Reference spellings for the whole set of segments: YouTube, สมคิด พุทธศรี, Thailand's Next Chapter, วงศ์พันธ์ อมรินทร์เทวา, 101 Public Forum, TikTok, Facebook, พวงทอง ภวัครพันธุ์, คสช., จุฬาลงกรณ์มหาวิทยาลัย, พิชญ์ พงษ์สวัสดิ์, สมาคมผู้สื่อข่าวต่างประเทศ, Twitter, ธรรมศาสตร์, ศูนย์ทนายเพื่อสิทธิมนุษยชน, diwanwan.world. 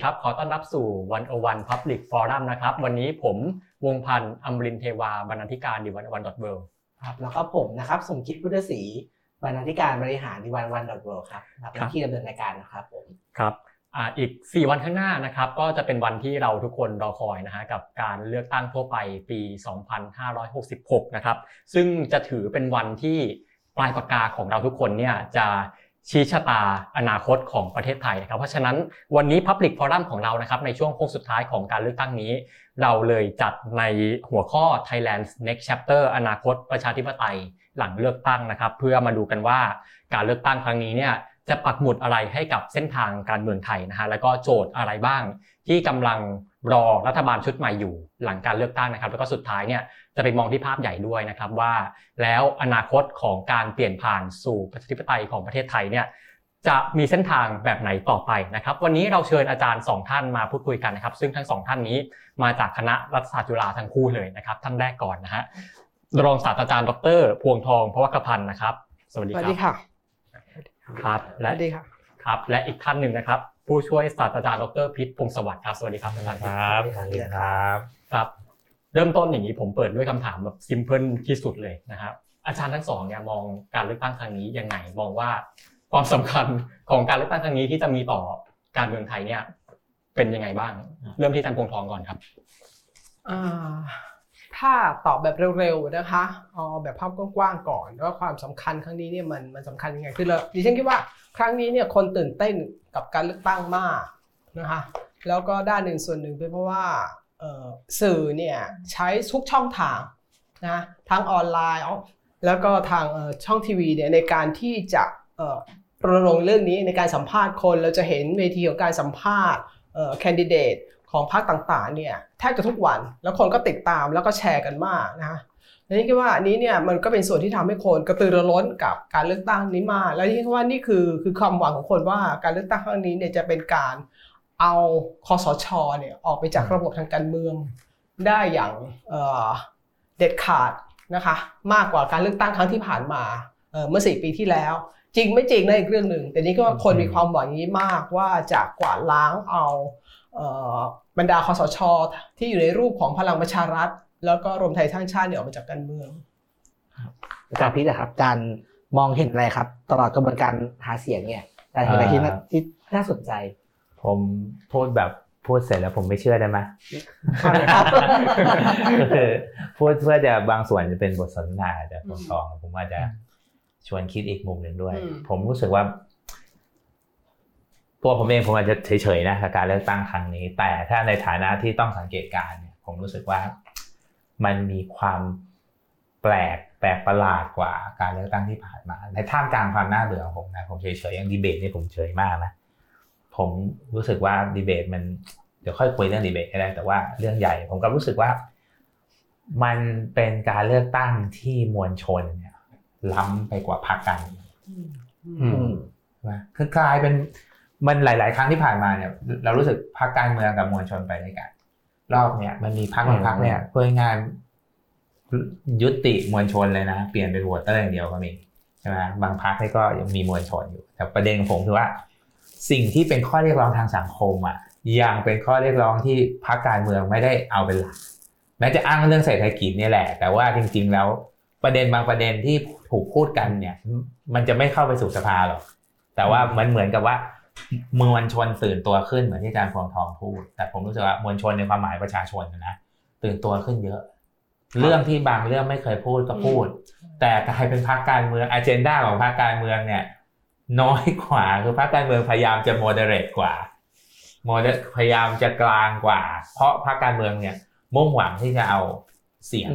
ดีครับขอต้อนรับสู่101 Public Forum นะครับวันนี้ผมวงศ์พันธ์อมรินทร์เทวาบรรณาธิการ diwanwan.world ครับแล้วก็ผมนะครับสมคิดพุทธศรีบรรณาธิการบริหาร diwanwan.world ครับรับหน้าที่ดำเนินรายการนะครับผมครับอีก4วันข้างหน้านะครับก็จะเป็นวันที่เราทุกคนรอคอยนะฮะกับการเลือกตั้งทั่วไปปี2566นะครับซึ่งจะถือเป็นวันที่ปลายปากกาของเราทุกคนเนี่ยจะชี้ชะตาอนาคตของประเทศไทยนะครับเพราะฉะนั้นวันนี้ Public Forum ของเรานะครับในช่วงโค้งสุดท้ายของการเลือกตั้งนี้เราเลยจัดในหัวข้อ Thailand's Next Chapter อนาคตประชาธิปไตยหลังเลือกตั้งนะครับเพื่อมาดูกันว่าการเลือกตั้งครั้งนี้เนี่ยจะปักหมุดอะไรให้กับเส้นทางการเมืองไทยนะฮะแล้วก็โจทย์อะไรบ้างที่กำลังรอรัฐบาลชุดใหม่อยู่หลังการเลือกตั้งนะครับแล้วก็สุดท้ายเนี่ยจะไปมองที่ภาพใหญ่ด้วยนะครับว่าแล้วอนาคตของการเปลี่ยนผ่านสู่ประชาธิปไตยของประเทศไทยเนี่ยจะมีเส้นทางแบบไหนต่อไปนะครับวันนี้เราเชิญอาจารย์2ท่านมาพูดคุยกันนะครับซึ่งทั้ง2ท่านนี้มาจากคณะรัฐศาสตร์จุฬาทั้งคู่เลยนะครับท่านแรกก่อนนะฮะรองศาสตราจารย์ดร.พวงทองภวคพันธ์นะครับสวัสดีครับสวัสดีค่ะครับและสวัสดีค่ะครับและอีกท่านนึงนะครับผู้ช่วยศาสตราจารย์ดร.พิชญ์พงษ์สวัสดิ์ครับสวัสดีครับท่านครับสวัสดีครับครับเริ่มต้นอย่างนี้ผมเปิดด้วยคำถามแบบซิมเพิลที่สุดเลยนะครับอาจารย์ทั้งสองเนี่ยมองการเลือกตั้งครั้งนี้ยังไงมองว่าความสำคัญของการเลือกตั้งครั้งนี้ที่จะมีต่อการเมืองไทยเนี่ยเป็นยังไงบ้างเริ่มที่อาจารย์พวงทองก่อนครับถ้าตอบแบบเร็วๆนะคะเอาแบบภาพกว้างๆก่อนว่าความสำคัญครั้งนี้เนี่ยมันสำคัญยังไงคือเราดิฉันคิดว่าครั้งนี้เนี่ยคนตื่นเต้นกับการเลือกตั้งมากนะคะแล้วก็ด้านหนึ่งส่วนหนึ่งเป็นเพราะว่าสื่อเนี่ยใช้ทุกช่องทางนะทั้งออนไลน์แล้วก็ทางช่องทีวีเนี่ยในการที่จะรณรงค์เรื่องนี้ในการสัมภาษณ์คนเราจะเห็นเวทีของการสัมภาษณ์แคนดิเดตของพรรคต่างๆเนี่ยแทบจะทุกวันแล้วคนก็ติดตามแล้วก็แชร์กันมากนะและนี่คิดว่าอันนี้เนี่ยมันก็เป็นส่วนที่ทำให้คนกระตือรือร้นกับการเลือกตั้งนี้มากและที่คิดว่านี่คือความหวังของคนว่าการเลือกตั้งครั้งนี้เนี่ยจะเป็นการเอาคสช.เนี่ยออกไปจากระบบทางการเมืองได้อย่างเด็ดขาดนะคะมากกว่าการเลือกตั้งครั้งที่ผ่านมาเมื่อ4ปีที่แล้วจริงไม่จริงนั่นอีกเรื่องนึงแต่นี่ก็ว่าคนมีความหวังนี้มากว่าจะกวาดล้างเอาบรรดาคสช.ที่อยู่ในรูปของพลังประชารัฐแล้วก็รวมไทยสร้างชาติเนี่ยออกมาจากการเมืองอาจารย์พิชญ์นะครับอาจารย์มองเห็นอะไรครับตลอดกระบวนการหาเสียงเนี่ยอาจารย์เห็นอะไรที่น่าสนใจผมพูดเสร็จแล้วผมไม่เชื่อได้ไหมก็คือพูดเพื่อจะบางส่วนจะเป็นบทสนทนาแต่บทสองผมอาจจะชวนคิดอีกมุมหนึ่งด้วยผมรู้สึกว่าตัวผมเองผมอาจจะเฉยๆนะกับการเลือกตั้งครั้งนี้แต่ถ้าในฐานะที่ต้องสังเกตการเนี่ยผมรู้สึกว่ามันมีความแปลกประหลาดกว่าการเลือกตั้งที่ผ่านมาในท่ามกลางความน่าเบื่อของผมนะผมเฉยๆอย่างดีเบตนี่ผมเฉยมากนะผมรู้สึกว่าดีเบตมันเดี๋ยวค่อยคุยเรื่องดีเบตก็ได้แต่ว่าเรื่องใหญ่ผมก็รู้สึกว่ามันเป็นการเลือกตั้งที่มวลชนเนี่ยล้ำไปกว่าพรรคการเมืองคือกลายเป็นมันหลายๆครั้งที่ผ่านมาเนี่ยเรารู้สึกพรรคการเมืองกับมวลชนไปด้วยกันรอบเนี่ยมันมีพรรคเนี่ยเพื่องานยุติมวลชนเลยนะเปลี่ยนเป็นโหวตเตอร์อย่างเดียวก็มีใช่ไหมบางพรรคนี่ก็ยังมีมวลชนอยู่แต่ประเด็นของผมคือว่าสิ่งที่เป็นข้อเรียกร้องทางสังคมอ่ะยังเป็นข้อเรียกร้องที่พรรคการเมืองไม่ได้เอาเป็นหลักแม้จะอ้างเรื่องเศรษฐกิจนี่แหละแต่ว่าจริงๆแล้วประเด็นบางประเด็นที่ถูกพูดกันเนี่ยมันจะไม่เข้าไปสู่สภาหรอกแต่ว่ามันเหมือนกับว่ามวลชนตื่นตัวขึ้นเหมือนที่อาจารย์พวงทองพูดแต่ผมรู้สึกว่ามวลชนในความหมายประชาชนนะตื่นตัวขึ้นเยอะเรื่องที่บางเรื่องไม่เคยพูดก็พูดแต่กลายเป็นพรรคการเมืองอเจนดาของพรรคการเมืองเนี่ยน้อยกว่าคือพรรคการเมืองพยายามจะโมเดเรตกว่าพยายามจะกลางกว่าเพราะพรรคการเมืองเนี่ยมุ่งหวังที่จะเอาเสียง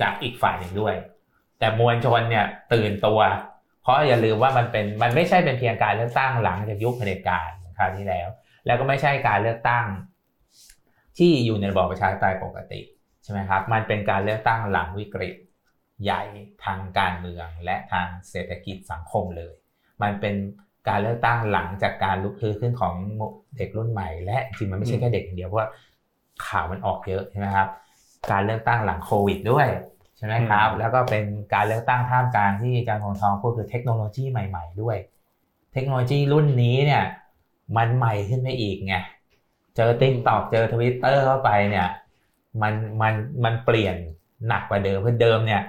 จากอีกฝ่ายหนึ่งด้วยแต่มวลชนเนี่ยตื่นตัวเพราะอย่าลืมว่ามันไม่ใช่เป็นเพียงการเลือกตั้งหลังจากยุคเผด็จการคราวที่แล้วแล้วก็ไม่ใช่การเลือกตั้งที่อยู่ในระบอบประชาธิปไตยปกติใช่ไหมครับมันเป็นการเลือกตั้งหลังวิกฤตใหญ่ทางการเมืองและทางเศรษฐกิจสังคมเลยมันเป็นการเลือกตั้งหลังจากการลุกฮือขึ้นของเด็กรุ่นใหม่และจริงมันไม่ใช่แค่เด็กอย่างเดียวเพราะข่าวมันออกเยอะใช่มั้ยครับการเลือกตั้งหลังโควิดด้วยใช่มั้ยครับแล้วก็เป็นการเลือกตั้งท่ามกลางที่อาจารย์พวงทองพูดคือเทคโนโลยีใหม่ๆด้วยเทคโนโลยีรุ่นนี้เนี่ยมันใหม่ขึ้นไปอีกไง เจอ TikTok เจอ Twitter เข้าไปเนี่ยมันเปลี่ยนหนักกว่าเดิมเพราะเดิมเนี่ย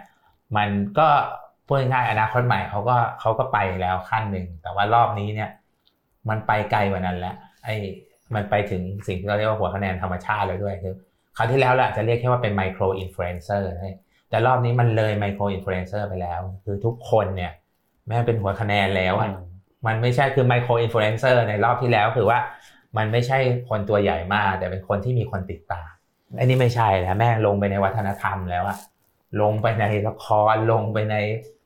มันก็พูดง่ายอนาคตใหม่เขาก็ไปแล้วขั้นนึงแต่ว่ารอบนี้เนี่ยมันไปไกลกว่านั้นแล้วไอ้มันไปถึงสิ่งที่เราเรียกว่าหัวคะแนนธรรมชาติเลยด้วยคือคราวที่แล้วเราอาจจะเรียกแค่ว่าเป็นไมโครอินฟลูเอนเซอร์แต่รอบนี้มันเลยไมโครอินฟลูเอนเซอร์ไปแล้วคือทุกคนเนี่ยแม้เป็นหัวคะแนนแล้วอ่ะมันไม่ใช่คือไมโครอินฟลูเอนเซอร์ในรอบที่แล้วคือว่ามันไม่ใช่คนตัวใหญ่มากแต่เป็นคนที่มีคนติดตามอันนี้ไม่ใช่แล้วแม่งลงไปในวัฒนธรรมแล้วอ่ะลงไปในละครลงไปใน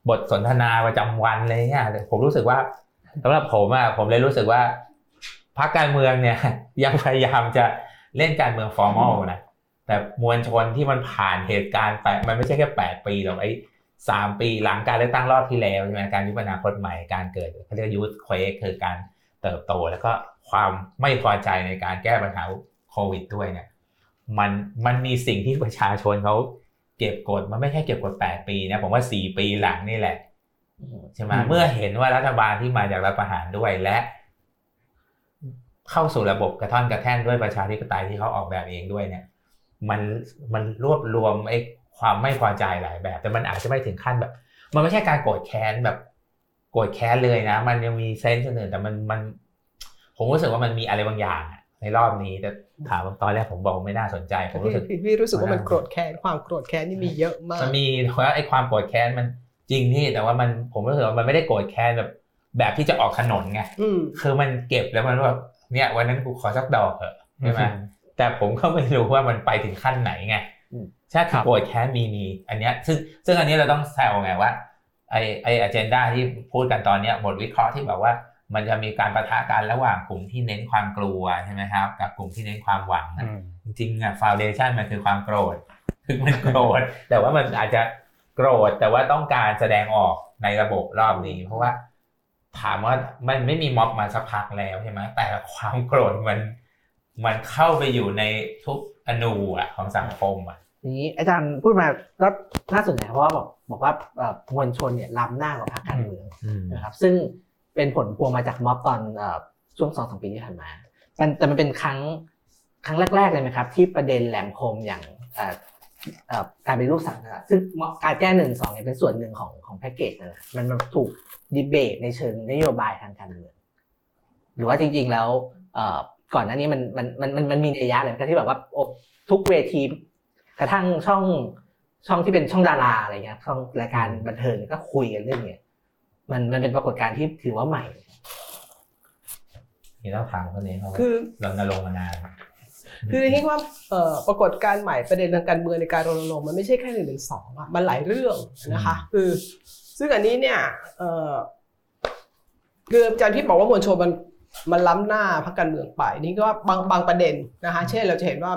บทสนทนาประจำวันอะไรเงี้ยผมรู้สึกว่าสำหรับผมอ่ะผมเลยรู้สึกว่าพรรคการเมืองเนี่ยยังพยายามจะเล่นการเมืองฟอร์มอลนะแต่มวลชนที่มันผ่านเหตุการณ์ไปมันไม่ใช่แค่8ปีหรอกไอ้3ปีหลังการเลือกตั้งรอบที่แล้วใช่มั้ยการยุบอนาคตใหม่การเกิดเค้าเรียกยูทเควคคือการเติบโตแล้วก็ความไม่พอใจในการแก้ปัญหาโควิดด้วยเนี่ยมันมีสิ่งที่ประชาชนเค้าเก็บกดมันไม่ใช่เก็บกด8ปีนะผมว่า4ปีหลังนี่แหละใช่มั้ยเมื่อเห็นว่ารัฐบาลที่มาจากรัฐประหารด้วยและเข้าสู่ระบบกระท่อนกระแท่นด้วยประชาธิปไตยที่เค้าออกแบบเองด้วยเนี่ยมันรวบรวมไอ้ความไม่พอใจหลายแบบแต่มันอาจจะไม่ถึงขั้นแบบมันไม่ใช่การโกรธแค้นแบบโกรธแค้นเลยนะมันยังมีเซนส์อื่นแต่มันผมรู้สึกว่ามันมีอะไรบางอย่างในรอบนี้แต่ถามตอนแรกผมบอกไม่น่าสนใจผมรู้สึกพี่รู้สึกว่ามันโกรธแค้นความโกรธแค้นนี่มีเยอะมากมันมีแต่ว่าไอ้ความโกรธแค้นมันจริงนี่แต่ว่ามันผมรู้สึกว่ามันไม่ได้โกรธแค้นแบบที่จะออกถนนไงคือมันเก็บแล้วมันแบบเนี่ยวันนั้นกูขอสักดอกเถอะใช่มั้ยแต่ผมก็ไม่รู้ว่ามันไปถึงขั้นไหนไงใช่ครับโกรธแค้นมีอันเนี้ยซึ่งอันนี้เราต้องแซวไงว่าไอ้ agenda ที่พูดกันตอนเนี้ยบทวิเคราะห์ที่แบบว่ามันจะมีการปะทะกันระหว่างกลุ่มที่เน้นความกลัวใช่มั้ยครับกับกลุ่มที่เน้นความหวังจริงๆอ่ะ foundation มันคือความโกรธคือมันโกรธแต่ว่ามันอาจจะโกรธแต่ว่าต้องการแสดงออกในระบบรอบนี้เพราะว่าถามว่ามันไม่มีม็อบมาสักพักแล้วใช่มั้ยแต่ความโกรธมันเข้าไปอยู่ในทุกอนูอ่ะของสังคมอ่ะนี้อาจารย์พูดมาก็น่าสนใจเพราะว่าบอกว่ามวลชนเนี่ยล้ำหน้ากว่าพรรคการเมืองนะครับซึ่งเป็นผลพวงมาจากม็อบตอนช่วง 2-3 ปีที่ผ่านมาแต่มันเป็นครั้งแรกๆเลยมั้ยครับที่ประเด็นแหลมคมอย่างการเป็นรูปสังคมซึ่งการแก้1-2เนี่ยเป็นส่วนหนึ่งของแพ็คเกจนะมันถูกดีเบตในเชิงนโยบายทางการเมืองหรือว่าจริงๆแล้วก่อนหน้านี้มันมีนัยยะอะไรที่แบบว่าทุกเวทีกระทั่งช่องที่เป็นช่องดาราอะไรเงี้ยช่องรายการบันเทิงก็คุยกันเรื่องเนี้ยมันเป็นปรากฏการณ์ที่ถือว่าใหม่นี่ต้องถามคนนี้เขารณรงค์มานานคือเรียกว่าปรากฏการณ์ใหม่ประเด็นทางการเมืองในการรณรงค์มันไม่ใช่แค่1-2อ่ะมันหลายเรื่องนะคะคือซึ่งอันนี้เนี่ยคืออาจารย์ที่บอกว่ามวลชนมันล้ำหน้าพรรคการเมืองไปนี่ก็บางประเด็นนะคะเช่นเราจะเห็นว่า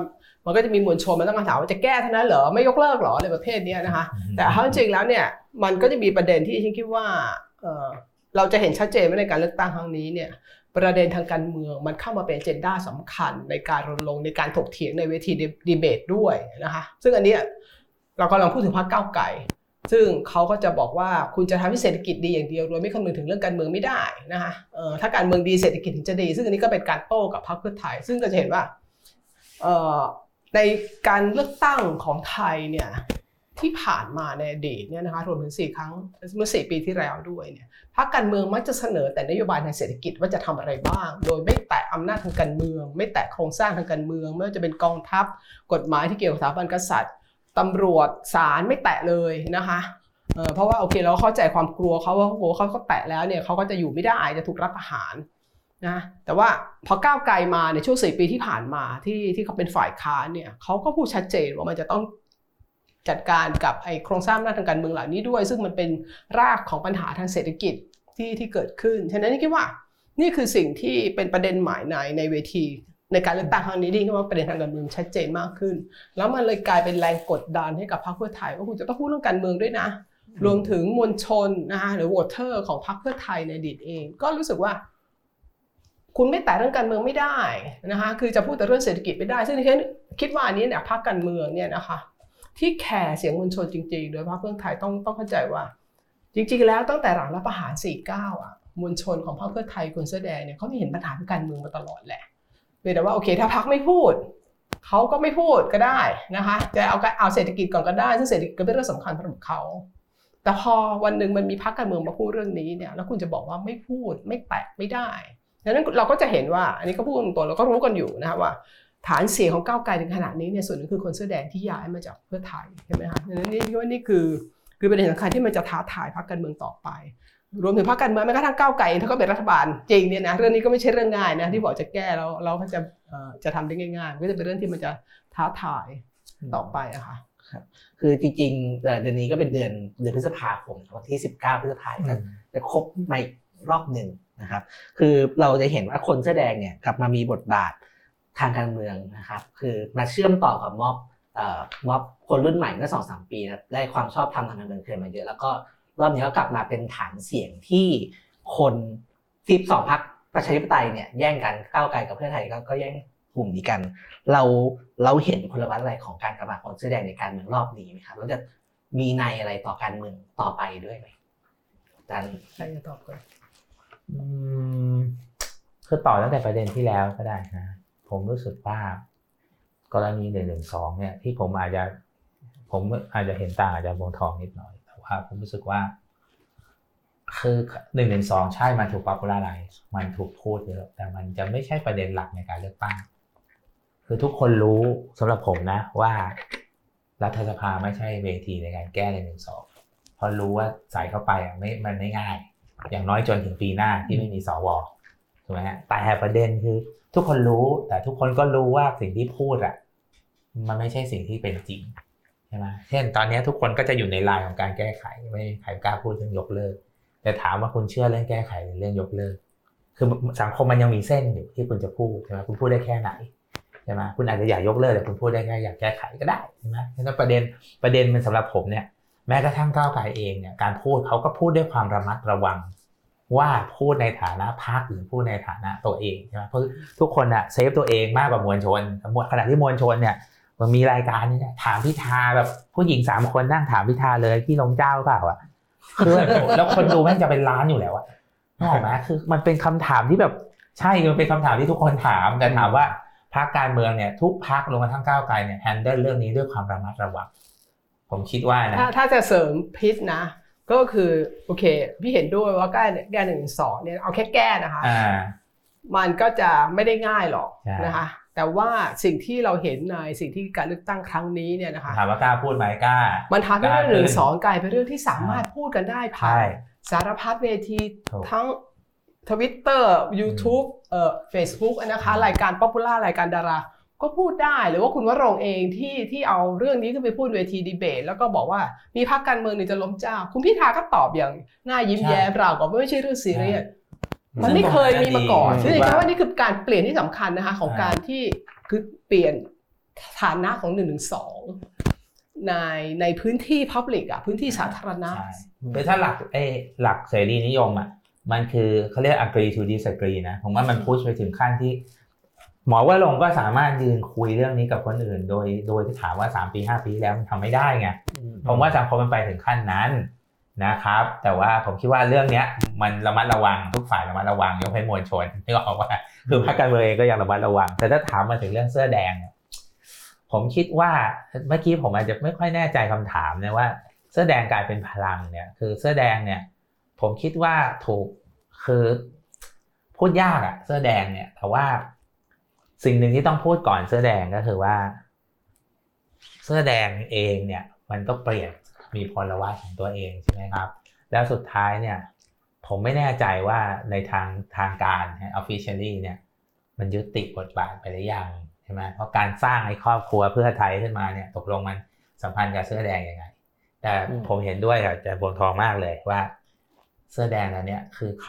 มันก็จะมีมวลชนมันตั้งคำถามว่าจะแก้เท่านั้นเหรอไม่ยกเลิกเหรออะไรประเภทนี้นะคะแต่เอาจริงแล้วเนี่ยมันก็จะมีประเด็นที่ฉันคิดว่าเราจะเห็นชัดเจนว่าในการเลือกตั้งครั้งนี้เนี่ยประเด็นทางการเมืองมันเข้ามาเป็นเอเจนดาสำคัญในการรณรงค์ในการถกเถียงในเวทีดีเบตด้วยนะคะซึ่งอันนี้เรากำลังพูดถึงพรรคก้าวไกลซึ่งเขาก็จะบอกว่าคุณจะทำให้เศรษฐกิจดีอย่างเดียวโดยไม่คำนึงถึงเรื่องการเมืองไม่ได้นะคะถ้าการเมืองดีเศรษฐกิจถึงจะดีซึ่งอันนี้ก็เป็นการโต้กับพรรคเพื่อไทยซึ่งเราจะเห็นว่าในการเลือกตั้งของไทยเนี่ยที่ผ่านมาในอดีตเนี่ยนะคะรวมถึง4ครั้งเมื่อ4ปีที่แล้วด้วยเนี่ยพรรคการเมืองมักจะเสนอแต่นโยบายทางเศรษฐกิจว่าจะทำอะไรบ้างโดยไม่แตะอำนาจทางการเมืองไม่แตะโครงสร้างทางการเมืองไม่ว่าจะเป็นกองทัพกฎหมายที่เกี่ยวกับสถาบันกษัตริย์ตำรวจศาลไม่แตะเลยนะคะเพราะว่าโอเคเราเข้าใจความกลัวเขาว่าโหเขาก็แตะแล้วเนี่ยเขาก็จะอยู่ไม่ได้จะถูกรับประหารนะแต่ว่าพอก้าวไกลมาในช่วง4ปีที่ผ่านมาที่เขาเป็นฝ่ายค้านเนี่ยเขาก็พูดชัดเจนว่ามันจะต้องจัดการกับไอ้โครงสร้างอำนาจทางการเมืองเหล่านี้ด้วยซึ่งมันเป็นรากของปัญหาทางเศรษฐกิจที่เกิดขึ้นฉะนั้นนี่คิดว่านี่คือสิ่งที่เป็นประเด็นใหม่ในเวทีในการเลือกตั้งครั้งนี้ที่ว่าประเด็นทางการเมืองชัดเจนมากขึ้นแล้วมันเลยกลายเป็นแรงกดดันให้กับพรรคเพื่อไทยว่าคุณจะต้องพูดเรื่องการเมืองด้วยนะรวมถึงมวลชนนะคะหรือโหวตเตอร์ของพรรคเพื่อไทยในอดีตเองก็รู้สึกว่าคุณไม่แตะเรื่องการเมืองไม่ได้นะคะคือจะพูดแต่เรื่องเศรษฐกิจไม่ได้ซึ่งดิฉันคิดว่าอันนี้เนี่ยพรรคการเมืองเนี่ยนะคะที่แคร์เสียงมวลชนจริงๆโดยพรรคเพื่อไทยต้องเข้าใจว่าจริงๆแล้วตั้งแต่หลังรัฐประหาร49อ่ะมวลชนของพรรคเพื่อไทยคนเสื้อแดงเนี่ยเค้ามีเห็นปัญหาทางการเมืองมาตลอดแหละเว คือแต่ว่าโอเคถ้าพรรคไม่พูดเขาก็ไม่พูดก็ได้นะคะจะเอาเศรษฐกิจก่อนก็ได้ซึ่งเศรษฐกิจก็เป็นเรื่องสำคัญสำหรับเขาแต่พอวันนึงมันมีพรรคการเมืองมาพูดเรื่องนี้เนี่ยแล้วคุณจะบอกว่าไม่พูดไม่แตะไม่ได้ดังนั้นเราก็จะเห็นว่าอันนี้ก็พูดตรงๆเราก็รู้กันอยู่นะคะว่าฐานเสียงของก้าวไกลถึงขนาดนี้เนี่ยส่วนนึงคือคนเสื้อแดงที่ย้ายมาจากเพื่อไทยใช่ไหมคะดังนั้นนี่คือประเด็นสำคัญที่มันจะท้าทายพรรคการเมืองต่อไปรวมถึงพรรคการเมืองแม้กระทั่งก้าวไกลเองเขาก็เป็นรัฐบาลจริงเนี่ยนะเรื่องนี้ก็ไม่ใช่เรื่องง่ายนะที่บอกจะแก้แล้วเราก็จะทำได้ง่ายๆก็จะเป็นเรื่องที่มันจะท้าทายต่อไปอะค่ะคือจริงๆเดือนนี้ก็เป็นเดือนพฤษภาคมวันที่19พฤษภาคมจะครบใหม่รอบนึงนะครับคือเราจะเห็นว่าคนเสื้อแดงเนี่ยกลับมามีบทบาททางการเมืองนะครับคือมาเชื่อมต่อกับม็อบคนรุ่นใหม่เมื่อ 2-3 ปีนะได้ความชอบธรรมทางการเมืองเคยมาเยอะแล้วก็รอบนี้ก็กลับมาเป็นฐานเสียงที่คน12พรรคประชาธิปไตยเนี่ยแย่งกันก้าวไกลกับเพื่อไทยก็แย่งกลุ่มนี้กันเราเห็นพลวัตอะไรของการกลับมาของเสื้อแดงในการเมืองรอบนี้มั้ยครับแล้วจะมีในอะไรต่อการเมืองต่อไปด้วยมั้ยอาจารย์ใครจะตอบก่อนคือต่อตั้งแต่ประเด็นที่แล้วก็ได้นะผมรู้สึกว่ากรณี112เนี่ยที่ผมอาจจะเห็นต่างอาจารย์วงทองนิดหน่อยแต่ว่าผมรู้สึกว่าคือ112ใช่มันถูก popularize มันถูกพูดเยอะแต่มันจะไม่ใช่ประเด็นหลักในการเลือกตั้งคือทุกคนรู้สำหรับผมนะว่ารัฐสภาไม่ใช่เวทีในการแก้112เพราะรู้ว่าใส่เข้าไปอ่ะมันไม่ง่ายอย่างน้อยจนถึงปีหน้าที่ไม่มีสวถูกมั้ยฮะแต่ประเด็นคือทุกคนรู้แต่ทุกคนก็รู้ว่าสิ่งที่พูดอ่ะมันไม่ใช่สิ่งที่เป็นจริงใช่มั้ยเช่นตอนนี้ทุกคนก็จะอยู่ในไลน์ของการแก้ไขไม่ใครกล้าพูดเรื่องยกเลิกแต่ถามว่าคุณเชื่อเรื่องแก้ไขหรือเรื่องยกเลิกคือสังคมมันยังมีเส้นอยู่ที่คุณจะพูดใช่มั้ยคุณพูดได้แค่ไหนใช่ไหมคุณอาจจะอยากยกเลิกแต่คุณพูดได้แค่อยากแก้ไขก็ได้ใช่ไหมนั่นประเด็นมันสำหรับผมเนี่ยแม้กระทั่งก้าวไกลเองเนี่ยการพูดเขาก็พูดด้วยความระมัดระวังว่าพูดในฐานะพรรคหรือพูดในฐานะตัวเองใช่ไหมเพราะทุกคนอะเซฟตัวเองมากกว่ามวลชนขณะที่มวลชนเนี่ยมันมีรายการเนี่ยถามพิธาแบบผู้หญิง3คนนั่งถามพิธาเลยพี่ลงเจ้าเปล่าอะคือ แล้วคนดูแม่งจะเป็นล้านอยู่แล้วอะนึกออกไหมคือมันเป็นคำถามที่แบบใช่มันเป็นคำถามที่ทุกคนถามแต่ถามว่าพรรคการเมืองเนี่ยทุกพรรครวมทั้งก้าวไกลเนี่ยแฮนเดิลเรื่องนี้ด้วยความระมัดระวังผมคิดว่านะถ้าจะเสริมพิษนะก็คือโอเคพี่เห็นด้วยว่าแก้112เนี่ยเอาแค่แก้นะคะมันก็จะไม่ได้ง่ายหรอกนะคะแต่ว่าสิ่งที่เราเห็นในสิ่งที่การเลือกตั้งครั้งนี้เนี่ยนะคะถามว่ากล้าพูดไหมกล้ามันทำให้112กลายเป็นเรื่องที่สามารถพูดกันได้ผ่านสารพัดเวทีทั้งTwitter YouTube Facebook นะคะรายการ Popular รายการดาราก็พูดได้หรือว่าคุณวรงค์เองที่เอาเรื่องนี้ขึ้นไปพูดเวทีดีเบตแล้วก็บอกว่ามีพรรคการเมืองจะล้มเจ้าคุณพิธาก็ตอบอย่างน่ายิ้มแย้มเปล่าก็ไม่ใช่เรื่องซีเรียสมันไม่เคยมีมาก่อนซึ่งคิดว่านี่คือการเปลี่ยนที่สำคัญนะคะของการที่คือเปลี่ยนฐานะของ112ในพื้นที่ public อ่ะพื้นที่สาธารณะแต่ถ้าหลักเสรีนิยมอ่ะมันคือเขาเรียก agree to disagree นะผมว่ามันพุชไปถึงขั้นที่หมอว่าลงก็สามารถยืนคุยเรื่องนี้กับคนอื่นโดยที่ถามว่า3ปี5ปีแล้วมันทำไม่ได้ไงผมว่าสังคมมันไปถึงขั้นนั้นนะครับแต่ว่าผมคิดว่าเรื่องนี้มันระมัดระวังทุกฝ่ายระมัดระวังยกให้มวลชนนึกออกว่าคือพรรคการเมืองเองก็ยังระมัดระวังแต่ถ้าถามมาถึงเรื่องเสื้อแดงผมคิดว่าเมื่อกี้ผมอาจจะไม่ค่อยแน่ใจคำถามนะว่าเสื้อแดงกลายเป็นพลังเนี่ยคือเสื้อแดงเนี่ยผมคิดว่าถูกคือพูดยากอะเสื้อแดงเนี่ยแต่ว่าสิ่งหนึ่งที่ต้องพูดก่อนเสื้อแดงก็คือว่าเสื้อแดงเองเนี่ยมันก็เปลี่ยนมีพลวัตของตัวเองใช่ไหมครับแล้วสุดท้ายเนี่ยผมไม่แน่ใจว่าในทางการ officially เนี่ยมันยุติบทบาทไปหรือยังใช่ไหมเพราะการสร้างไอ้ครอบครัวเพื่อไทยขึ้นมาเนี่ยตกลงมันสัมพันธ์กับเสื้อแดงยังไงแต่ผมเห็นด้วยกับอาจารย์บวงทองมากเลยว่าเสื้อแดงอันเนี้ยคือเข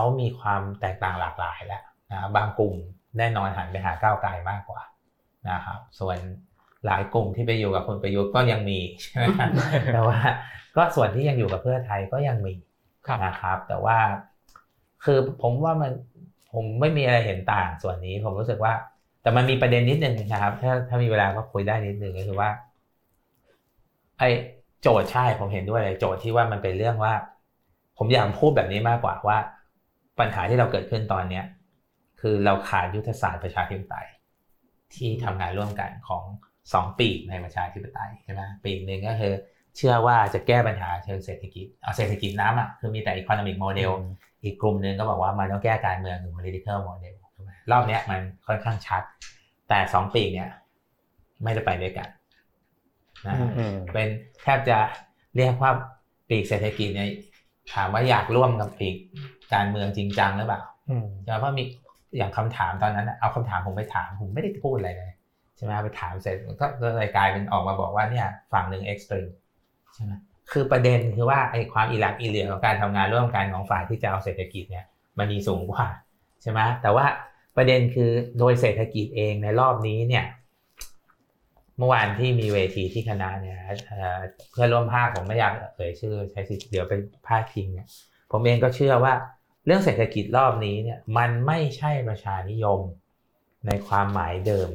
ามีความแตกต่างหลากหลายแล้วนะบางกลุ่มแน่นอนหันไปหาก้าวไกลมากกว่านะครับส่วนหลายกลุ่มที่ไปอยู่กับคนประยุทธ์ก็ยังมีใช่ไหมแต่ว่าก็ส่วนที่ยังอยู่กับเพื่อไทยก็ยังมีนะครับแต่ว่าคือผมว่ามันผมไม่มีอะไรเห็นต่างส่วนนี้ผมรู้สึกว่าแต่มันมีประเด็นนิดนึงนะครับถ้ามีเวลาก็คุยได้นิดนึงก็คือว่าไอโจทย์ใช่ผมเห็นด้วยเลยโจทย์ที่ว่ามันเป็นเรื่องว่าผมอยากพูดแบบนี้มากกว่าว่าปัญหาที่เราเกิดขึ้นตอนนี้ คือเราขาดยุทธศาสตร์ประชาธิปไตยที่ทำงานร่วมกันของ2ปีในประชาธิปไตยใช่ไหมปีนึงก็คือเชื่อว่าจะแก้ปัญหาเชิงเศรษฐกิจเอาเศรษฐกิจน้ำอ่ะคือมีแต่ economic model อีกกลุ่มนึงก็บอกว่ามันต้องแก้การเมืองคือ political model ใช่ไหมรอบนี้มันค่อนข้างชัดแต่2ปีเนี่ยไม่ได้ไปด้วยกันนะเป็นแทบจะเรียกว่าปีกเศรษฐกิจเนี่ยถามว่าอยากร่วมกับปีกการเมืองจริงจังหรือเปล่าเพราะมีอย่างคำถามตอนนั้นเอาคำถามผมไปถามผมไม่ได้พูดอะไรเลยใช่ไหมไปถามเสร็จก็เลยกลายเป็นออกมาบอกว่าเนี่ยฝั่งหนึ่งเอ็กซ์ตรีมใช่ไหมคือประเด็นคือว่าไอ้ความอิหลักอิเหลี่ยของการทำงานร่วมกันของฝ่ายที่จะเอาเศรษฐกิจเนี่ยมันมีสูงกว่าใช่ไหมแต่ว่าประเด็นคือโดยเศรษฐกิจเองในรอบนี้เนี่ยเมื่อวานที่มีเวทีที่คณะเนี่ยเพื่อนร่วมภาคผมไม่อยากเอ่ยชื่อใช้สิทธิ์เดี๋ยวไปพาดพิงเนี่ยผมเองก็เชื่อว่าเรื่องเศรษฐกิจรอบนี้เนี่ยมันไม่ใช่ประชานิยมในความหมายเดิม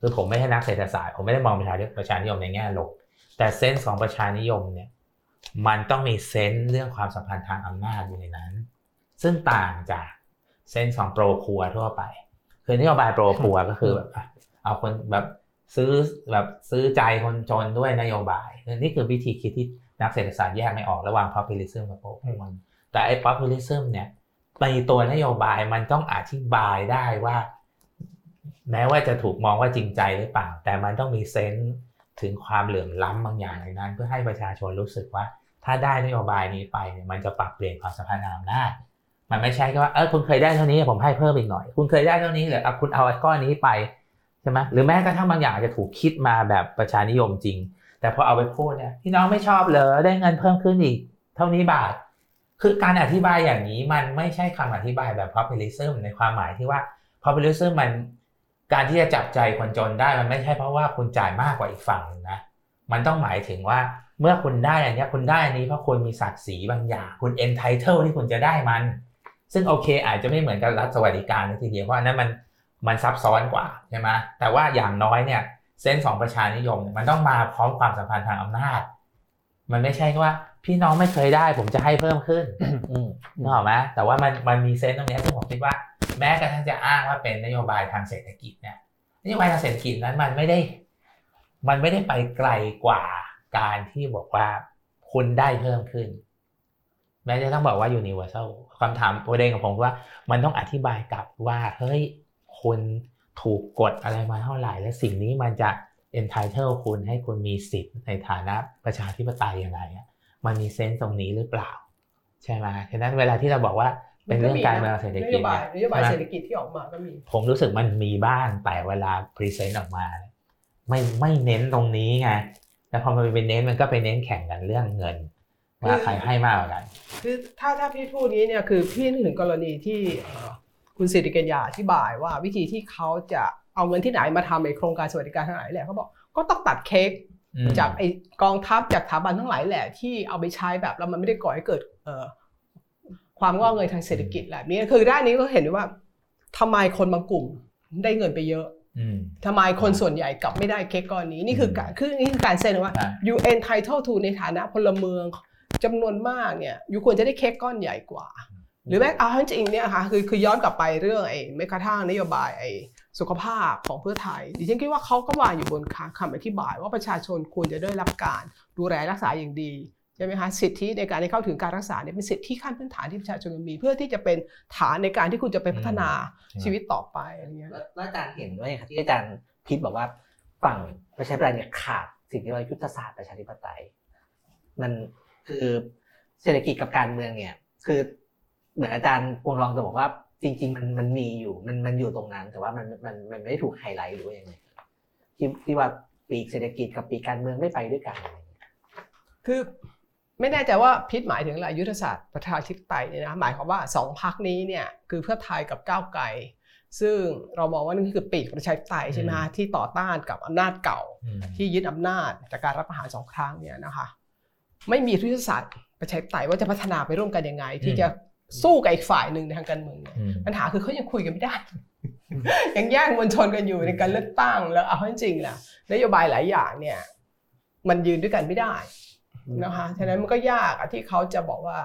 คือผมไม่ใช่นักเศรษฐศาสตร์ผมไม่ได้มองประชานิยมในแง่ลบแต่เซนส์ของประชานิยมเนี่ยมันต้องมีเซนส์เรื่องความสัมพันธ์ทางอำนาจอยู่ในนั้นซึ่งต่างจากเซนส์ของโปรพัวทั่วไปคือนโยบายโปรพัวก็คือแบบเอาคนแบบซื้อใจคนจนด้วยนโยบายนี่คือวิธีคิดที่นักเศรษฐศาสตร์แยกไม่ออกระหว่าง populism กับ populism แต่ไอ้ populism เนี่ยในตัวนโยบายมันต้องอธิบายได้ว่าแม้ว่าจะถูกมองว่าจริงใจหรือเปล่าแต่มันต้องมีเซนส์ถึงความเหลื่อมล้ำบางอย่างในนั้นเพื่อให้ประชาชนรู้สึกว่าถ้าได้นโยบายนี้ไปเนี่ยมันจะปรับเปลี่ยนความสัมพันธ์ทางอำนาจมันไม่ใช่แค่ว่าคุณเคยได้เท่านี้ผมให้เพิ่มอีกหน่อยคุณเคยได้เท่านี้เหรอคุณเอาก้อนนี้ไปใช่ไหมหรือแม้กระทั่งบางอย่างอาจจะถูกคิดมาแบบประชานิยมจริงแต่พอเอาไปพูดเนี่ยพี่น้องไม่ชอบเหรอได้เงินเพิ่มขึ้นอีกเท่านี้บาทคือการอธิบายอย่างนี้มันไม่ใช่คำอธิบายแบบ populism ในความหมายที่ว่า populism มันการที่จะจับใจคนจนได้มันไม่ใช่เพราะว่าคุณจ่ายมากกว่าอีกฝั่งนะมันต้องหมายถึงว่าเมื่อคุณได้อันนี้คุณได้อันนี้เพราะคุณมีศักดิ์ศรีบางอย่างคุณ entitled ที่คุณจะได้มันซึ่งโอเคอาจจะไม่เหมือนกับรัฐสวัสดิการนะทีเดียวว่านั้นมันซับซ้อนกว่าใช่ไหมแต่ว่าอย่างน้อยเนี่ยเส้นสองประชานิยมมันต้องมาพร้อมความสัมพันธ์ทางอำนาจมันไม่ใช่ว่าพี่น้องไม่เคยได้ผมจะให้เพิ่มขึ้น นึกออกไหมแต่ว่ามันมีเส้นตรงนี้ที่ผมคิดว่าแม้กระทั่งจะอ้างว่าเป็นนโยบายทางเศรษฐกิจเนี่ยนโยบายทางเศรษฐกิจนั้นมันไม่ได้ไปไกลกว่าการที่บอกว่าคุณได้เพิ่มขึ้นแม้จะต้องบอกว่า universal คำถามประเด็นของผมว่ามันต้องอธิบายกลับว่าเฮ้ยคุณถูกกดอะไรมาเท่าไหร่และสิ่งนี้มันจะ entitle คุณให้คุณมีสิทธิ์ในฐานะประชาธิปไตยยังไงมันมีเซนส์ตรงนี้หรือเปล่าใช่ไหมฉะนั้นเวลาที่เราบอกว่าเป็นเรื่องการเมืองเศรษฐกิจนโยบายเศรษฐกิจที่ออกมาก็มีผมรู้สึกมันมีบ้างแต่เวลา present ออกมาไม่เน้นตรงนี้ไงแล้วพอมันไปเน้นมันก็ไปเน้นแข่งกันเรื่องเงินว่าใครให้มากกว่ากันคือถ้าพี่พูดนี้เนี่ยคือพี่นึกถึงกรณีที่คุณสิริกัญญาอธิบายว่าวิธีที่เขาจะเอาเงินที่ไหนมาทำในโครงการสวัสดิการทั้งหลายแหละเขาบอกก็ต้องตัดเค้กจากไอกองทัพจากสถาบันทั้งหลายแหละที่เอาไปใช้แบบแล้วมันไม่ได้ก่อให้เกิดความงอกเงยทางเศรษฐกิจแหละนี่คือด้านนี้ก็เห็นว่าทำไมคนบางกลุ่มได้เงินไปเยอะทำไมคนส่วนใหญ่กลับไม่ได้เค้กก้อนนี้นี่คือการเซ็นว่า you entitled to ในฐานะพลเมืองจำนวนมากเนี่ยอยู่ควรจะได้เค้กก้อนใหญ่กว่าหรือแม้เอาจริงเนี่ยค่ะคือย้อนกลับไปเรื่องไอ้แม้กระทั่งนโยบายไอ้สุขภาพของเพื่อไทยดิฉันคิดว่าเขาก็วางอยู่บนคำอธิบายว่าประชาชนควรจะได้รับการดูแลรักษาอย่างดีใช่ไหมคะสิทธิในการได้เข้าถึงการรักษาเนี่ยเป็นสิทธิขั้นพื้นฐานที่ประชาชนมีเพื่อที่จะเป็นฐานในการที่คุณจะไปพัฒนาชีวิตต่อไปอะไรเงี้ยแล้วอาจารย์เห็นด้วยค่ะที่อาจารย์พิชบอกว่าฝั่งประชาธิปไตยเนี่ยขาดสิ่งที่เรียกว่ายุทธศาสตร์ประชาธิปไตยมันคือเศรษฐกิจกับการเมืองเนี่ยคือเหมือนอาจารย์วงรองจะบอกว่าจริงๆมันมีอยู่มันอยู่ตรงนั้นแต่ว่ามันไม่ได้ถูกไฮไลท์หรือยังไงที่ว่าปีกเศรษฐกิจกับปีกการเมืองไม่ไปด้วยกันคือไม่แน่ใจว่าพิษหมายถึงอะไรยุทธศาสตร์ประชาธิปไตยเนี่ยนะหมายความว่า2พรรคนี้เนี่ยคือเพื่อไทยกับก้าวไกลซึ่งเรามองว่านี่คือปีกประชาธิปไตยใช่มั้ยฮะที่ต่อต้านกับอำนาจเก่าที่ยึดอำนาจจากการรัฐประหาร2ครั้งเนี่ยนะคะไม่มียุทธศาสตร์ประชาธิปไตยว่าจะพัฒนาไปร่วมกันยังไงที่จะสู้กับอีกฝ่ายหนึ่งในทางการเมืองปัญหาคือเขายังคุยกันไม่ได้ ยังแย่งมวลชนกันอยู่ในการเลือกตั้งแล้วเอาจริงๆล่ะนโยบายหลายอย่างเนี่ยมันยืนด้วยกันไม่ได้นะคะฉะนั้นมันก็ยากที่เขาจะบอกว่า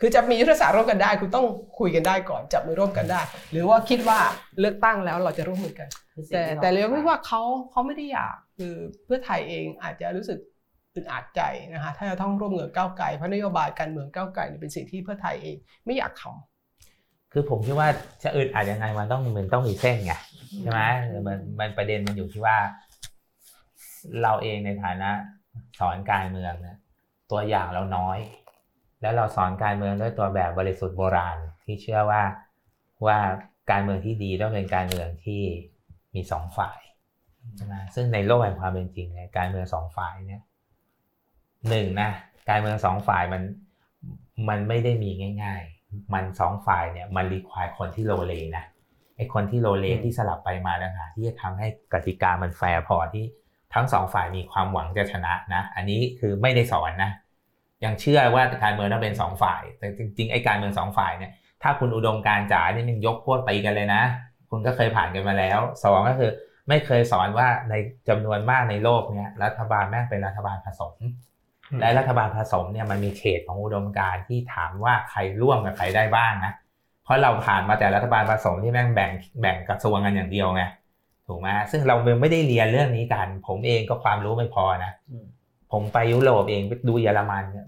คือจะมียุทธศาสตร์ร่วมกันได้คุณต้องคุยกันได้ก่อนจับมือร่วมกันได้หรือว่าคิดว่าเลือกตั้งแล้วเราจะร่วมมือกันแต่เรียกว่าเขาไม่ได้อยากคือเพื่อไทยเองอาจจะรู้สึกอึดอัดใจนะคะถ้าจะต้องร่วมมือก้าวไกลเพราะนโยบายการเมืองก้าวไกลเป็นสิ่งที่เพื่อไทยเองไม่อยากทำคือผมคิดว่าจะอึดอัดยังไงมันต้องมีเส้นไงใช่ไหมมันประเด็นมันอยู่ที่ว่าเราเองในฐานะสอนการเมืองเนี่ยตัวอย่างเราน้อยแล้วเราสอนการเมืองด้วยตัวแบบบริสุทธิ์โบราณที่เชื่อว่าการเมืองที่ดีต้องเป็นการเมืองที่มีสองฝ่ายนะซึ่งในโลกแห่งความเป็นจริงเนี่ยการเมืองสองฝ่ายเนี่ย1นะการเมืองสองฝ่ายมันไม่ได้มีง่ายๆมันสองฝ่ายเนี่ยมันรีไควร์คนที่โลเลนะไอ้คนที่โลเลที่สลับไปมานะคะที่จะทำให้กติกามันแฟร์พอที่ทั้งสองฝ่ายมีความหวังจะชนะนะอันนี้คือไม่ได้สอนนะยังเชื่อว่าการเมืองต้องเป็นสองฝ่ายแต่จริงๆไอ้การเมืองสองฝ่ายเนี่ยถ้าคุณอุดมการณ์จ๋านี่มันยกพวกตีกันเลยนะคุณก็เคยผ่านกันมาแล้วสองก็คือไม่เคยสอนว่าในจำนวนมากในโลกเนี่ยรัฐบาลแม่งเป็นรัฐบาลผสมและรัฐบาลผสมเนี่ยมันมีเขตของอุดมการณ์ที่ถามว่าใครร่วมกับใครได้บ้างนะเพราะเราผ่านมาแต่รัฐบาลผสมที่แม่งแบ่งกระทรวงกันอย่างเดียวไงถูกไหมซึ่งเราไม่ได้เรียนเรื่องนี้กันผมเองก็ความรู้ไม่พอนะผมไปยุโรปเองไปดูเยอรมันเนี่ย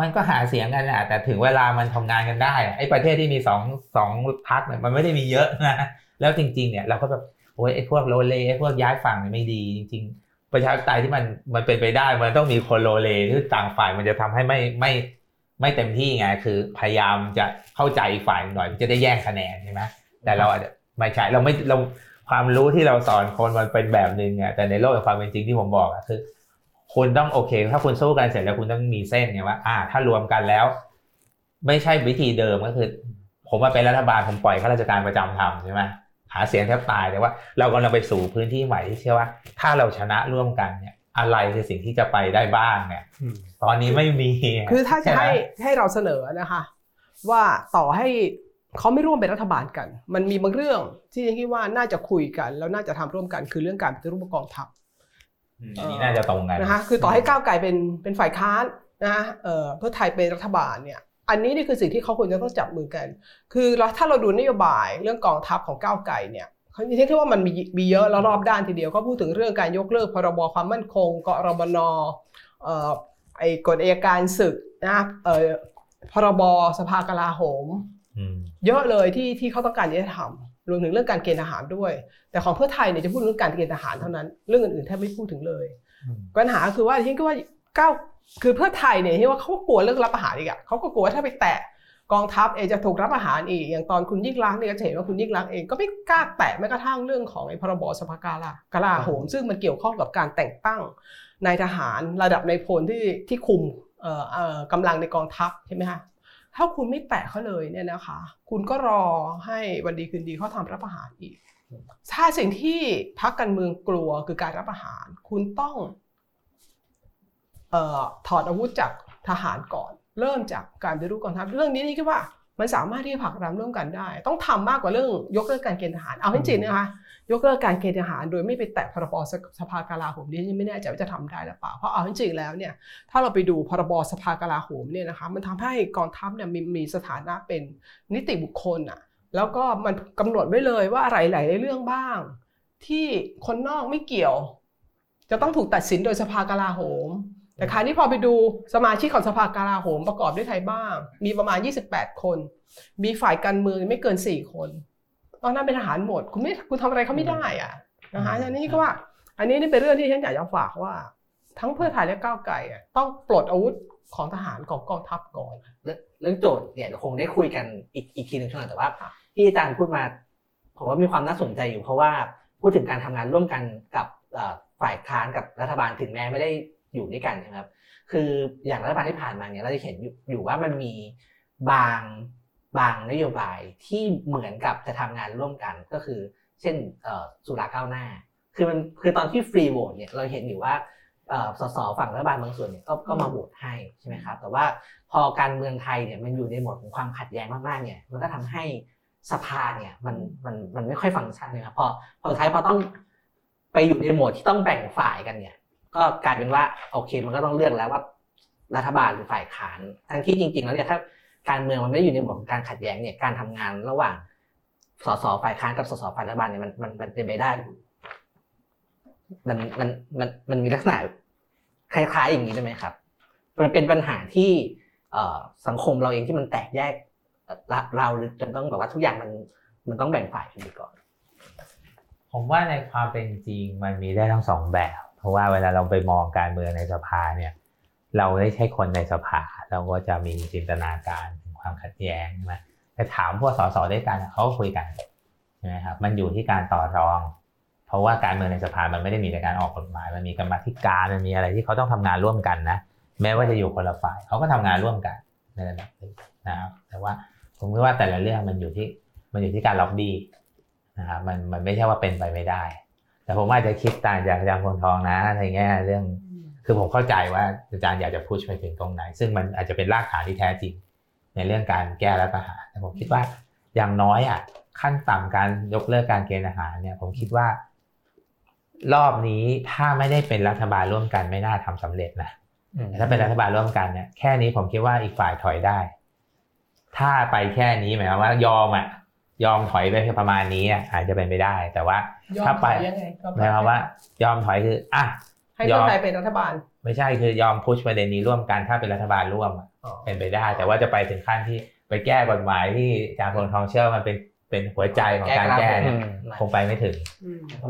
มันก็หาเสียงกันนะแต่ถึงเวลามันทำงานกันได้ไอ้ประเทศที่มีสองพรรคเนี่ยมันไม่ได้มีเยอะนะแล้วจริงๆเนี่ยเราก็แบบโอ้ยไอ้พวกโลเลไอ้พวกย้ายฝั่งเนี่ยไม่ดีจริงๆประชาธิปไตยที่มันเป็นไปได้มันต้องมีคนโลเลหรือต่างฝ่ายมันจะทำให้ไม่เต็มที่ไงคือพยายามจะเข้าใจอีกฝ่ายหน่อยจะได้แย่งคะแนนใช่ไหมแต่เราอาจจะไม่ใช่เราไม่เราความรู้ที่เราสอนคนมันเป็นแบบนึงไงแต่ในโลกความเป็นจริงที่ผมบอกอะคือคุณต้องโอเคถ้าคุณสู้กันเสร็จแล้วคุณต้องมีเส้นไงว่าถ้ารวมกันแล้วไม่ใช่วิธีเดิมก็คือผมว่าเป็นรัฐบาลผมปล่อยข้าราชการประจำทำใช่ไหมหาเสียงแทบตายแต่ว่าเรากำลังไปสู่พื้นที่ใหม่ที่เชื่อว่าถ้าเราชนะร่วมกันเนี่ยอะไรคือสิ่งที่จะไปได้บ้างเนี่ยตอนนี้ไม่มีคือถ้าจะให้เราเสนอนะคะว่าต่อให้เขาไม่ร่วมเป็นรัฐบาลกันมันมีบางเรื่องที่คิดว่าน่าจะคุยกันแล้วน่าจะทำร่วมกันคือเรื่องการปฏิรูปกองทัพอันนี้น่าจะตรงกันนะคะคือต่อให้ก้าวไกลเป็นฝ่ายค้านนะเพื่อไทยเป็นรัฐบาลเนี่ยอันนี้นี่คือสิ่งที่เขาควรจะต้องจับมือกันคือถ้าเราดูนโยบายเรื่องกองทัพของก้าวไกลเนี่ยเขาเรียกว่ามันมีเยอะแล้วรอบด้านทีเดียวเขาพูดถึงเรื่องการยกเลิกพรบความมั่นคงกรมนไอ้กฎอัยการศึกนะพรบสภากลาโหมเยอะเลยที่เขาต้องการจะทำรวมถึงเรื่องการเกณฑ์ทหารด้วยแต่ของเพื่อไทยเนี่ยจะพูดเรื่องการเกณฑ์ทหารเท่านั้นเรื่องอื่นๆแทบไม่พูดถึงเลยปัญหาคือว่าที่ก็ว่าคือเพื่อไทยเนี่ยที่ว่าเขากลัวเรื่องรับอาหารอีกอ่ะเขาก็กลัวถ้าไปแตะกองทัพเองจะถูกรับอาหารอีกอย่างตอนคุณยิ่งลักษณ์เนี่ยก็เห็นว่าคุณยิ่งลักษณ์เองก็ไม่กล้าแตะแม้กระทั่งเรื่องของไอ้พรบสภากลาโหมซึ่งมันเกี่ยวข้องกับการแต่งตั้งนายทหารระดับนายพลที่คุมกำลังในกองทัพใช่ไหมคะถ้าคุณไม่แตะเขาเลยเนี่ยนะคะคุณก็รอให้วันดีคืนดีเขาทำรับอาหารอีกถ้าสิ่งที่พรรคการเมืองกลัวคือการรับอาหารคุณต้องถอดอาวุธจากทหารก่อนเริ่มจากการปฏิรูปกองทัพเรื่องนี้นี่คิดว่ามันสามารถที่จะผลักดันร่วมกันได้ต้องทำมากกว่าเรื่องยกเลิกการเกณฑ์ทหารเอาให้จริงนะคะยกเลิกการเกณฑ์ทหารโดยไม่ไปแตะพรบสภากลาโหมนี่ไม่แน่ใจว่าจะทำได้หรือเปล่าเพราะเอาให้จริงแล้วเนี่ยถ้าเราไปดูพรบสภากลาโหมเนี่ยนะคะมันทำให้กองทัพเนี่ยมีสถานะเป็นนิติบุคคลอ่ะแล้วก็มันกำหนดไว้เลยว่าอะไรหลายเรื่องบ้างที่คนนอกไม่เกี่ยวจะต้องถูกตัดสินโดยสภากลาโหมแต่คราวนี้พอไปดูสมาชิกของสภากลาโหมประกอบด้วยใครบ้างมีประมาณ28คนมีฝ่ายการเมืองไม่เกิน4คนตอนนั้นเป็นทหารหมดคุณทำอะไรเขาไม่ได้อ่ะนะคะอันนี้ก็ว่าอันนี้นี่เป็นเรื่องที่ฉันอยากจะฝากว่าทั้งเพื่อไทยและก้าวไกลต้องปลดอาวุธของทหารของกองทัพก่อนเรื่องโจทย์เนี่ยคงได้คุยกันอีกทีนึงช่วงหลังแต่ว่าที่อาจารย์พูดมาผมว่ามีความน่าสนใจอยู่เพราะว่าพูดถึงการทำงานร่วมกันกับฝ่ายค้านกับรัฐบาลถึงแม้ไม่ได้อยู่ด้วยกันนะครับคืออย่างรัฐบาลที่ผ่านมาเนี่ยเราจะเห็นอยู่ว่ามันมีบางนโยบายที่เหมือนกับจะทำงานร่วมกันก็คือเช่นสุราก้าวหน้าคือตอนที่ฟรีโหวตเนี่ยเราเห็นอยู่ว่าสสฝั่งรัฐบาลบางส่วนเนี่ยก็มาโหวตให้ใช่ไหมครับแต่ว่าพอการเมืองไทยเนี่ยมันอยู่ในโหมดของความขัดแย้งมากๆเนี่ยมันก็ทำให้สภาเนี่ยมันไม่ค่อยฟังก์ชันเลยครับพอสุดท้ายพอต้องไปอยู่ในโหมดที่ต้องแบ่งฝ่ายกันเนี่ยก็กลายเป็นว่าโอเคมันก็ต้องเลือกแล้วว่ารัฐบาลหรือฝ่ายค้านทั้งที่จริงๆแล้วเนี่ยถ้า การเมืองมันไม่ได้อยู่ในบทของการขัดแย้งเนี่ยการทำงานระหว่างสสฝ่ายค้านกับสสฝ่ายรัฐบาลเนี่ยมันเป็นไปได้มันมีลักษณะคล้ายๆอย่างนี้ได้ไหมครับมันเป็นปัญหาที่สังคมเราเองที่มันแตกแยกเราจนต้องแบบว่าทุกอย่างมันต้องแบ่งฝ่ายกันไปก่อนผมว่าในความเป็นจริงมันมีได้ทั้งสองแบบเพราะว่าเวลาเราไปมองการเมืองในสภาเนี่ยเราได้ใช้คนในสภาเราก็จะมีจินตนาการถึงความขัดแย้งมาแต่ถามพวกสสด้วยกันเขาคุยกันใช่ไหมครับมันอยู่ที่การต่อรองเพราะว่าการเมืองในสภามันไม่ได้มีแต่การออกกฎหมายมันมีกรรมาธิการมันมีอะไรที่เขาต้องทำงานร่วมกันนะแม้ว่าจะอยู่คนละฝ่ายเขาก็ทำงานร่วมกันในระดับนึงนะครับแต่ว่าผมคิดว่าแต่ละเรื่องมันอยู่ที่การล็อบบี้นะครับมันไม่ใช่ว่าเป็นไปไม่ได้แต่ผมอาจจะคิดต่างจากอาจารย์พลทองนะในแง่เรื่องคือผมเข้าใจว่าอาจารย์อยากจะพูดไปถึงตรงไหนซึ่งมันอาจจะเป็นรากฐานที่แท้จริงในเรื่องการแก้รัฐประหารแต่ผมคิดว่าอย่างน้อยอ่ะขั้นต่ำการยกเลิกการเกณฑ์ทหารเนี่ยผมคิดว่ารอบนี้ถ้าไม่ได้เป็นรัฐบาลร่วมกันไม่น่าทำสำเร็จนะแต่ถ้าเป็นรัฐบาลร่วมกันเนี่ยแค่นี้ผมคิดว่าอีกฝ่ายถอยได้ถ้าไปแค่นี้หมายความว่ายอมอ่ะยอมถอยไปประมาณนี้อ่ะอาจจะเป็นไปได้แต่ว่าถ้าไปหมายความว่ายอมถอยคืออ่ะให้คนไทยเป็นรัฐบาลไม่ใช่คือยอมพุชประเด็นนี้ร่วมกันถ้าเป็นรัฐบาลร่วมเป็นไปได้แต่ว่าจะไปถึงขั้นที่ไปแก้กฎหมายที่อาจารย์พลทองเชื่อมันเป็นหัวใจของการแก้คงไปไม่ถึง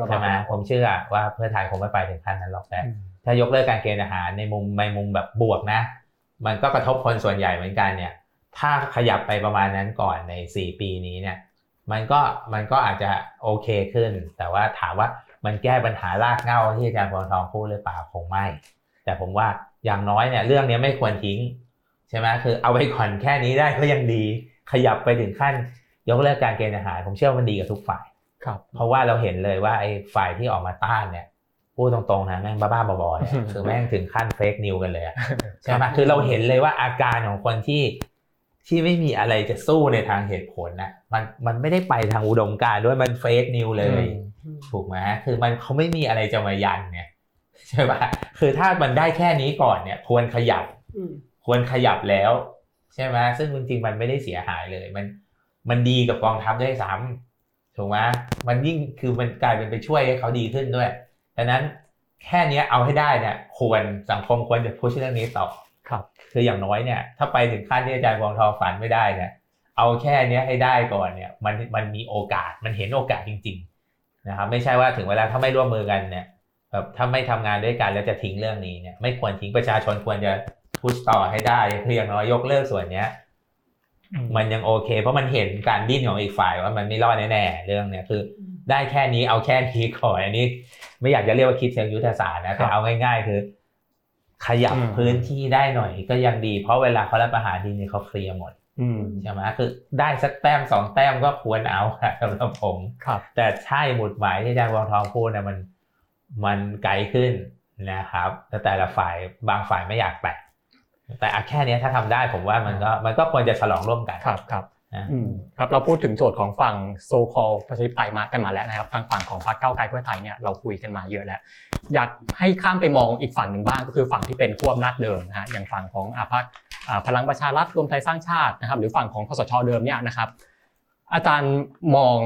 ใช่ไหมผมเชื่อว่าเพื่อไทยคงไม่ไปถึงขั้นนั้นหรอกแต่ถ้ายกเลิกการเกณฑ์ทหารในมุมแบบบวกนะมันก็กระทบคนส่วนใหญ่เหมือนกันเนี่ยถ้าขยับไปประมาณนั้นก่อนใน4ปีนี้เนี่ยมันก็อาจจะโอเคขึ้นแต่ว่าถามว่ามันแก้ปัญหารากเหง้าที่อาจารย์พลทองพูดหรือเปล่าคงไม่แต่ผมว่าอย่างน้อยเนี่ยเรื่องนี้ไม่ควรทิ้งใช่ไหมคือเอาไว้ก่อนแค่นี้ได้ก็ยังดีขยับไปถึงขั้นยกเลิกการเกณฑ์ทหารผมเชื่อมันดีกับทุกฝ่ายครับเพราะว่าเราเห็นเลยว่าไอ้ฝ่ายที่ออกมาต้านเนี่ยพูดตรงๆนะแม่งบ้าๆบอๆเนี่ยคือแม่งถึงขั้นเฟคนิวส์กันเลยใช่ไหมคือเราเห็นเลยว่าอาการของคนที่ไม่มีอะไรจะสู้ในทางเหตุผลนะมันไม่ได้ไปทางอุดมการณ์ด้วยมันเฟคนิวส์เลยถูกไหมคือมันเขาไม่มีอะไรจะมายันเนี่ยใช่ป่ะคือถ้ามันได้แค่นี้ก่อนเนี่ยควรขยับแล้วใช่ไหมซึ่งจริงๆมันไม่ได้เสียหายเลยมันดีกับกองทัพด้วยซ้ำถูกไหมมันยิ่งคือมันกลายเป็นไปช่วยให้เขาดีขึ้นด้วยดังนั้นแค่นี้เอาให้ได้เนี่ยควรสังคมควรจะพูดเรื่องนี้ต่อครับคืออย่างน้อยเนี่ยถ้าไปถึงขั้นที่อาจารย์พลทองฝันไม่ได้เนี่ยเอาแค่นี้ให้ได้ก่อนเนี่ยมันมีโอกาสมันเห็นโอกาสจริงๆนะครับไม่ใช่ว่าถึงเวลาถ้าไม่ร่วมมือกันเนี่ยแบบถ้าไม่ทำงานด้วยกันแล้วจะทิ้งเรื่องนี้เนี่ยไม่ควรทิ้งประชาชนควรจะพุชต่อให้ได้คืออย่างน้อยยกเลิกส่วนเนี้ยมันยังโอเคเพราะมันเห็นการดิ้นของอีกฝ่ายว่ามันไม่รอดแน่ๆเรื่องเนี้ยคือได้แค่นี้เอาแค่นี้ขออันนี้ไม่อยากจะเรียกว่าคิดเชิงยุทธศาสตร์นะแต่เอาง่ายๆคือขยับพื้นที่ได้หน่อยก็ยังดีเพราะเวลาเขารับประหารดินเนี่ยเขาเคลียร์หมดใช่ไหมคือได้สักแต้มสองแต้มก็ควรเอาสำหรับผมแต่ใช่หมุดหมายที่อาจารย์วงทองพูดนะมันไกลขึ้นนะครับแต่ละฝ่ายบางฝ่ายไม่อยากแต่แค่นี้ถ้าทำได้ผมว่ามันก็ควรจะฉลองร่วมกันครับครับครับเราพูดถึงโจทย์ของฝั่งโซคอลประชาธิปไตยมากันมาแล้วนะครับฝั่งของพรรคก้าวไกลเพื่อไทยเนี่ยเราคุยกันมาเยอะแล้วอยากให้ข้ามไปมองอีกฝั่งหนึ่งบ้างก็คือฝั่งที่เป็นขั้วอำนาจเดิมนะฮะอย่างฝั่งของพรรคพลังประชารัฐรวมไทยสร้างชาตินะครับหรือฝั่งของคสช.เดิมเนี่ยนะครับอาจารย์มอง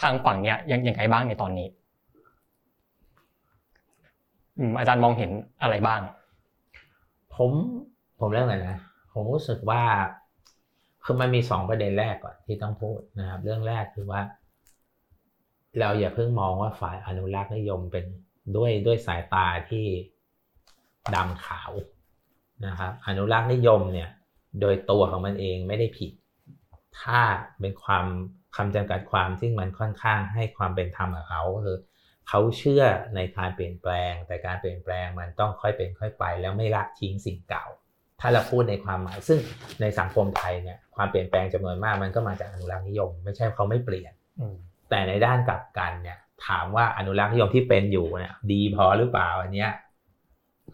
ทางฝั่งเนี้ยยังไงบ้างในตอนนี้อาจารย์มองเห็นอะไรบ้างผมเรื่องอะไรนะผมรู้สึกว่าคือมันมี2ประเด็นแรกก่อนที่ต้องพูดนะครับเรื่องแรกคือว่าเราอย่าเพิ่งมองว่าฝ่ายอนุรักษ์นิยมเป็นด้วยสายตาที่ดำขาวนะครับอนุรักษ์นิยมเนี่ยโดยตัวของมันเองไม่ได้ผิดถ้าเป็นความคำจำกัดความซึ่งมันค่อนข้างให้ความเป็นธรรมกับเขาก็คือเขาเชื่อในการเปลี่ยนแปลงแต่การเปลี่ยนแปลงมันต้องค่อยเป็นค่อยไปแล้วไม่ละทิ้งสิ่งเก่าถ้าเราพูดในความหมายซึ่งในสังคมไทยเนี่ยความเปลี่ยนแปลงจำนวนมากมันก็มาจากอนุรักษ์นิยมไม่ใช่เขาไม่เปลี่ยนแต่ในด้านกลับกันเนี่ยถามว่าอนุรักษ์นิยมที่เป็นอยู่เนี่ยดีพอหรือเปล่าอันเนี้ย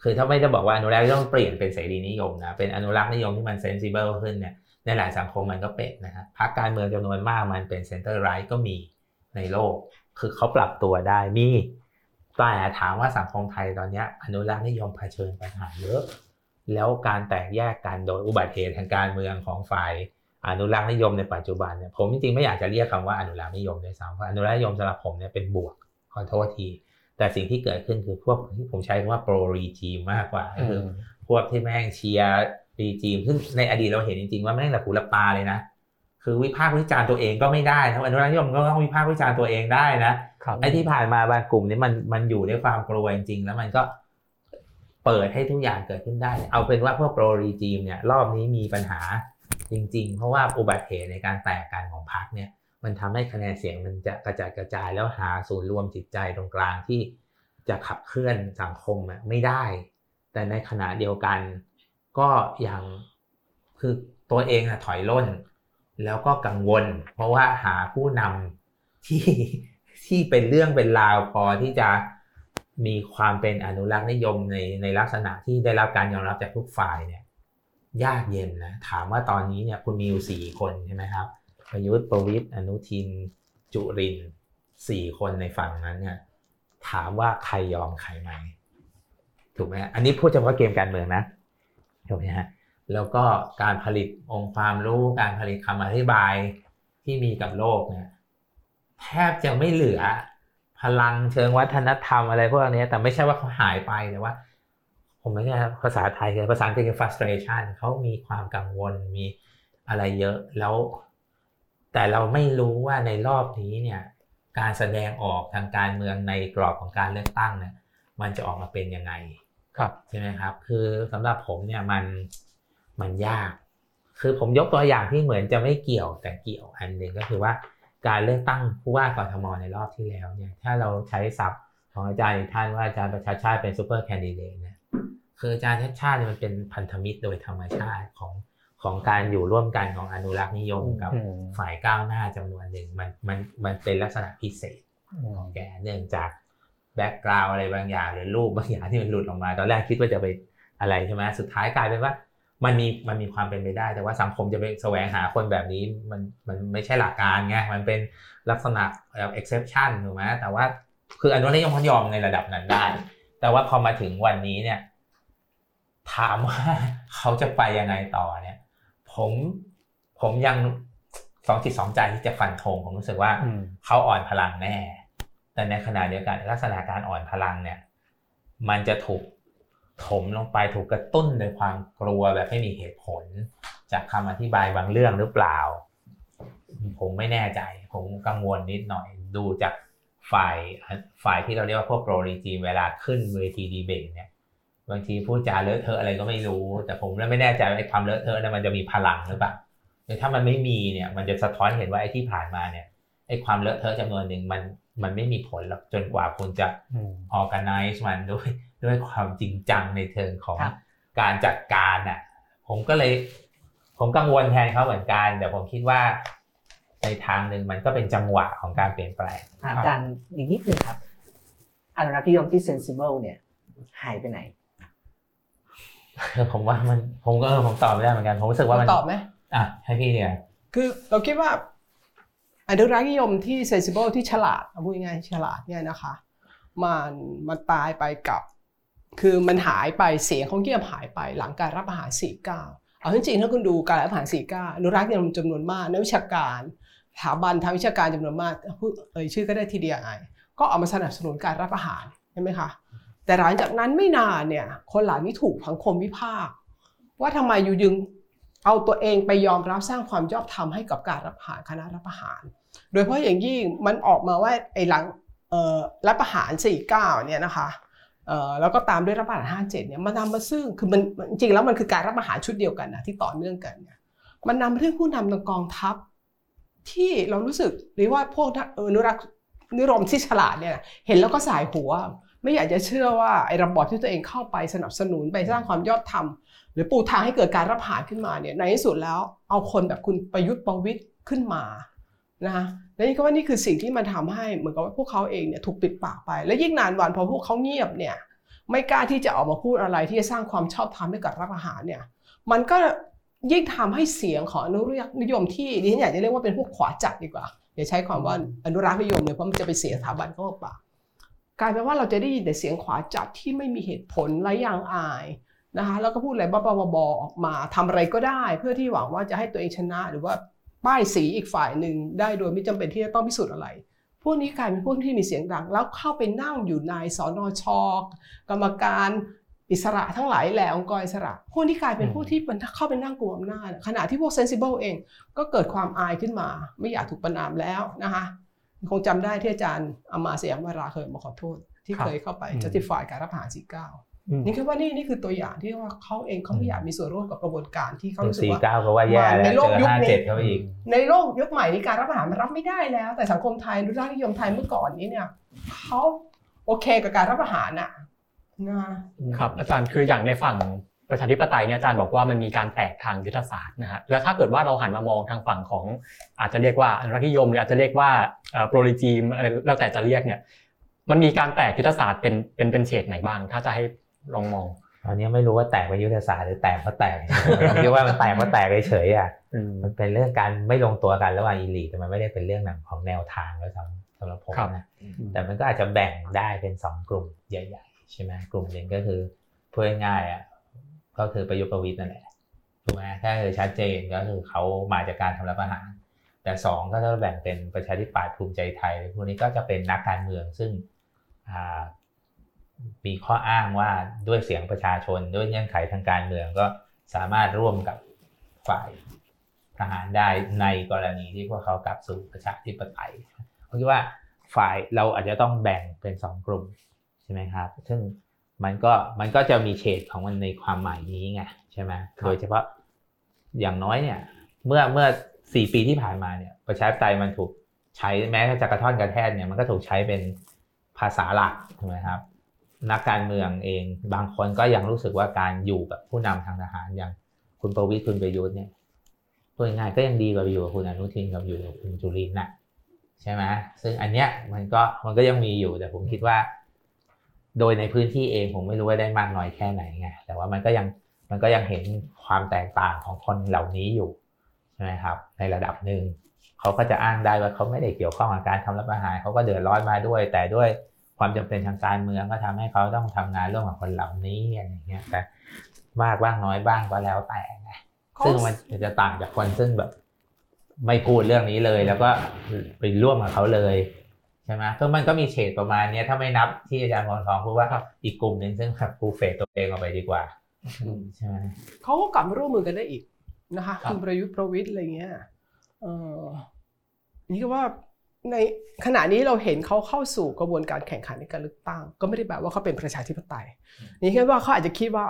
คือถ้าไม่จะบอกว่าอนุรักษ์ต้องเปลี่ยนเป็นเสรีนิยมนะเป็นอนุรักษ์นิยมที่มันเซนซิเบิลขึ้นเนี่ยในหลายสังคมมันก็เป็นนะฮะพรรคการเมืองจำนวนมากมันเป็นเซ็นเตอร์ไรท์ก็มีในโลกคือเขาปรับตัวได้มีแต่ถามว่าสังคมไทยตอนเนี้ยอนุรักษ์นิยมเผชิญปัญหาเยอะ แล้วการแตกแยกกันโดยอุบัติเหตุทางการเมืองของฝ่ายอนุรักษนิยมในปัจจุบันเนี่ยผมจริงๆไม่อยากจะเรียกคำว่าอนุรักษนิยมด้วยซ้ำเพราะอนุรักษนิยมสำหรับผมเนี่ยเป็นบวกขอโทษทีแต่สิ่งที่เกิดขึ้นคือพวกที่ผมใช้คำว่าโปรรีจีมมากกว่าคือพวกที่แม่งเชียร์รีจีมซึ่งในอดีตเราเห็นจริงๆว่าแม่งละกุละปาเลยนะคือวิพากษ์วิจารณ์ตัวเองก็ไม่ได้ทั้งอนุรักษนิยมก็ต้องวิพากษ์วิจารณ์ตัวเองได้นะไอ้ที่ผ่านมาบางกลุ่มนี้มันอยู่ในความกลัวจริงๆแล้วมันก็เปิดให้ทุกอย่างเกิดขึ้นได้เอาเป็นว่าพวกโปรรีจีมเนี่ยรอบนี้มีปัญหาจริงๆเพราะว่าอุบัติเหตุในการแตกกันของพรรคเนี่ยมันทำให้คะแนนเสียงมันจะกระจัดกระจายแล้วหาศูนย์รวมจิตใจตรงกลางที่จะขับเคลื่อนสังคมไม่ได้แต่ในขณะเดียวกันก็ยังคือตัวเองถอยร่นแล้วก็กังวลเพราะว่าหาผู้นำที่เป็นเรื่องเป็นราวพอที่จะมีความเป็นอนุรักษนิยมในลักษณะที่ได้รับการยอมรับจากทุกฝ่ายเนี่ยยากเย็นนะถามว่าตอนนี้เนี่ยคุณมีอยู่4คนใช่ไหมครับประยุทธ์ประวิตรอนุทินจุรินทร์4คนในฝั่งนั้นเนี่ยถามว่าใครยอมใครไหมถูกไหมอันนี้พูดเฉพาะเกมการเมืองนะถูกไหมฮะแล้วก็การผลิตองค์ความรู้การผลิตคำอธิบายที่มีกับโลกเนี่ยแทบจะไม่เหลือพลังเชิงวัฒนธรรมอะไรพวกนี้แต่ไม่ใช่ว่าเขาหายไปแต่ว่าผมไม่ใช่ภาษาไทยคือภาษาอังกฤษคือ frustration เขามีความกังวลมีอะไรเยอะแล้วแต่เราไม่รู้ว่าในรอบนี้เนี่ยการแสดงออกทางการเมืองในกรอบของการเลือกตั้งเนี่ยมันจะออกมาเป็นยังไงครับใช่ไหมครับคือสำหรับผมเนี่ยมันยากคือผมยกตัวอย่างที่เหมือนจะไม่เกี่ยวแต่เกี่ยวอันนึงก็คือว่าการเลือกตั้งผู้ว่ากทมในรอบที่แล้วเนี่ยถ้าเราใช้ศัพท์ของอาจารย์ท่านว่าอาจารย์ประชาชาติเป็นซูเปอร์แคนดิเดตเนี่ยคืออาจารย์ชาติมันเป็นพันธมิตรโดยธรรมชาติของการอยู่ร่วมกันของอนุรักษนิยมกับฝ่ายก้าวหน้าจำนวนหนึ่งมันเป็นลักษณะพิเศษของแกเนื่องจากแบ็คกราวด์อะไรบางอย่างหรือรูปบางอย่างที่มันหลุดออกมาตอนแรกคิดว่าจะไปอะไรใช่ไหมสุดท้ายกลายเป็นว่ามันมีความเป็นไปได้แต่ว่าสังคมจะไปแสวงหาคนแบบนี้มันไม่ใช่หลักการไงมันเป็นลักษณะแบบ exception ถูกไหมแต่ว่าคืออนุรักษนิยมเขายอมในระดับนั้นได้แต่ว่าพอมาถึงวันนี้เนี่ยถามว่าเขาจะไปยังไงต่อเนี่ยผมยังสองจิตสองใจที่จะฟันธงผมรู้สึกว่าเขาอ่อนพลังแน่แต่ในขณะเดียวกันลักษณะการอ่อนพลังเนี่ยมันจะถูกถมลงไปถูกกระตุ้นโดยความกลัวแบบไม่มีเหตุผลจากคำอธิบายบางเรื่องหรือเปล่าผมไม่แน่ใจผมกังวลนิดหน่อยดูจากฝ่ายที่เราเรียกว่าพวกโปรรีจีเวลาขึ้นเวทีดีเบตเนี่ยบางทีพูดจาเลอะเทอะอะไรก็ไม่รู้แต่ผมไม่แน่ใจว่าไอ้ความเลอะเทอะนั้นมันจะมีพลังหรือเปล่าถ้ามันไม่มีเนี่ยมันจะสะท้อนเห็นว่าไอ้ที่ผ่านมาเนี่ยไอ้ความเลอะเทอะจำนวนหนึ่งมันไม่มีผลหรอกจนกว่าคุณจะ organize มันด้วยความจริงจังในเชิงของการจัดการน่ะผมกังวลแทนเขาเหมือนกันแต่ผมคิดว่าในทางนึงมันก็เป็นจังหวะของการเปลี่ยนแปลงการอีกนิดนึงครับอนุรักษนิยมที่ sensible เนี่ยหายไปไหนผมว่ามันผมตอบไม่ได้เหมือนกันผมรู้สึกว่ามันตอบมั้ยอ่ะให้พี่เนี่ยคือเราคิดว่าอนุรักษนิยมที่ sensible ที่ฉลาดพูดง่ายๆฉลาดเนี่ยนะคะมันตายไปกับคือมันหายไปเสียงของเงียบหายไปหลังการรับประหาร49เอาจริงๆถ้าคุณดูการรับประหาร49อนุรักษนิยมจำนวนมากนักวิชาการสถาบันทางวิชาการจำนวนมากเอ่ยชื่อก็ได้ TDI ก็เอามาสนับสนุนการรับประหารใช่มั้ยคะแต่หลังจากนั้นไม่นานเนี่ยคนเหล่านี้ถูกสังคมวิพากษ์ว่าทำไมอยู่ยึงเอาตัวเองไปยอมรับสร้างความยอมธรรมให้กับการรับประหารคณะรับประหารโดยเฉพาะอย่างยิ่งมันออกมาว่าไอ้หลังรับประหาร49เนี่ยนะคะแล้วก็ตามด้วยรับประหาร57เนี่ยมันนำมาซึ่งคือมันจริงแล้วมันคือการรับประหารชุดเดียวกันนะที่ต่อเนื่องกันเนี่ยมันนำเรื่องผู้นำทางกองทัพที่เรารู้สึกหรือว่าพวกอนุรักษนิยมที่ฉลาดเนี่ยเห็นแล้วก็สายหัวไม่อยากจะเชื่อว่าไอ้ระบอบที่ตัวเองเข้าไปสนับสนุนไปสร้างความยอมธรรมหรือปูทางให้เกิดการรับประหารขึ้นมาเนี่ยในที่สุดแล้วเอาคนแบบคุณประยุทธ์ประวิตรขึ้นมานะคะและนี่ก็ว่านี่คือสิ่งที่มันทำให้เหมือนกับว่าพวกเขาเองเนี่ยถูกปิดปากไปและยิ่งนานวันพอพวกเขาเงียบเนี่ยไม่กล้าที่จะออกมาพูดอะไรที่จะสร้างความชอบธรรมให้กับรัฐประหารเนี่ยมันก็ยิ่งทำให้เสียงของอนุรักษนิยมที่ดิฉันอยากจะเรียกว่าเป็นพวกขวาจัดดีกว่าอย่าใช้คำว่าอนุรักษนิยมเนี่ยเพราะมันจะไปเสียสถาบันเข้าปากกลายเป็นว่าเราจะได้ยินแต่เสียงขวาจัดที่ไม่มีเหตุผลไร้ยางอาย นะคะแล้วก็พูดอะไรบ้าๆบอๆออกมาทำอะไรก็ได้เพื่อที่หวังว่าจะให้ตัวเองชนะหรือว่าป้ายสีอีกฝ่ายหนึ่งได้โดยไม่จำเป็นที่จะต้องพิสูจน์อะไรพวกนี้กลายเป็นพวกที่มีเสียงดังแล้วเข้าไปนั่งอยู่ในสนช.กรรมการอิสระทั้งหลายแหล่องค์กรอิสระพวกที่กลายเป็นพวกที่เข้าไปนั่งกลุ่มอำนาจขณะที่พวก sensible เองก็เกิดความอายขึ้นมาไม่อยากถูกประณามแล้วนะคะคงจำได้ที่อาจารย์อมาเสียงวาราเคยมาขอโทษที่เคยเข้าไป justify การรัฐประหาร49นี่คือว่านี่คือตัวอย่างที่ว่าเขาเองเขาไม่อยากมีส่วนร่วมกับกระบวนการที่เขารู้สึกว่าในโลกยุคนี้ในโลกยุคใหม่นี้การรัฐประหารมันรับไม่ได้แล้วแต่สังคมไทยรัฐนิยมไทยเมื่อก่อนนี้เนี่ยเขาโอเคกับการรัฐประหารนะครับอาจารย์คืออย่างในฝั่งประชาธิปไตยเนี่ยอาจารย์บอกว่ามันมีการแตกทางยุทธศาสตร์นะฮะแล้วถ้าเกิดว่าเราหันมามองทางฝั่งของอาจจะเรียกว่าอนุรักษนิยมหรืออาจจะเรียกว่าโปรลิจีมอะไรแล้วแต่จะเรียกเนี่ยมันมีการแตกยุทธศาสตร์เป็นเฉดไหนบ้างถ้าจะใหลองมองตอนนี้ไม่รู้ว่าแตกเป็นยุทธศาสตร์หรือแตกเพราะแตกผมคิดว่ามันแตกเพราะแตกเฉยๆอ่ะมันเป็นเรื่องการไม่ลงตัวกันระหว่างอีลีทแต่มันไม่ได้เป็นเรื่องหนังของแนวทางแล้วสำหรับผมนะแต่มันก็อาจจะแบ่งได้เป็น2กลุ่มใหญ่ๆใช่ไหมกลุ่มนึงก็คือพูดง่ายๆอ่ะก็คือประยุทธ์ประวิตรนั่นแหละถูกไหมถ้าคือชัดเจนก็คือเขามาจากการทำรัฐประหารแต่2ก็จะแบ่งเป็นประชาธิปัตย์ภูมิใจไทยพวกนี้ก็จะเป็นนักการเมืองซึ่งมีข้ออ้างว่าด้วยเสียงประชาชนด้วยเงื่อนไขทางการเมืองก็สามารถร่วมกับฝ่ายทหารได้ในกรณีที่พวกเขากลับสู่ประชาธิปไตยผมคิดว่าฝ่ายเราอาจจะต้องแบ่งเป็น2กลุ่มใช่ไหมครับซึ่งมันก็จะมีเฉดของมันในความหมายนี้ไงใช่ไหมโดยเฉพาะอย่างน้อยเนี่ยเมื่อ4ปีที่ผ่านมาเนี่ยประชาธิปไตยมันถูกใช้แม้จะกระท่อนกระแท่นเนี่ยมันก็ถูกใช้เป็นภาษาหลักใช่ไหมครับนักการเมืองเองบางคนก็ยังรู้สึกว่าการอยู่กับผู้นำทางทหารอย่างคุณประวิตรคุณประยุทธ์เนี่ยพูดง่ายก็ยังดีกว่าอยู่กับคุณอนุทินกับอยู่กับคุณจุลินทร์น่ะใช่ไหมซึ่งอันเนี้ยมันก็ยังมีอยู่แต่ผมคิดว่าโดยในพื้นที่เองผมไม่รู้ว่าได้มากน้อยแค่ไหนไงแต่ว่ามันก็ยังเห็นความแตกต่างของคนเหล่านี้อยู่ใช่ไหมครับในระดับหนึ่งเขาก็จะอ้างได้ว่าเขาไม่ได้เกี่ยวข้องกับการทำรัฐประหารเขาก็เดือดร้อนมาด้วยแต่ด้วยความจำเป็นทางการเมืองก็ทำให้เขาต้องทำงานร่วมกับคนเหล่านี้อะไรอย่างเงี้ยแต่มากบ้างน้อยบ้างก็แล้วแต่ไงซึ่งมันจะต่างจากคนซึ่งแบบไม่พูดเรื่องนี้เลยแล้วก็ไปร่วมกับเขาเลยใช่ไหมก็มันก็มีเฉดประมาณนี้ถ้าไม่นับที่อาจารย์มอญทองพูดว่าอีกกลุ่มนึงซึ่งแบบกูเฟดตัวเองออกไปดีกว่าใช่ไหมเขาก็กลับมาร่วมมือกันได้อีกนะคะคุณประยุทธ์ประวิตรอะไรเงี้ยนี่ก็ว่าในขณะนี้เราเห็นเขาเข้าสู่กระบวนการแข่งขันในการเลือกตั้งก็ไม่ได้แปลว่าเขาเป็นประชาธิปไตยนี่แค่ว่าเขาอาจจะคิดว่า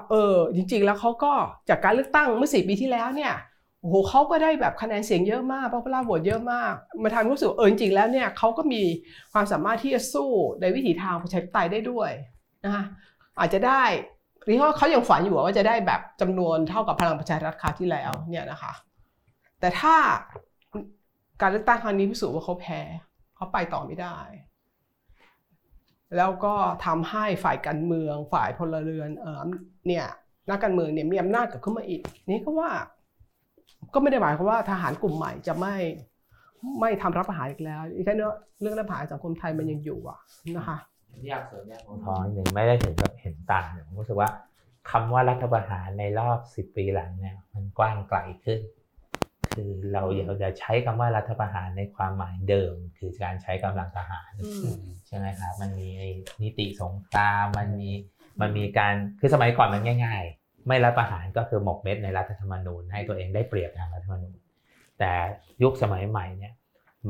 จริงๆแล้วเขาก็จากการเลือกตั้งเมื่อ4ปีที่แล้วเนี่ยโอ้โหเขาก็ได้แบบคะแนนเสียงเยอะมากเพราะพลาโหวตเยอะมากมาทำรู้สึกจริงๆแล้วเนี่ยเขาก็มีความสามารถที่จะสู้ในวิถีทางประชาธิปไตยได้ด้วยนะคะอาจจะได้หรือว่าเขายังฝันอยู่ว่าจะได้แบบจำนวนเท่ากับพลังประชารัฐคราวที่แล้วเนี่ยนะคะแต่ถ้าการเลือกตั้งครั้งนี้พิสูจน์ว่าเขาแพ้เขาไปต่อไม่ได้แล้วก็ทำให้ฝ่ายการเมืองฝ่ายพลเรือนเนี่ยนักการเมืองเนี่ยมีอำนาจกลับเข้ามาอีกนี่ก็ว่าก็ไม่ได้หมายความว่าทหารกลุ่มใหม่จะไม่ทำรัฐประหารอีกแล้วอีกแค่เรื่องรัฐประหารสังคมไทยมันยังอยู่อ่ะนะคะยากเสริมยากของท้องหนึ่งไม่ได้ถึงกับเห็นต่างเนี่ยผมรู้สึกว่าคำว่ารัฐประหารในรอบ10ปีหลังเนี่ยมันกว้างไกลขึ้นคือเราอยากจะใช้คำว่ารัฐประหารในความหมายเดิมคือการใช้กำลังทหารใช่ไหมครับมันมีนิติสงครามมันมีการคือสมัยก่อนมันง่ายๆไม่รัฐประหารก็คือหมกเม็ดในรัฐธรรมนูญให้ตัวเองได้เปรียบทางรัฐธรรมนูญแต่ยุคสมัยใหม่เนี่ย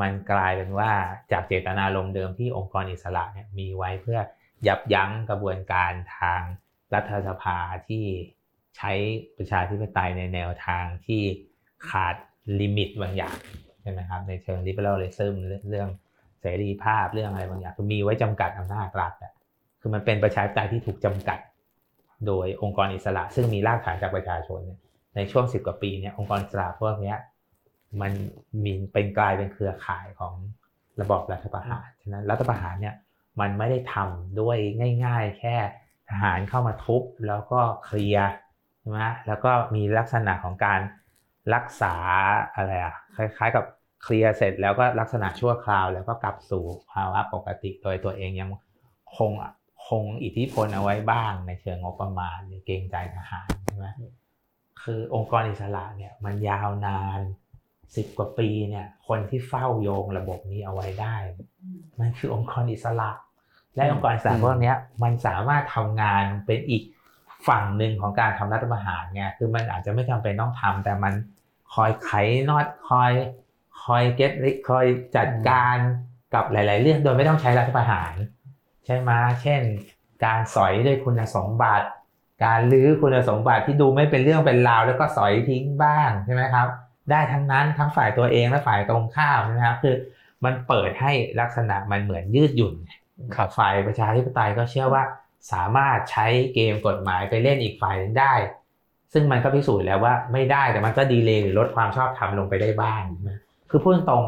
มันกลายเป็นว่าจากเจตนารมณ์เดิมที่องค์กรอิสระเนี่ยมีไว้เพื่อยับยั้งกระบวนการทางรัฐสภาที่ใช้ประชาธิปไตยในแนวทางที่ขาดลิมิตบางอย่างใช่ไหมครับในเชิง liberalism เรื่องเสรีภาพเรื่องอะไรบางอย่างคือมีไว้จำกัดอำนาจรัฐอ่ะคือมันเป็นประชาธิปไตยที่ถูกจำกัดโดยองค์กรอิสระซึ่งมีรากฐานจากประชาชนในช่วง10กว่าปีเนี่ยองค์กรอิสระพวกนี้มันมีเป็นกลายเป็นเครือข่ายของระบอบรัฐประหารฉะนั้นรัฐประหารเนี่ยมันไม่ได้ทำด้วยง่ายๆแค่ทหารเข้ามาทุบแล้วก็เคลียร์ใช่ไหมแล้วก็มีลักษณะของการรักษาอะไรคล้ายๆกับเคลียร์เสร็จแล้วก็ลักษณะชั่วคราวแล้วก็กลับสู่ภาวะปกติโดยตัวเองยังคง คงอิทธิพลเอาไว้บ้างในเชิงงบประมาณหรือเกรงใจทหารใช่ไหมคือองค์กรอิสระเนี่ยมันยาวนาน10กว่าปีเนี่ยคนที่เฝ้าโยงระบบนี้เอาไว้ได้มันคือองค์กรอิสระและองค์กรอิสระพวกนี้มันสามารถทำงานเป็นอีกฝั่งหนึ่งของการทำรัฐประหารไงคือมันอาจจะไม่จำเป็นต้องทำแต่มันคอยไขน็อตคอยเก็ตริกคอยจัดการกับหลายๆเรื่องโดยไม่ต้องใช้รัฐประหารใช่ไหมเช่นการสอยด้วยคุณสมบัติการรื้อคุณสมบัติที่ดูไม่เป็นเรื่องเป็นราวแล้วก็สอยทิ้งบ้างใช่ไหมครับได้ทั้งนั้นทั้งฝ่ายตัวเองและฝ่ายตรงข้ามนะครับคือมันเปิดให้ลักษณะมันเหมือนยืดหยุ่นฝ่ายประชาธิปไตยก็เชื่อว่าสามารถใช้เกมกฎหมายไปเล่นอีกฝ่ายนึงได้ซึ่งมันก็พิสูจน์แล้วว่าไม่ได้แต่มันก็ดีเลย์หรือลดความชอบธรรมลงไปได้บ้างนะคือพูดตรง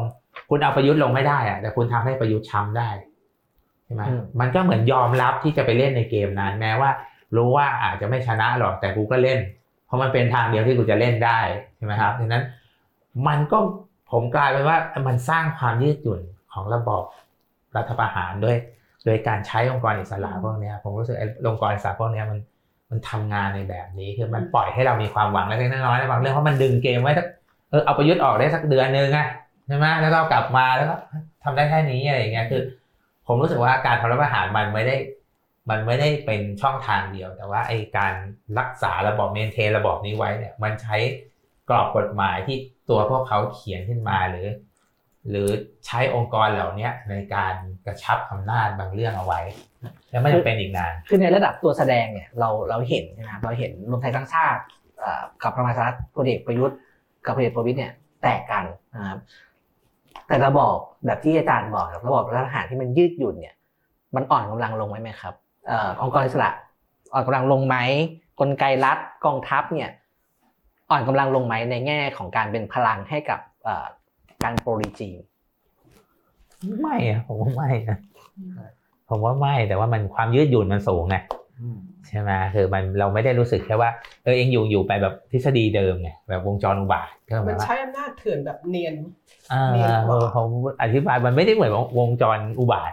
คุณเอาประยุทธ์ลงไม่ได้อะแต่คุณทำให้ประยุทธ์ช้ำได้ใช่ไหมมันก็เหมือนยอมรับที่จะไปเล่นในเกมนั้นแม้ว่ารู้ว่าอาจจะไม่ชนะหรอกแต่กูก็เล่นเพราะมันเป็นทางเดียวที่กูจะเล่นได้ใช่ไหมครับดังนั้นมันก็ผมกลายเป็นว่ามันสร้างความยืดหยุ่นของระบอบรัฐประหารด้วยโดยการใช้องค์กรอิสระพวกนี้ผมรู้สึกองค์กรอิสระพวกนี้มันทำงานในแบบนี้คือมันปล่อยให้เรามีความหวังเล็กๆน้อยๆในบางเรื่องเพราะมันดึงเกมไว้เอาประยุทธ์ออกได้สักเดือนนึงไงใช่ไหมแล้วก็กลับมาแล้วก็ทำได้แค่นี้อะไรอย่างเงี้ยคือผมรู้สึกว่าการทำรัฐประหารมันไม่ได้เป็นช่องทางเดียวแต่ว่าไอ้การรักษาระบอบเมนเทนระบอบนี้ไว้เนี่ยมันใช้กรอบกฎหมายที่ตัวพวกเขาเขียนขึ้นมาหรือใช้องค์กรเหล่านี้ในการกระชับอำนาจบางเรื่องเอาไว้และไม่จำเป็นอีกนานคือในระดับตัวแสดงเนี่ยเราเห็นนะครับเราเห็นรวมไทยสร้างชาติกับพลังประชารัฐพลเอกประยุทธ์กับพลเอกประวิตรเนี่ยแตกกันนะครับแต่ระบอบแบบที่อาจารย์บอกระบอบรัฐประหารที่มันยืดหยุ่นเนี่ยมันอ่อนกำลังลงไหมครับองค์กรอิสระอ่อนกำลังลงไหมกลไกรัฐกองทัพเนี่ยอ่อนกำลังลงไหมในแง่ของการเป็นพลังให้กับการโปรดิจีไม่อะผมว่าไม่นะผมว่าไม่แต่ว่ามันความยืดหยุ่นมันสูงไงใช่ไหมคือมันเราไม่ได้รู้สึกแค่ว่าเองอยู่ไปแบบทฤษฎีเดิมไงแบบวงจรอุบาทมันใช้อำนาจเถื่อนแบบเนียนผมอธิบายมันไม่ได้เหมือนวงจรอุบาท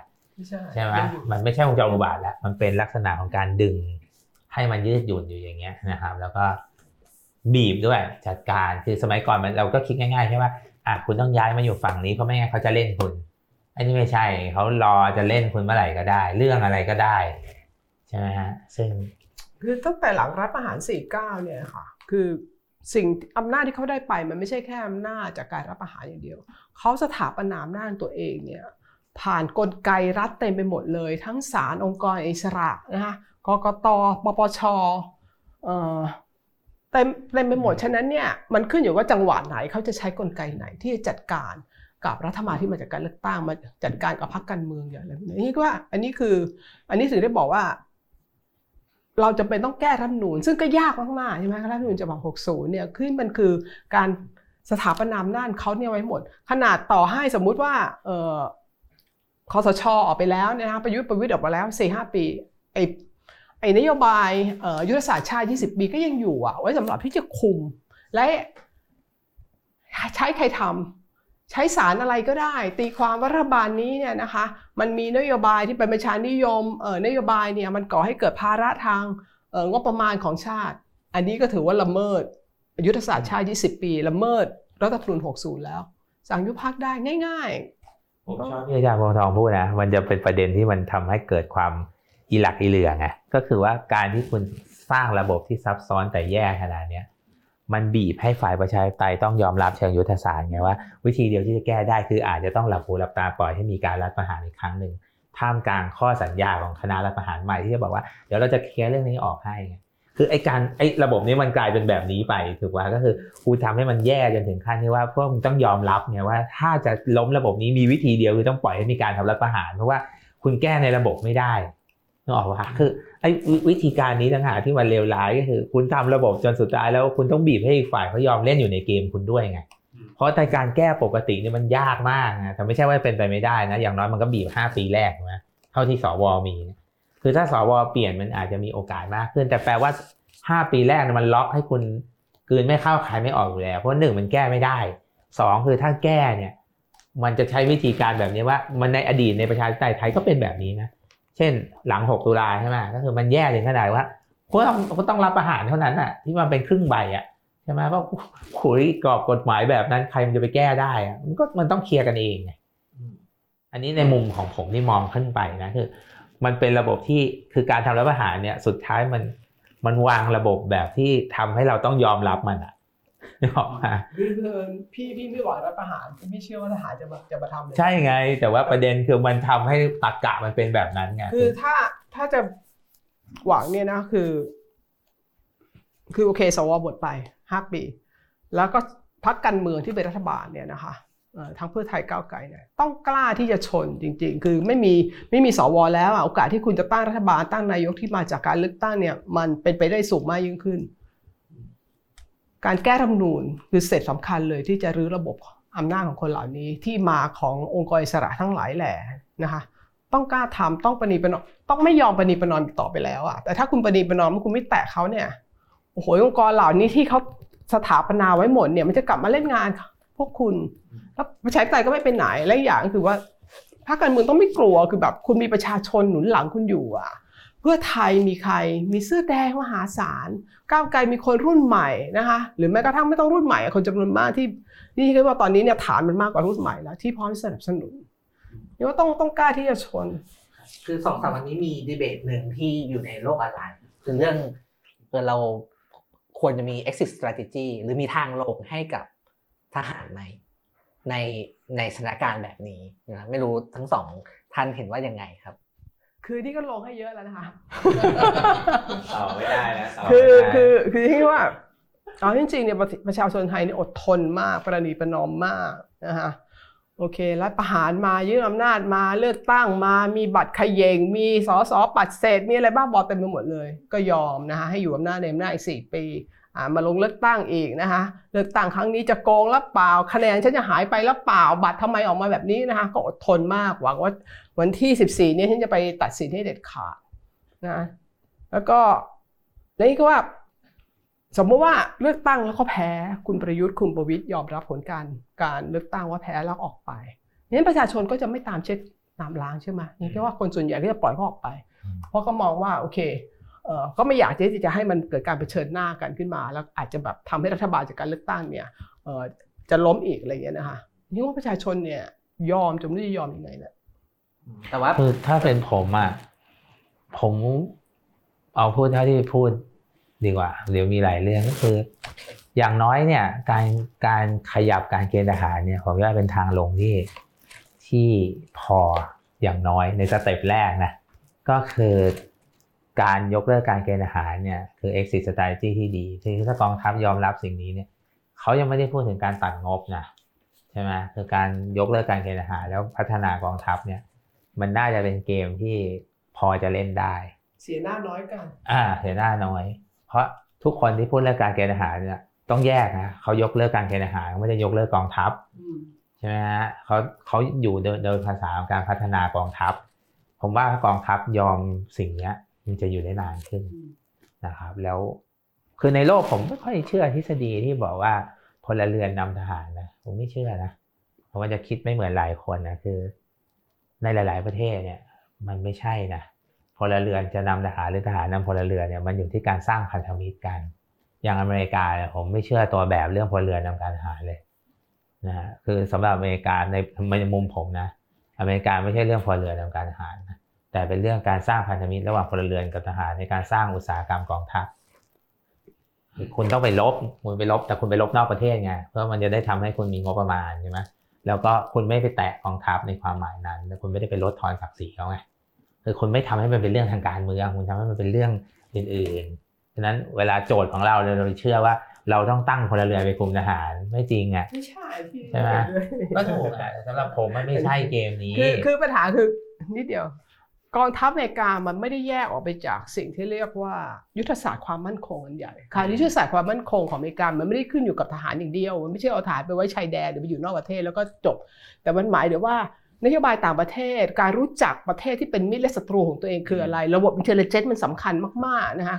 ใช่ไหมมันไม่ใช่วงจรอุบาทแล้วมันเป็นลักษณะของการดึงให้มันยืดหยุ่นอยู่อย่างเงี้ยนะครับแล้วก็บีบด้วยจัดการคือสมัยก่อนมันเราก็คิดง่ายๆใช่ป่ะคุณต้องย้ายมาอยู่ฝั่งนี้เพราะไม่งั้นเขาจะเล่นคุณอันนี้ไม่ใช่เขารอจะเล่นคุณเมื่อไหร่ก็ได้เรื่องอะไรก็ได้ใช่มั้ยฮะซึ่งคือตั้งแต่หลังรัฐประหาร49เนี่ยค่ะคือสิ่งอำนาจที่เขาได้ไปมันไม่ใช่แค่อำนาจจากการรัฐประหารอย่างเดียวเขาสถาปนาอำนาจตัวเองเนี่ยผ่านกลไกรัฐเต็มไปหมดเลยทั้งศาลองค์กรอิสระนะคะกกต.ปปช.เต็มไปหมดฉะนั้นเนี่ยมันขึ้นอยู่ว่าจังหวัดไหนเขาจะใช้กลไกไหนที่จะจัดการกับรัฐบาลที่มาจากการเลือกตั้งมาจัดการกับพรรคการเมืองอย่างไรนี่ก็ว่าอันนี้ถึงได้บอกว่าเราจะเป็นต้องแก้รัฐธรรมนูญซึ่งก็ยากมากๆใช่ไหมรัฐธรรมนูญฉบับ60เนี่ยขึ้นมันคือการสถาปนาอำนาจเขาเนี่ยไว้หมดขนาดต่อให้สมมุติว่าคสช.ออกไปแล้วนะคะประยุทธ์ออกมาแล้ว 4-5 ปีไอ้นโยบายยุทธศาสตร์ชาติ20ปีก็ยังอยู่อ่ะไว้สำหรับที่จะคุมและใช้ใครทำใช้ศาลอะไรก็ได้ตีความว่ารัฐบาลนี้เนี่ยนะคะมันมีนโยบายที่เป็นประชานิยมนโยบายเนี่ยมันก่อให้เกิดภาระทางงบประมาณของชาติอันนี้ก็ถือว่าละเมิดยุทธศาสตร์ชาติ20ปีละเมิดรัฐธรรมนูญ60แล้วสั่งยุบพรรคได้ง่ายๆผมชอบที่อาจารย์พงษ์ทองพูดนะมันจะเป็นประเด็นที่มันทำให้เกิดความอีหลักอีเหลือไงก็คือว่าการที่คุณสร้างระบบที่ซับซ้อนแต่แย่ขนาดนี้มันบีบให้ฝ่ายประชาธิปไตยต้องยอมรับเชิงยุทธศาสตร์ไงว่าวิธีเดียวที่จะแก้ได้คืออาจจะต้องหลับหูหลับตาปล่อยให้มีการรัฐประหารอีกครั้งหนึ่งท่ามกลางข้อสัญญาของคณะรัฐประหารใหม่ที่จะบอกว่าเดี๋ยวเราจะเคลียร์เรื่องนี้ออกให้คือไอ้ระบบนี้มันกลายเป็นแบบนี้ไปถูกป่ะก็คือกูทำให้มันแย่จนถึงขั้นที่ว่าพวกมึงต้องยอมรับไงว่าถ้าจะล้มระบบนี้มีวิธีเดียวคือต้องปล่อยให้มีการทำรัฐประหารเพราะว่าคุณแก้ในระบบไม่ได้นึกออกว่าคือไอ้วิธีการนี้ต่างหากที่มันเลวร้ายก็คือคุณทำระบบจนสุดท้ายแล้วคุณต้องบีบให้อีกฝ่ายเขายอมเล่นอยู่ในเกมคุณด้วยไงเพราะแต่การแก้ปกติเนี่ยมันยากมากนะแต่ไม่ใช่ว่าเป็นไปไม่ได้นะอย่างน้อยมันก็บีบ5ปีแรกนะเท่าที่สวมีคือถ้าสวเปลี่ยนมันอาจจะมีโอกาสมากขึ้นแต่แปลว่า5ปีแรกมันล็อกให้คุณคืนไม่เข้าขายไม่ออกอยู่แล้วเพราะ1มันแก้ไม่ได้2คือถ้าแก้เนี่ยมันจะใช้วิธีการแบบนี้ว่ามันในอดีตในประชาธิปไตยไทยก็เป็นแบบนี้นะ เช่นหลัง6ตุลาใช่ไหมก็คือมันแย่ถึงขนาดว่าเขาต้องรับอาหารเท่านั้นอ่ะที่มันเป็นครึ่งใบอ่ะใช่ไหมเพราะคุยกรอบกฎหมายแบบนั้นใครมันจะไปแก้ได้มันต้องเคลียร์กันเองอันนี้ในมุมของผมที่มองขึ้นไปนะคือมันเป็นระบบที่คือการทำรับอาหารเนี่ยสุดท้ายมันวางระบบแบบที่ทำให้เราต้องยอมรับมันอ่ะนึกออกป่ะพี่ไม่หวังรับอาหารไม่เชื่อว่าทหารจะมาทำเลยใช่ไงแต่ว่าประเด็นคือมันทำให้ตรรกะมันเป็นแบบนั้นไงคือถ้าจะหวังเนี่ยนะคือโอเคสวบทไป5ปีแล้วก็พรรคการเมืองที่เป็นรัฐบาลเนี่ยนะคะทั้งเพื่อไทยก้าวไกลเนี่ยต้องกล้าที่จะชนจริงๆคือไม่มีสวแล้วโอกาสที่คุณจะตั้งรัฐบาลตั้งนายกที่มาจากการเลือกตั้งเนี่ยมันเป็นไปได้สูงมากยิ่งขึ้นการแก้รัฐธรรมนูญคือเสร็จสำคัญเลยที่จะรื้อระบบอำนาจของคนเหล่านี้ที่มาขององค์กรอิสระทั้งหลายแหละนะคะต้องกล้าทำต้องประนีประนอมต้องไม่ยอมประนีประนอมต่อไปแล้วอ่ะแต่ถ้าคุณประนีประนอมคุณไม่แตะเขาเนี่ยโอ้โหองค์กรเหล่านี้ที่เขาสถาปนาไว้หมดเนี่ยมันจะกลับมาเล่นงานพวกคุณแล้วประชาธิปไตยก็ไม่เป็นไหนและอย่างคือว่าพรรคการเมืองต้องไม่กลัวคือแบบคุณมีประชาชนหนุนหลังคุณอยู่อ่ะเพื่อไทยมีใครมีเสื้อแดงมหาศาลก้าวไกลมีคนรุ่นใหม่นะคะหรือแม้กระทั่งไม่ต้องรุ่นใหม่คนจำนวนมากที่นี่เรียกว่าตอนนี้เนี่ยฐานมันมากกว่ารุ่นใหม่แล้วที่พร้อมสนับสนุนนี่ว่าต้องกล้าที่จะชนคือ 2-3 วันนี้มีดีเบตหนึ่งที่อยู่ในโลกออนไลน์คือเรื่องเราควรจะมี exit strategy หรือมีทางลงให้กับทหารไหมในสถานการณ์แบบนี้นะไม่รู้ทั้งสองท่านเห็นว่ายังไงครับคือที่ก็ลงให้เยอะแล้วนะคะสอบไม่ได้นะสอบคือที่ว่าเอาจริงๆเนี่ยประชาชนไทยเนี่ยอดทนมากประนีประนอมมากนะฮะโอเครัฐประหารมายึดอำนาจมาเลือกตั้งมามีบัตรเขย่งมีส.ส.ปัดเศษมีอะไรบ้าบอเต็มไปหมดเลยก็ยอมนะฮะให้อยู่อำนาจในอำนาจอีก4ปีมาลงเลือกตั้งอีกนะฮะเลือกตั้งครั้งนี้จะโกงหรือเปล่าคะแนนฉันจะหายไปหรือเปล่าบัตรทำไมออกมาแบบนี้นะฮะก็อดทนมากหวังว่าวันที่14นี้ฉันจะไปตัดสินให้เด็ดขาดนะแล้วก็นี่ก็ว่าสมมติว่าเลือกตั้งแล้วก็แพ้คุณประยุทธ์คุณประวิตรยอมรับผลการเลือกตั้งว่าแพ้แล้วออกไปงั้นประชาชนก็จะไม่ตามเช็ดตามล้างใช่ไหมนี่ก็ว่าคนส่วนใหญ่ก็จะปล่อยเขาออกไปเพราะก็มองว่าโอเคก็ไม่อยากที่จะให้มันเกิดการเผชิญหน้ากันขึ้นมาแล้วอาจจะแบบทำให้รัฐบาลจากการเลือกตั้งเนี่ยจะล้มอีกอะไรอย่างเงี้ยนะคะนี่ว่าประชาชนเนี่ยยอมจนไม่ได้ยอมยังไงเนี่ยแต่ว่าคือถ้าเป็นผมอ่ะผมเอาพูดเท่าที่พูดดีกว่าเดี๋ยวมีหลายเรื่องก็คืออย่างน้อยเนี่ยการขยับการเกณฑ์ทหารเนี่ยผมว่าเป็นทางลงที่พออย่างน้อยในสเต็ปแรกนะก็คือการยกเลิกการเกณฑ์ทหารเนี่ยคือ exit strategy ที่ดีที่ถ้ากองทัพยอมรับสิ่งนี้เนี่ยเขายังไม่ได้พูดถึงการตัดงบนะใช่ไหมคือการยกเลิกการเกณฑ์ทหารแล้วพัฒนากองทัพเนี่ยมันน่าจะเป็นเกมที่พอจะเล่นได้เสียหน้าน้อยกันเสียหน้าน้อยเพราะทุกคนที่พูดเรื่องการเกณฑ์ทหารเนี่ยต้องแยกนะเขายกเลิกการเกณฑ์ทหารไม่ได้ยกเลิกกองทัพใช่ไหมฮะเขาอยู่โดยภาษาของการพัฒนากองทัพผมว่ากองทัพยอมสิ่งนี้มันจะอยู่ได้นานขึ้นนะครับแล้วคือในโลกผมไม่ค่อยเชื่อทฤษฎีที่บอกว่าพลเรือนนำทหารนะผมไม่เชื่อนะเพราะว่าจะคิดไม่เหมือนหลายคนนะคือในหลายๆประเทศเนี่ยมันไม่ใช่นะพลเรือนจะนำทหารหรือทหารนำพลเรือนเนี่ยมันอยู่ที่การสร้างพันธมิตรกันอย่างอเมริกาเนี่ยผมไม่เชื่อตัวแบบเรื่องพลเรือนนำการทหารเลยนะฮะคือสำหรับอเมริกาในมุมผมนะอเมริกาไม่ใช่เรื่องพลเรือนนำการทหารนะแต่เป็นเรื่องการสร้างพันธมิตรระหว่างพลเรือนกับทหารในการสร้างอุตสาหกรรมกองทัพคุณต้องไปลบคุณไปลบแต่คุณไปลบนอกประเทศไงเพื่อมันจะได้ทำให้คุณมีงบประมาณใช่ไหมแล้วก็คุณไม่ไปแตะกองทัพในความหมายนั้นแล้วคุณไม่ได้ไปลดทอนศักดิ์ศรีเขาไงคือคุณไม่ทำให้มันเป็นเรื่องทางการเมืองคุณทำให้มันเป็นเรื่องอื่นๆฉะนั้นเวลาโจทย์ของเราเชื่อว่าเราต้องตั้งพลเรือนไปคุมทหารไม่จริงอ่ะไม่ใช่ใช่ไหมก็ถูกอ่ะสำหรับผมมันไม่ใช่เกมนี้คือปัญหาคือนิดเดียวกองทัพอเมริกามันไม่ได้แยกออกไปจากสิ่งที่เรียกว่ายุทธศาสตร์ความมั่นคงอันใหญ่ค่ะยุทธศาสตร์ความมั่นคงของอเมริกามันไม่ได้ขึ้นอยู่กับทหารอย่างเดียวมันไม่ใช่เอาทหารไปไว้ชายแดนหรือไปอยู่นอกประเทศแล้วก็จบแต่มันหมายถึงว่านโยบายต่างประเทศการรู้จักประเทศที่เป็นมิตรและศัตรูของตัวเองคืออะไรระบบ intelligence มันสำคัญมากๆนะคะ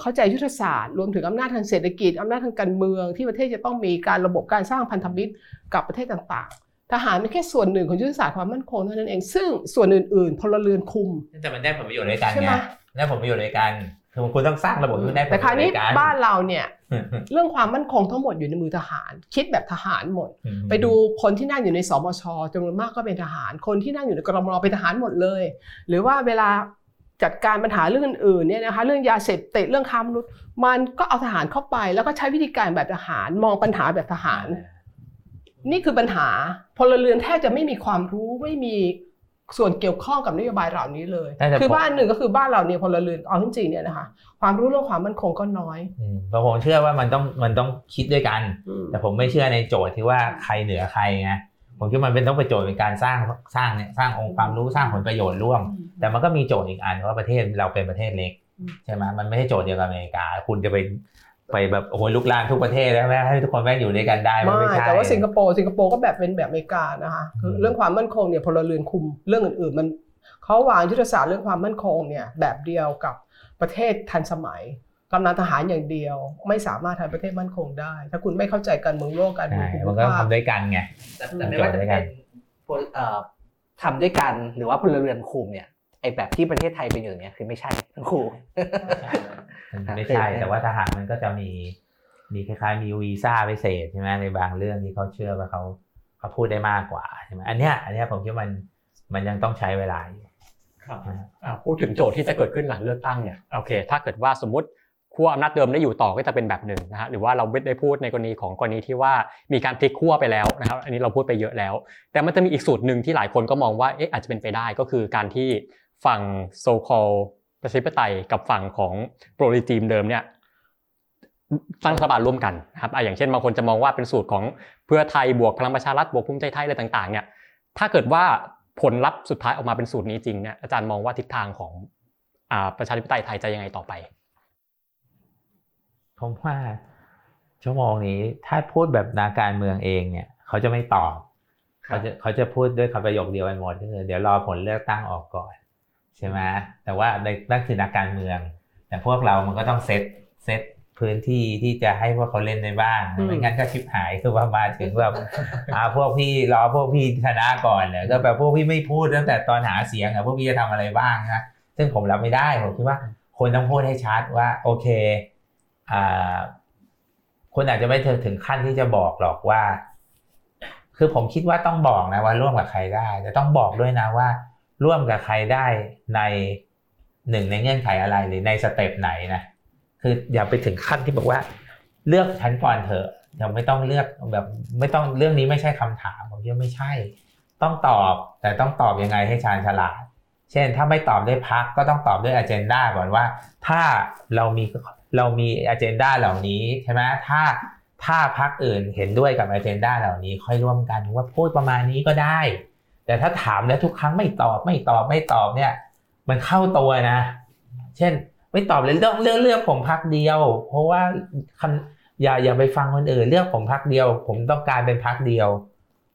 เข้าใจยุทธศาสตร์รวมถึงอำนาจทางเศรษฐกิจอำนาจทางการเมืองที่ประเทศจะต้องมีการระบบการสร้างพันธมิตรกับประเทศต่างๆ ทหารเป็นแค่ส่วนหนึ่งของยุทธศาสตร์ความมั่นคงเท่านั้นเองซึ่งส่วนอื่นๆพลเรือนคุมแต่มันได้ผลประโยชน์ด้วยกันไงได้ผลประโยชน์ด้วยกันคือคุณต้องสร้างระบบที่ได้ผลประโยชน์ด้วยกันแต่คราวนี้บ้านเราเนี่ยเรื่องความมั่นคงทั้งหมดอยู่ในมือทหารคิดแบบทหารหมดไปดูคนที่นั่งอยู่ในสมชจำนวนมากก็เป็นทหารคนที่นั่งอยู่ในกรมนเป็นทหารหมดเลยหรือว่าเวลาจัดการปัญหาเรื่องอื่นเนี่ยนะคะเรื่องยาเสพติดเรื่องค้ามนุษย์มันก็เอาทหารเข้าไปแล้วก็ใช้วิธีการแบบทหารมองปัญหาแบบทหารนี่คือปัญหาพลเรือนแทบจะไม่มีความรู้ไม่มีส่วนเกี่ยวข้องกับนโยบายเหล่านี้เลยคือบ้านหนึ่งก็คือบ้านเราเนี่ยพลเรือนเอาจริงๆเนี่ยนะคะความรู้เรื่องความมั่นคงก็น้อยผมเชื่อว่ามันต้องคิดด้วยกันแต่ผมไม่เชื่อในโจทย์ที่ว่าใครเหนือใครไงผมคิดมันเป็นต้องเป็นโจทย์เป็นการสร้างเนี่ยสร้างองค์ความรู้สร้างผลประโยชน์ร่วมแต่มันก็มีโจทย์อีกอันว่าประเทศเราเป็นประเทศเล็กใช่ไหมมันไม่ใช่โจทย์เดียวกับอเมริกาคุณจะไปแบบโอ้โหลุกลามทุกประเทศแล้วแม้ให้ทุกคนแม่งอยู่ด้วยกันได้มันไม่ใช่แต่ว่าสิงคโปร์ก็แบบเป็นแบบอเมริกานะคะคือเรื่องความมั่นคงเนี่ยพลเรือนคุมเรื่องอื่นๆมันเขาวางยุทธศาสตร์เรื่องความมั่นคงเนี่ยแบบเดียวกับประเทศทันสมัยกำลังทหารอย่างเดียวไม่สามารถทำประเทศมั่นคงได้ถ้าคุณไม่เข้าใจการเมืองโลกการเมืองคุณก็ทำด้วยกันไงแต่ไม่ว่าจะเป็นทำด้วยกันหรือว่าพลเรือนคุมเนี่ยไอ้แบบที่ประเทศไทยเป็นอยู่เนี่ยคือไม่ใช่ทั้งคู่ไม่ใช่แต่ว่าทหารมันก็จะมีคล้ายๆมีวีซ่าพิเศษใช่มั้ยในบางเรื่องที่เขาเชื่อว่าเขาพูดได้มากกว่าใช่มั้ยอันเนี้ยผมคิดว่ามันยังต้องใช้เวลาอยู่ครับพูดถึงโจทย์ที่จะเกิดขึ้นหลังเลือกตั้งเนี่ยโอเคถ้าเกิดว่าสมมุติขั้วอำนาจเดิมได้อยู่ต่อก็จะเป็นแบบหนึ่งนะฮะหรือว่าเราได้พูดในกรณีที่ว่ามีการพลิกขั้วไปแล้วนะครับอันนี้เราพูดไปเยอะแล้วแต่มันจะมีอีกสูตรนึงที่หลายคนก็มองว่าเอ๊ะอาจจะเป็นไปได้ก็คือการที่ฝั่งโซคอลประชาธิปไตยกับฝั่งของโปรลิจีมเดิมเนี่ยตั้งรัฐบาลร่วมกันนะครับอย่างเช่นบางคนจะมองว่าเป็นสูตรของเพื่อไทยบวกพลังประชารัฐบวกภูมิใจไทยอะไรต่างๆเนี่ยถ้าเกิดว่าผลลัพธ์สุดท้ายออกมาเป็นสูตรนี้จริงเนี่ยอาจารย์มองว่าทิศทางของประชาธิปไตยไทยจะยังไงต่อไปผมว่าชั่วโมงนี้ถ้าพูดแบบนักการเมืองเองเนี่ยเขาจะไม่ตอบเขาจะพูดด้วยคำประโยคเดียวกันหมดคือเดี๋ยวรอผลเลือกตั้งออกก่อนใช่ไหมแต่ว่าในนั่นคือนักการเมืองแต่พวกเรามันก็ต้องเซตพื้นที่ที่จะให้พวกเขาเล่นได้บ้างไม่งั้นก็ชิบหายคือว่ามาถึงแบบพวกพี่รอพวกพี่ชนะก่อนแล้วก็แบบพวกพี่ไม่พูดตั้งแต่ตอนหาเสียงพวกพี่จะทำอะไรบ้างนะซึ่งผมรับไม่ได้ผมคิดว่าคนต้องพูดให้ชัดว่าโอเคคนอาจจะไม่ถึงขั้นที่จะบอกหรอกว่าคือผมคิดว่าต้องบอกนะว่าร่วมกับใครได้แต่ต้องบอกด้วยนะว่าร่วมกับใครได้ในหนึ่งในเงื่อนไขอะไรหรือในสเต็ปไหนนะคืออย่าไปถึงขั้นที่บอกว่าเลือกฉันก่อนเถอะอย่าไม่ต้องเลือกแบบไม่ต้องเรื่องนี้ไม่ใช่คำถามผมว่าไม่ใช่ต้องตอบแต่ต้องตอบยังไงให้ชาญฉลาดเช่นถ้าไม่ตอบด้วยพรรคก็ต้องตอบด้วยอเจนดาก่อนว่าถ้าเรามีอเจนดาเหล่านี้ใช่ไหมถ้าพรรคอื่นเห็นด้วยกับอเจนดาเหล่านี้ค่อยร่วมกันว่าพูดประมาณนี้ก็ได้แต่ถ้าถามแล้วทุกครั้งไม่ตอบเนี่ยมันเข้าตัวนะเช่นไม่ตอบเลยเลือกผมพรรคเดียวเพราะว่าอย่าไปฟังคนอื่นเลือกผมพรรคเดียวผมต้องการเป็นพรรคเดียว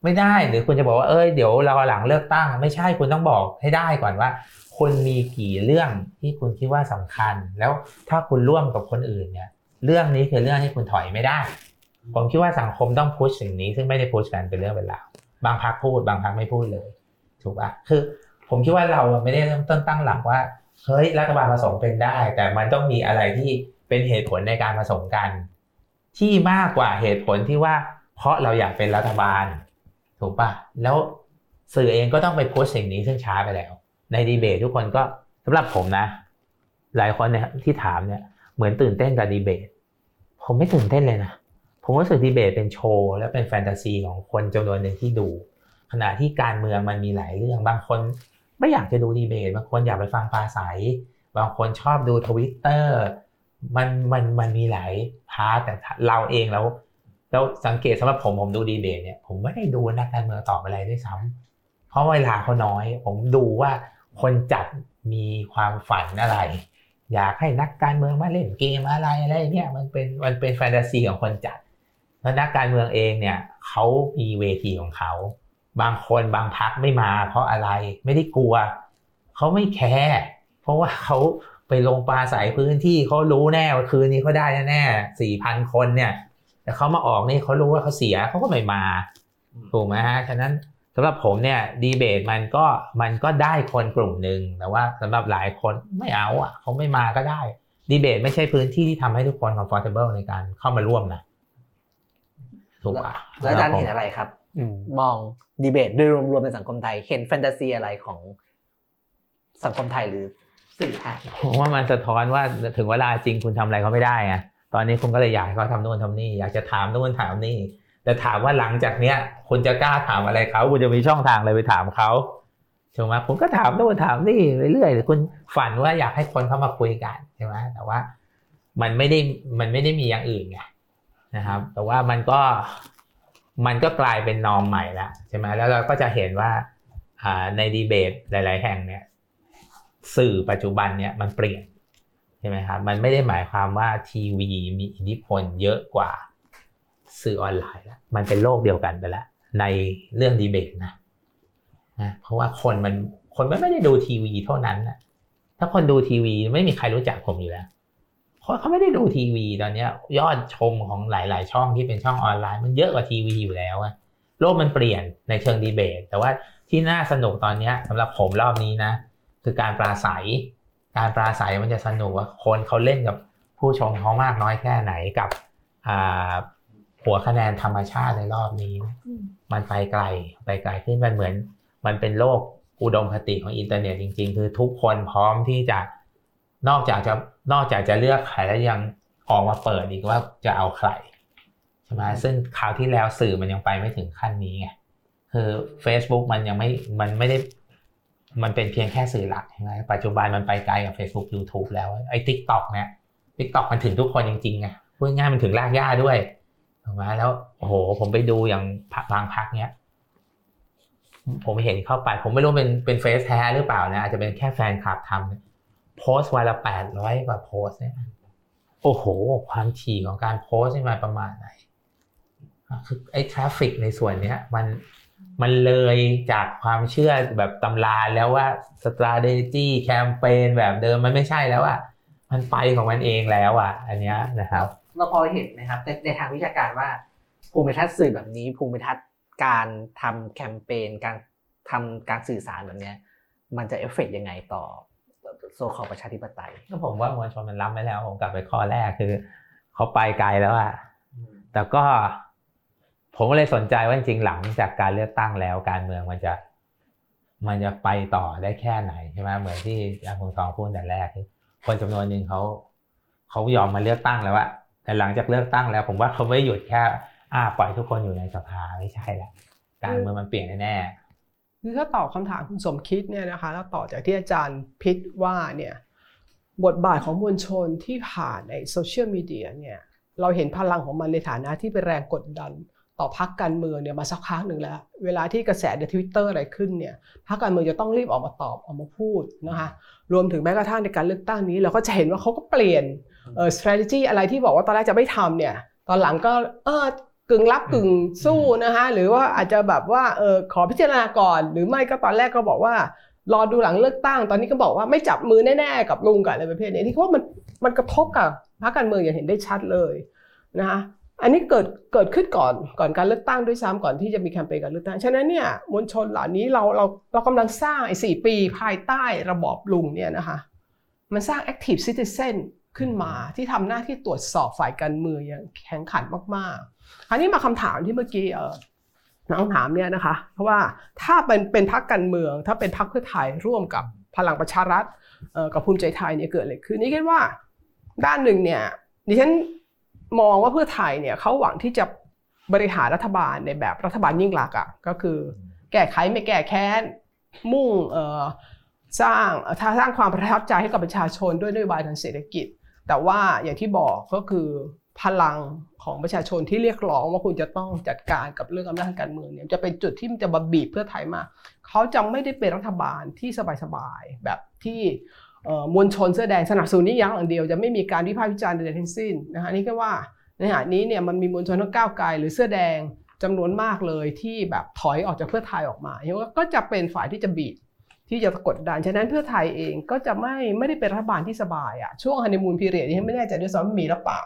ไม่ได้หรือคุณจะบอกว่าเอ้ยเดี๋ยวเราหลังเลือกตั้งไม่ใช่คุณต้องบอกให้ได้ก่อนว่าคุณมีกี่เรื่องที่คุณคิดว่าสำคัญแล้วถ้าคุณร่วมกับคนอื่นเนี่ยเรื่องนี้คือเรื่องที่คุณถอยไม่ได้ผมคิดว่าสังคมต้องพุชสิ่งนี้ซึ่งไม่ได้พุชกันเป็นเรื่องเป็นราวบางพรรคพูดบางพรรคไม่พูดเลยถูกป่ะคือผมคิดว่าเราไม่ได้เริ่มต้นตั้งหลักว่าเฮ้ยรัฐบาลผสมเป็นได้แต่มันต้องมีอะไรที่เป็นเหตุผลในการผสมกันที่มากกว่าเหตุผลที่ว่าเพราะเราอยากเป็นรัฐบาลถูกป่ะแล้วสื่อเองก็ต้องไปพุชสิ่งนี้ซึ่งช้าไปแล้วในดีเบตทุกคนก็สำหรับผมนะหลายคนเนี่ยที่ถามเนี่ยเหมือนตื่นเต้นกับดีเบตผมไม่ตื่นเต้นเลยนะผมว่าสื่อดีเบตเป็นโชว์และเป็นแฟนตาซีของคนจำนวนหนึ่งที่ดูขณะที่การเมืองมันมีหลายเรื่องบางคนไม่อยากจะดูดีเบตบางคนอยากไปฟังปราศรัยบางคนชอบดู Twitter มันมีหลายพาร์ทแต่เราเองแล้วสังเกตสำหรับผมดูดีเบตเนี่ยผมไม่ได้ดูนักการเมืองตอบอะไรด้วยซ้ำเพราะเวลาเขาน้อยผมดูว่าคนจัดมีความฝันอะไรอยากให้นักการเมืองมาเล่นเกมอะไรเนี่ยมันเป็นแฟนตาซีของคนจัดแล้วนักการเมืองเองเนี่ยเขามีเวทีของเขาบางคนบางพรรคไม่มาเพราะอะไรไม่ได้กลัวเขาไม่แคร์เพราะว่าเขาไปลงปราศรัยพื้นที่เขารู้แน่ว่าคืนนี้เขาได้แน่ 4,000 คนเนี่ยแต่เขามาออกนี่เขารู้ว่าเขาเสียเขาก็ไม่มา ถูกไหมฮะฉะนั้นสำหรับผมเนี่ยดีเบตมันก็ได้คนกลุ่มหนึ่งแต่ว่าสำหรับหลายคนไม่เอาอ่ะเขาไม่มาก็ได้ดีเบตไม่ใช่พื้นที่ที่ทำให้ทุกคน comfortable ในการเข้ามาร่วมนะถูกป่ะแล้วอาจารย์เห็นอะไรครับมองดีเบตโดยรวมๆในสังคมไทยเห็นแฟนตาซีอะไรของสังคมไทยหรือสื่อไทยผมว่ามันสะท้อนว่าถึงเวลาจริงคุณทำอะไรเขาไม่ได้ไงตอนนี้คุณก็เลยอยากให้เขาทำโน่นทำนี่อยากจะถามโน่นถามนี่แต่ถามว่าหลังจากเนี้ยคุณจะกล้าถามอะไรเขาคุณจะมีช่องทางอะไรไปถามเขาใช่ไหมผมก็ถามโน่นถามนี่เรื่อยๆคุณฝันว่าอยากให้คนเข้ามาคุยกันใช่ไหมแต่ว่ามันไม่ได้มีอย่างอื่นไงนะครับแต่ว่ามันก็กลายเป็นนอร์มใหม่แล้วใช่ไหมแล้วเราก็จะเห็นว่าในดีเบตหลายๆแห่งเนี่ยสื่อปัจจุบันเนี่ยมันเปลี่ยนใช่ไหมครับมันไม่ได้หมายความว่าทีวีมีอิทธิพลเยอะกว่าสื่อออนไลน์แล้วมันเป็นโลกเดียวกันไปแล้วในเรื่องดีเบตนะเพราะว่าคนมันไม่ได้ดูทีวีเท่านั้นนะถ้าคนดูทีวีไม่มีใครรู้จักผมอยู่แล้วเขาไม่ได้ดูทีวีตอนนี้ยอดชมของหลายๆช่องที่เป็นช่องออนไลน์มันเยอะกว่าทีวีอยู่แล้วอะโลกมันเปลี่ยนในเชิงดีเบตแต่ว่าที่น่าสนุกตอนนี้สำหรับผมรอบนี้นะคือการปราศัยมันจะสนุกว่าคนเขาเล่นกับผู้ชมเขามากน้อยแค่ไหนกับหัวคะแนนธรรมชาติในรอบนี้มันไปไกลขึ้นมันเหมือนมันเป็นโลกอุดมคติของอินเทอร์เน็ตจริงๆคือทุกคนพร้อมที่จะนอกจากจะเลือกใครแล้วยังออกมาเปิดอีกว่าจะเอาใครใช่ไหมซึ่งคราวที่แล้วสื่อมันยังไปไม่ถึงขั้นนี้ไงคือ Facebook มันไม่ได้มันเป็นเพียงแค่สื่อหลักใช่ไหมปัจจุบันมันไปไกลกับ Facebook YouTube แล้วไอ้ TikTok เนี่ย TikTok มันถึงทุกคนจริงๆไงพูดง่ายมันถึงรากหญ้าด้วยถูกไหมแล้วโอ้โหผมไปดูอย่างบางพักเนี้ยผมเห็นเข้าไปผมไม่รู้เป็นเฟซแท้หรือเปล่านะอาจจะเป็นแค่แฟนคลับทำโพสต์วันละ800กว่าโพสต์เนี่ยโอ้โหความถี่ของการโพสต์นี่มันประมาณไหนคือไอ้ทราฟฟิกในส่วนเนี้ยมันเลยจากความเชื่อแบบตำราแล้วว่า strategy แคมเปญแบบเดิมมันไม่ใช่แล้วอ่ะมันไปของมันเองแล้วอ่ะอันเนี้ยนะครับเราพอเห็นนะครับในทางวิชาการว่าภูมิทัศน์สื่อแบบนี้ภูมิทัศน์การทำแคมเปญการทำการสื่อสารแบบเนี้ยมันจะเอฟเฟคยังไงต่อโซคอลประชาธิปไตยก็ผมว่ามวลชนมันล้ำไปแล้วผมกลับไปข้อแรกคือเขาไปไกลแล้วอ่ะแต่ก็ผมก็เลยสนใจว่าจริงๆหลังจากการเลือกตั้งแล้วการเมืองมันจะไปต่อได้แค่ไหนใช่ไหมเหมือนที่อาจารย์พงษ์ทองพูดแต่แรกคือคนจำนวนหนึ่งเขายอมมาเลือกตั้งแล้วอะแต่หลังจากเลือกตั้งแล้วผมว่าเขาไม่หยุดแค่ปล่อยทุกคนอยู่ในสภาไม่ใช่ละการเมืองมันเปลี่ยนแน่คือถ้าตอบคำถามคุณสมคิดเนี่ยนะคะแล้วต่อจากที่อาจารย์พิชว่าเนี่ยบทบาทของมวลชนที่ผ่านในโซเชียลมีเดียเนี่ยเราเห็นพลังของมันในฐานะที่เป็นแรงกดดันต่อพรรคการเมืองเนี่ยมาสักพักหนึ่งแล้วเวลาที่กระแสใน Twitter อะไรขึ้นเนี่ยพรรคการเมืองจะต้องรีบออกมาตอบออกมาพูดนะคะรวมถึงแม้กระทั่งในการเลือกตั้งนี้เราก็จะเห็นว่าเขาก็เปลี่ยนstrategy อะไรที่บอกว่าตอนแรกจะไม่ทำเนี่ยตอนหลังก็กึ่งรับกึ่งสู้นะคะหรือว่าอาจจะแบบว่าขอพิจารณาก่อนหรือไม่ก็ตอนแรกก็บอกว่ารอดูหลังเลือกตั้งตอนนี้ก็บอกว่าไม่จับมือแน่ๆกับลุงกับอะไรประเภทนี้ที่ว่ามันกระทบกับพรรคการเมืองอย่างเห็นได้ชัดเลยนะคะอันนี้เกิดขึ้นก่อนการเลือกตั้งด้วยซ้ำก่อนที่จะมีแคมเปญการเลือกตั้งฉะนั้นเนี่ยมวลชนเหล่านี้เรากำลังสร้างไอ้4ปีภายใต้ระบอบลุงเนี่ยนะคะมันสร้าง active citizen ขึ้นมาที่ทำหน้าที่ตรวจสอบฝ่ายการเมืองอย่างแข็งขันมากๆคราวนี้มาคำถามที่เมื่อกี้น้องถามเนี่ยนะคะเพราะว่าถ้าเป็นพรรคการเมืองถ้าเป็นพรรคเพื่อไทยร่วมกับพลังประชารัฐกับภูมิใจไทยเนี่ยเกิดอะไรขึ้นนี่คิดว่าด้านหนึ่งเนี่ยดิฉันมองว่าเพื่อไทยเนี่ยเขาหวังที่จะบริหารรัฐบาลในแบบรัฐบาลยิ่งลักษณ์อ่ะก็คือแก้ไขไม่แก้แค้นมุ่งสร้างความประทับใจให้กับประชาชนด้วยนโยบายทางเศรษฐกิจแต่ว่าอย่างที่บอกก็คือพลังของประชาชนที่เรียกร้องว่าคุณจะต้องจัดการกับเรื่องอำนาจการเมืองเนี่ยจะเป็นจุดที่มันจะมาบีบเพื่อไทยมาเขาจะไม่ได้เป็นรัฐบาลที่สบายๆแบบที่มวลชนเสื้อแดงสนับสนุนนี้อย่างเดียวจะไม่มีการวิพากษ์วิจารณ์ใดๆทั้งสิ้นนะคะนี่ก็ว่าในขณะนี้เนี่ยมันมีมวลชนทั้งก้าวไกลหรือเสื้อแดงจำนวนมากเลยที่แบบถอยออกจากเพื่อไทยออกมาก็จะเป็นฝ่ายที่จะบีบที่จะกดดันฉะนั้นเพื่อไทยเองก็จะไม่ได้เป็นรัฐบาลที่สบายอ่ะช่วงฮันนีมูนพีเรียดนี่ไม่แน่ใจด้วยซ้ำมีหรือเปล่า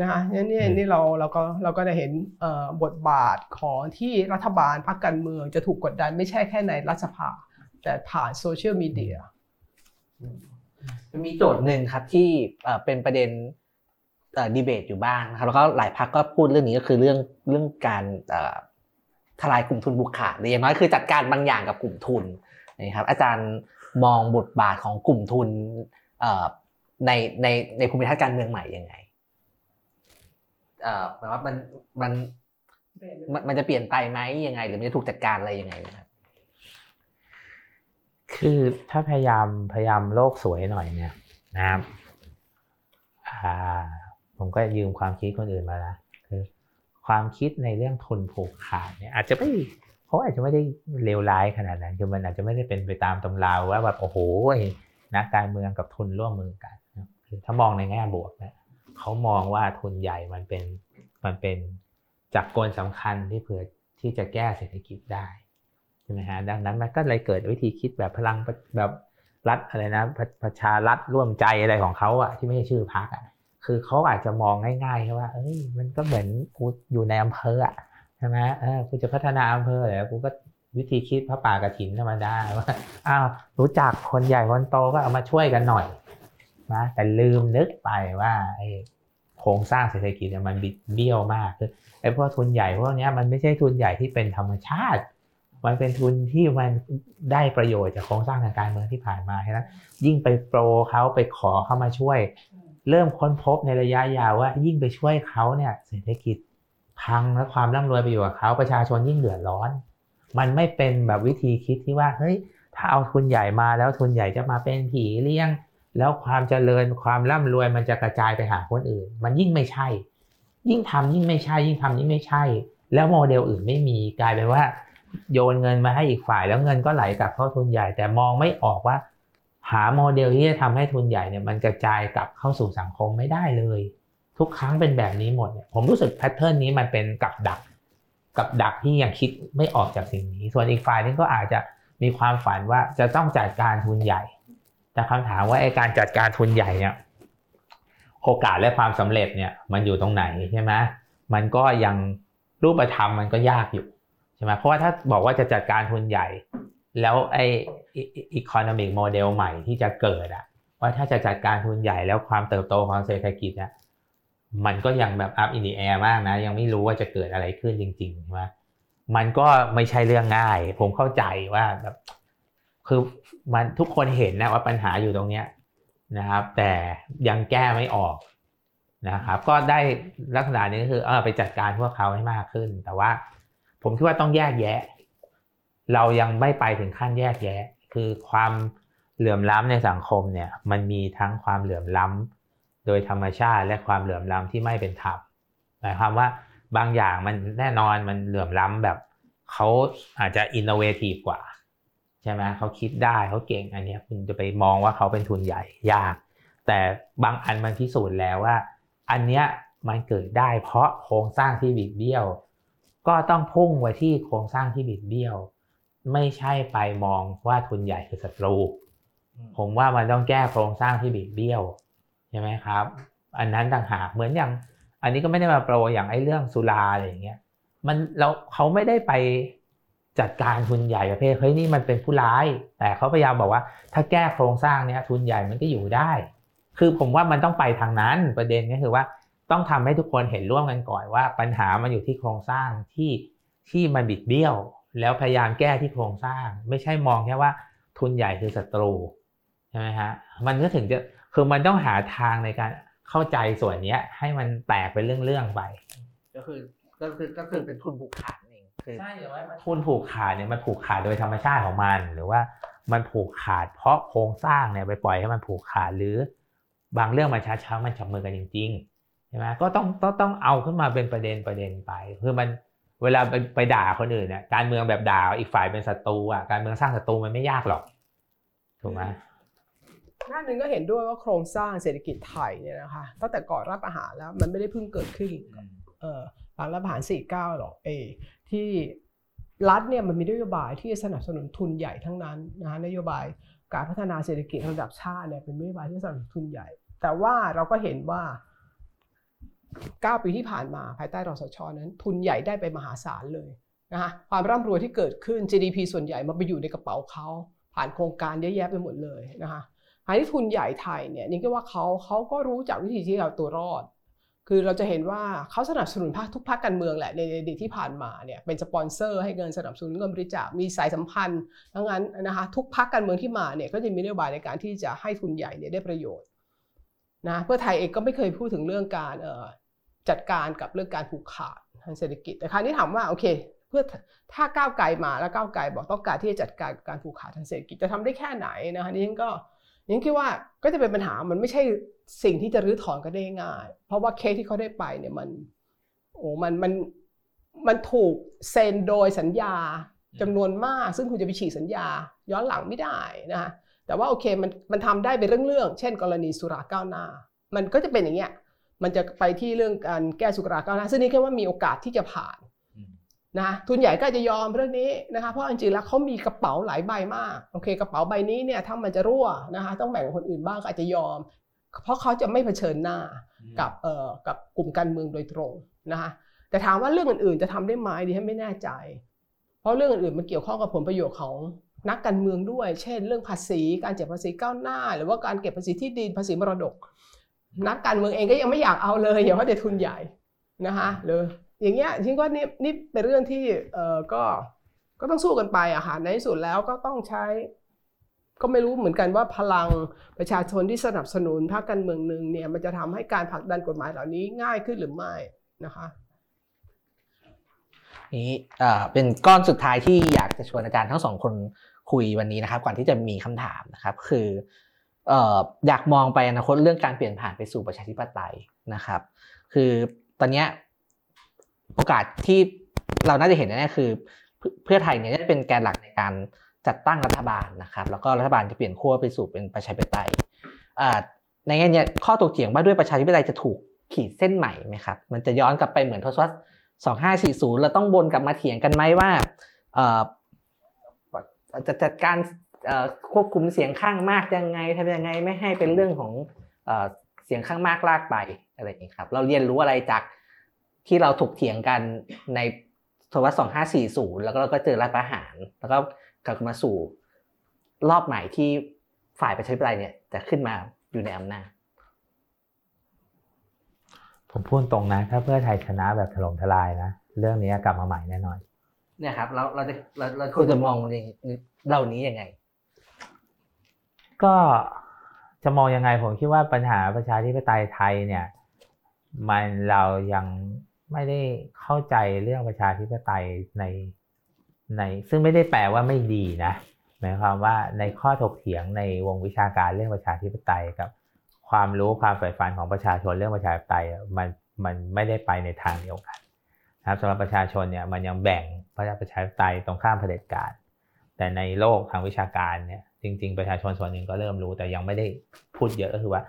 นะคะนี่เราก็จะเห็นบทบาทของที่รัฐบาลพรรคการเมืองจะถูกกดดันไม่ใช่แค่ในรัฐสภาแต่ผ่านโซเชียลมีเดียมีโจทย์หนึ่งครับที่เป็นประเด็นดีเบตอยู่บ้างนะครับแล้วก็หลายพรรคก็พูดเรื่องนี้ก็คือเรื่องการทลายกลุ่มทุนบุกขาดหรืออย่างน้อยคือจัดการบางอย่างกับกลุ่มทุนนะครับอาจารย์มองบทบาทของกลุ่มทุนในภูมิทัศน์การเมืองใหม่ยังไงหมายว่ามันจะเปลี่ยนไปไหมยังไงหรือมันจะถูกจัดการอะไรยังไงนะครับคือถ้าพยายามโลกสวยหน่อยเนี่ยนะครับผมก็ยืมความคิดคนอื่นมาละคือความคิดในเรื่องทุนผูกขาดเนี่ยอาจจะไม่ได้เลวร้ายขนาดนั้นคือมันอาจจะไม่ได้เป็นไปตามตำราว่าแบบโอ้โหนักการเมืองกับทุนร่วมมือกันคือถ้ามองในแง่บวกนะเขามองว่าทุนใหญ่มันเป็นจักรกลสำคัญที่เพื่อที่จะแก้เศรษฐกิจได้ใช่ไหมฮะดังนั้นมันก็เลยเกิดวิธีคิดแบบพลังแบบรัฐอะไรนะประชารัฐร่วมใจอะไรของเขาอ่ะที่ไม่ใช่ชื่อพรรคอ่ะคือเขาอาจจะมองง่ายๆแค่ว่าเอ้ยมันก็เหมือนกูอยู่ในอำเภออ่ะใช่ไหมกูจะพัฒนาอำเภอเลยกูก็วิธีคิดพระป่ากฐินธรรมดาว่าอ้าวรู้จักคนใหญ่คนโตก็เอามาช่วยกันหน่อยนะแต่ลืมนึกไปว่าไอ้โครงสร้างเศรษฐกิจเนี่ยมันบิดเบี้ยวมากคือไอ้พวกทุนใหญ่พวกนี้มันไม่ใช่ทุนใหญ่ที่เป็นธรรมชาติมันเป็นทุนที่มันได้ประโยชน์จากโครงสร้างทางการเมืองที่ผ่านมาใช่ไหมยิ่งไปโปรเขาไปขอเข้ามาช่วยเริ่มค้นพบในระยะยาวว่ายิ่งไปช่วยเขาเนี่ยเศรษฐกิจพังและความร่ำรวยไปอยู่กับเขาประชาชนยิ่งเดือดร้อนมันไม่เป็นแบบวิธีคิดที่ว่าเฮ้ยถ้าเอาทุนใหญ่มาแล้วทุนใหญ่จะมาเป็นผีเลี้ยงแล้วความเจริญความร่ำรวยมันจะกระจายไปหาคนอื่นมันยิ่งไม่ใช่ยิ่งทำยิ่งไม่ใช่ยิ่งทำยิ่งไม่ใช่แล้วโมเดลอื่นไม่มีกลายเป็นว่าโยนเงินมาให้อีกฝ่ายแล้วเงินก็ไหลกลับเข้าทุนใหญ่แต่มองไม่ออกว่าหาโมเดลที่จะทำให้ทุนใหญ่เนี่ยมันกระจายกลับเข้าสู่สังคมไม่ได้เลยทุกครั้งเป็นแบบนี้หมดเนี่ยผมรู้สึกแพทเทิร์นนี้มันเป็นกับดักที่ยังคิดไม่ออกจากสิ่งนี้ส่วนอีกฝ่ายนึงก็อาจจะมีความฝันว่าจะต้องจัดการทุนใหญ่แต่คำถามว่าไอ้การจัดการทุนใหญ่เนี่ยโอกาสและความสำเร็จเนี่ยมันอยู่ตรงไหนใช่ไหมมันก็ยังรูปธรรมมันก็ยากอยู่ใช่ไหมเพราะว่าถ้าบอกว่าจะจัดการทุนใหญ่แล้วไอ้ economic model ใหม่ที่จะเกิดอะว่าถ้าจะจัดการทุนใหญ่แล้วความเติบโตของเศรษฐกิจอะมันก็ยังแบบ up in the air มากนะยังไม่รู้ว่าจะเกิดอะไรขึ้นจริงๆใช่ไหมมันก็ไม่ใช่เรื่องง่ายผมเข้าใจว่าแบบคือมันทุกคนเห็นนะว่าปัญหาอยู่ตรงเนี้ยนะครับแต่ยังแก้ไม่ออกนะครับก็ได้ลักษณะนี้ก็คือไปจัดการพวกเขาให้มากขึ้นแต่ว่าผมคิดว่าต้องแยกแยะเรายังไม่ไปถึงขั้นแยกแยะคือความเหลื่อมล้ำในสังคมเนี่ยมันมีทั้งความเหลื่อมล้ำโดยธรรมชาติและความเหลื่อมล้ำที่ไม่เป็นธรรมหมายความว่าบางอย่างมันแน่นอนมันเหลื่อมล้ำแบบเขาอาจจะอินโนเวทีฟกว่าใช่ไหมเขาคิดได้เขาเก่งอันนี้คุณจะไปมองว่าเขาเป็นทุนใหญ่ยากแต่บางอันมันพิสูจน์แล้วว่าอันเนี้ยมันเกิดได้เพราะโครงสร้างที่บิดเบี้ยวก็ต้องพุ่งไปที่โครงสร้างที่บิดเบี้ยวไม่ใช่ไปมองว่าทุนใหญ่คือศัตรูผมว่ามันต้องแก้โครงสร้างที่บิดเบี้ยวใช่ไหมครับอันนั้นต่างหากเหมือนอย่างอันนี้ก็ไม่ได้มาโปรอย่างไอ้เรื่องสุราอะไรอย่างเงี้ยมันเราเขาไม่ได้ไปจัดการทุนใหญ่ประเภทเฮ้ยนี่มันเป็นผู้ร้ายแต่เขาพยายามบอกว่าถ้าแก้โครงสร้างเนี้ยทุนใหญ่มันก็อยู่ได้คือผมว่ามันต้องไปทางนั้นประเด็นก็คือว่าต้องทำให้ทุกคนเห็นร่วมกันก่อนว่าปัญหามันอยู่ที่โครงสร้างที่มันบิดเบี้ยวแล้วพยายามแก้ที่โครงสร้างไม่ใช่มองแค่ว่าทุนใหญ่คือศัตรูใช่ไหมฮะมันก็ถึงจะคือมันต้องหาทางในการเข้าใจส่วนนี้ให้มันแตกเป็นเรื่องๆไปก็คือเป็นทุนผูกขาดเองใช่หรือว่าทุนผูกขาดเนี่ยมันผูกขาดโดยธรรมชาติของมันหรือว่ามันผูกขาดเพราะโครงสร้างเนี่ยไปปล่อยให้มันผูกขาดหรือบางเรื่องมันช้าๆมันจับมือกันจริงๆใช่ไหมก็ต้องเอาขึ้นมาเป็นประเด็นไปคือมันเวลาไปด่าคนอื่นเนี่ยการเมืองแบบด่าอีกฝ่ายเป็นศัตรูอ่ะการเมืองสร้างศัตรูมันไม่ยากหรอกถูกไหมด้านหนึ่งก็เห็นด้วยว่าโครงสร้างเศรษฐกิจไทยเนี่ยนะคะตั้งแต่ก่อนรัฐประหารแล้วมันไม่ได้เพิ่งเกิดขึ้นหลังรัฐประหาร49หรอกที่รัฐเนี่ยมันมีนโยบายที่สนับสนุนทุนใหญ่ทั้งนั้นนะคะนโยบายการพัฒนาเศรษฐกิจระดับชาติเนี่ยเป็นนโยบายที่สนับสนุนทุนใหญ่แต่ว่าเราก็เห็นว่า 9 ปีที่ผ่านมาภายใต้รสช.นั้นทุนใหญ่ได้ไปมหาศาลเลยนะฮะความร่ำรวยที่เกิดขึ้น GDP ส่วนใหญ่มาไปอยู่ในกระเป๋าเขาผ่านโครงการเยอะแยะไปหมดเลยนะฮะหายที่ทุนใหญ่ไทยเนี่ยนี่ก็ว่าเขาก็รู้จักวิธีที่เอาตัวรอดคือเราจะเห็นว่าเขาสนับสนุนทุกพรรคการเมืองแหละในอดีตที่ผ่านมาเนี่ยเป็นสปอนเซอร์ให้เงินสนับสนุนเงินบริจาคมีสายสัมพันธ์ทั้งนั้นนะคะทุกพรรคการเมืองที่มาเนี่ยก็จะมีนโยบายในการที่จะให้ทุนใหญ่เนี่ยได้ประโยชน์นะเพื่อไทยเองก็ไม่เคยพูดถึงเรื่องการจัดการกับเรื่องการผูกขาดทางเศรษฐกิจแต่คราวนี้ถามว่าโอเคเพื่อถ้าก้าวไกลมาแล้วก้าวไกลบอกต้องการที่จะจัดการกับการผูกขาดทางเศรษฐกิจจะทำได้แค่ไหนนะคะนี่คิดว่าก็จะเป็นปัญหามันไม่ใช่สิ่งที่จะรื้อถอนกันได้ง่ายเพราะว่าเคสที่เขาได้ไปเนี่ยมันถูกเซ็นโดยสัญญาจำนวนมากซึ่งคุณจะไปฉีกสัญญาย้อนหลังไม่ได้นะแต่ว่าโอเคมันทำได้เป็นเรื่องเช่นกรณีสุราก้าวหน้ามันก็จะเป็นอย่างเงี้ยมันจะไปที่เรื่องการแก้สุราก้าวหน้าซึ่งนี่แค่ว่ามีโอกาสที่จะผ่านนะทุนใหญ่ก็จะยอมเรื่องนี้นะคะเพราะจริงๆแล้วเขามีกระเป๋าหลายใบมากโอเคกระเป๋าใบนี้เนี่ยถ้ามันจะรั่วนะคะต้องแบ่งคนอื่นบ้างก็อาจจะยอมเพราะเขาจะไม่เผชิญหน้ากับกลุ่มการเมืองโดยตรงนะคะแต่ถามว่าเรื่องอื่นๆจะทำได้ไหมดิฉันไม่แน่ใจเพราะเรื่องอื่นๆมันเกี่ยวข้องกับผลประโยชน์ของนักการเมืองด้วยเช่นเรื่องภาษีการเก็บภาษีก้าวหน้าหรือว่าการเก็บภาษีที่ดินภาษีมรดกนักการเมืองเองก็ยังไม่อยากเอาเลยอย่าว่าแต่ทุนใหญ่นะคะหรืออย่างเงี้ยจริงว่านี่เป็นเรื่องที่ก็ต้องสู้กันไปอ่ะค่ะในที่สุดแล้วก็ต้องใช้ก็ไม่รู้เหมือนกันว่าพลังประชาชนที่สนับสนุนพรรคการเมืองนึงเนี่ยมันจะทำให้การผลักดันกฎหมายเหล่านี้ง่ายขึ้นหรือไม่นะคะนี่เป็นก้อนสุดท้ายที่อยากจะชวนอาจารย์ทั้งสองคนคุยวันนี้นะครับก่อนที่จะมีคำถามนะครับคืออยากมองไปอนาคตเรื่องการเปลี่ยนผ่านไปสู่ประชาธิปไตยนะครับคือตอนเนี้ยโอกาสที่เราน่าจะเห็นแน่ๆคือเพื่อไทยเนี่ยจะเป็นแกนหลักในการจัดตั้งรัฐบาลนะครับแล้วก็รัฐบาลจะเปลี่ยนขั้วไปสู่เป็นประชาธิปไตยในแง่นี้ข้อถกเถียงว่าด้วยประชาธิปไตยจะถูกขีดเส้นใหม่ไหมครับมันจะย้อนกลับไปเหมือนทศวรรษ2540เราต้องวนกลับมาเถียงกันไหมว่าจะจัดการควบคุมเสียงข้างมากยังไงทำยังไงไม่ให้เป็นเรื่องของเสียงข้างมากลากไปอะไรอย่างนี้ครับเราเรียนรู้อะไรจากที่เราถกเถียงกันในทศวรรษ2540แล้วก็เราก็เจอรัฐประหารแล้วก็กลับมาสู่รอบใหม่ที่ฝ่ายประชาธิปไตยเนี่ยจะขึ้นมาอยู่ในอำนาจผมพูดตรงนะถ้าเพื่อไทยชนะแบบถล่มทลายนะเรื่องนี้กลับมาใหม่แน่นอนเนี่ยครับเราควรจะมองเรื่องนี้ยังไงก็จะมองยังไงผมคิดว่าปัญหาประชาธิปไตยไทยเนี่ยเรายังไม่ได้เข้าใจเรื่องประชาธิปไตยในซึ่งไม่ได้แปลว่าไม่ดีนะหมายความว่าในข้อถกเถียงในวงวิชาการเรื่องประชาธิปไตยกับความรู้ความใฝ่ฝันของประชาชนเรื่องประชาธิปไตยมันไม่ได้ไปในทางเดียวกันนะครับสำหรับประชาชนเนี่ยมันยังแบ่งประชาธิปไตยตรงข้ามเผด็จการแต่ในโลกทางวิชาการเนี่ยจริงๆประชาชนส่วนหนึ่งก็เริ่มรู้แต่ยังไม่ได้พูดเยอะก็คือว่า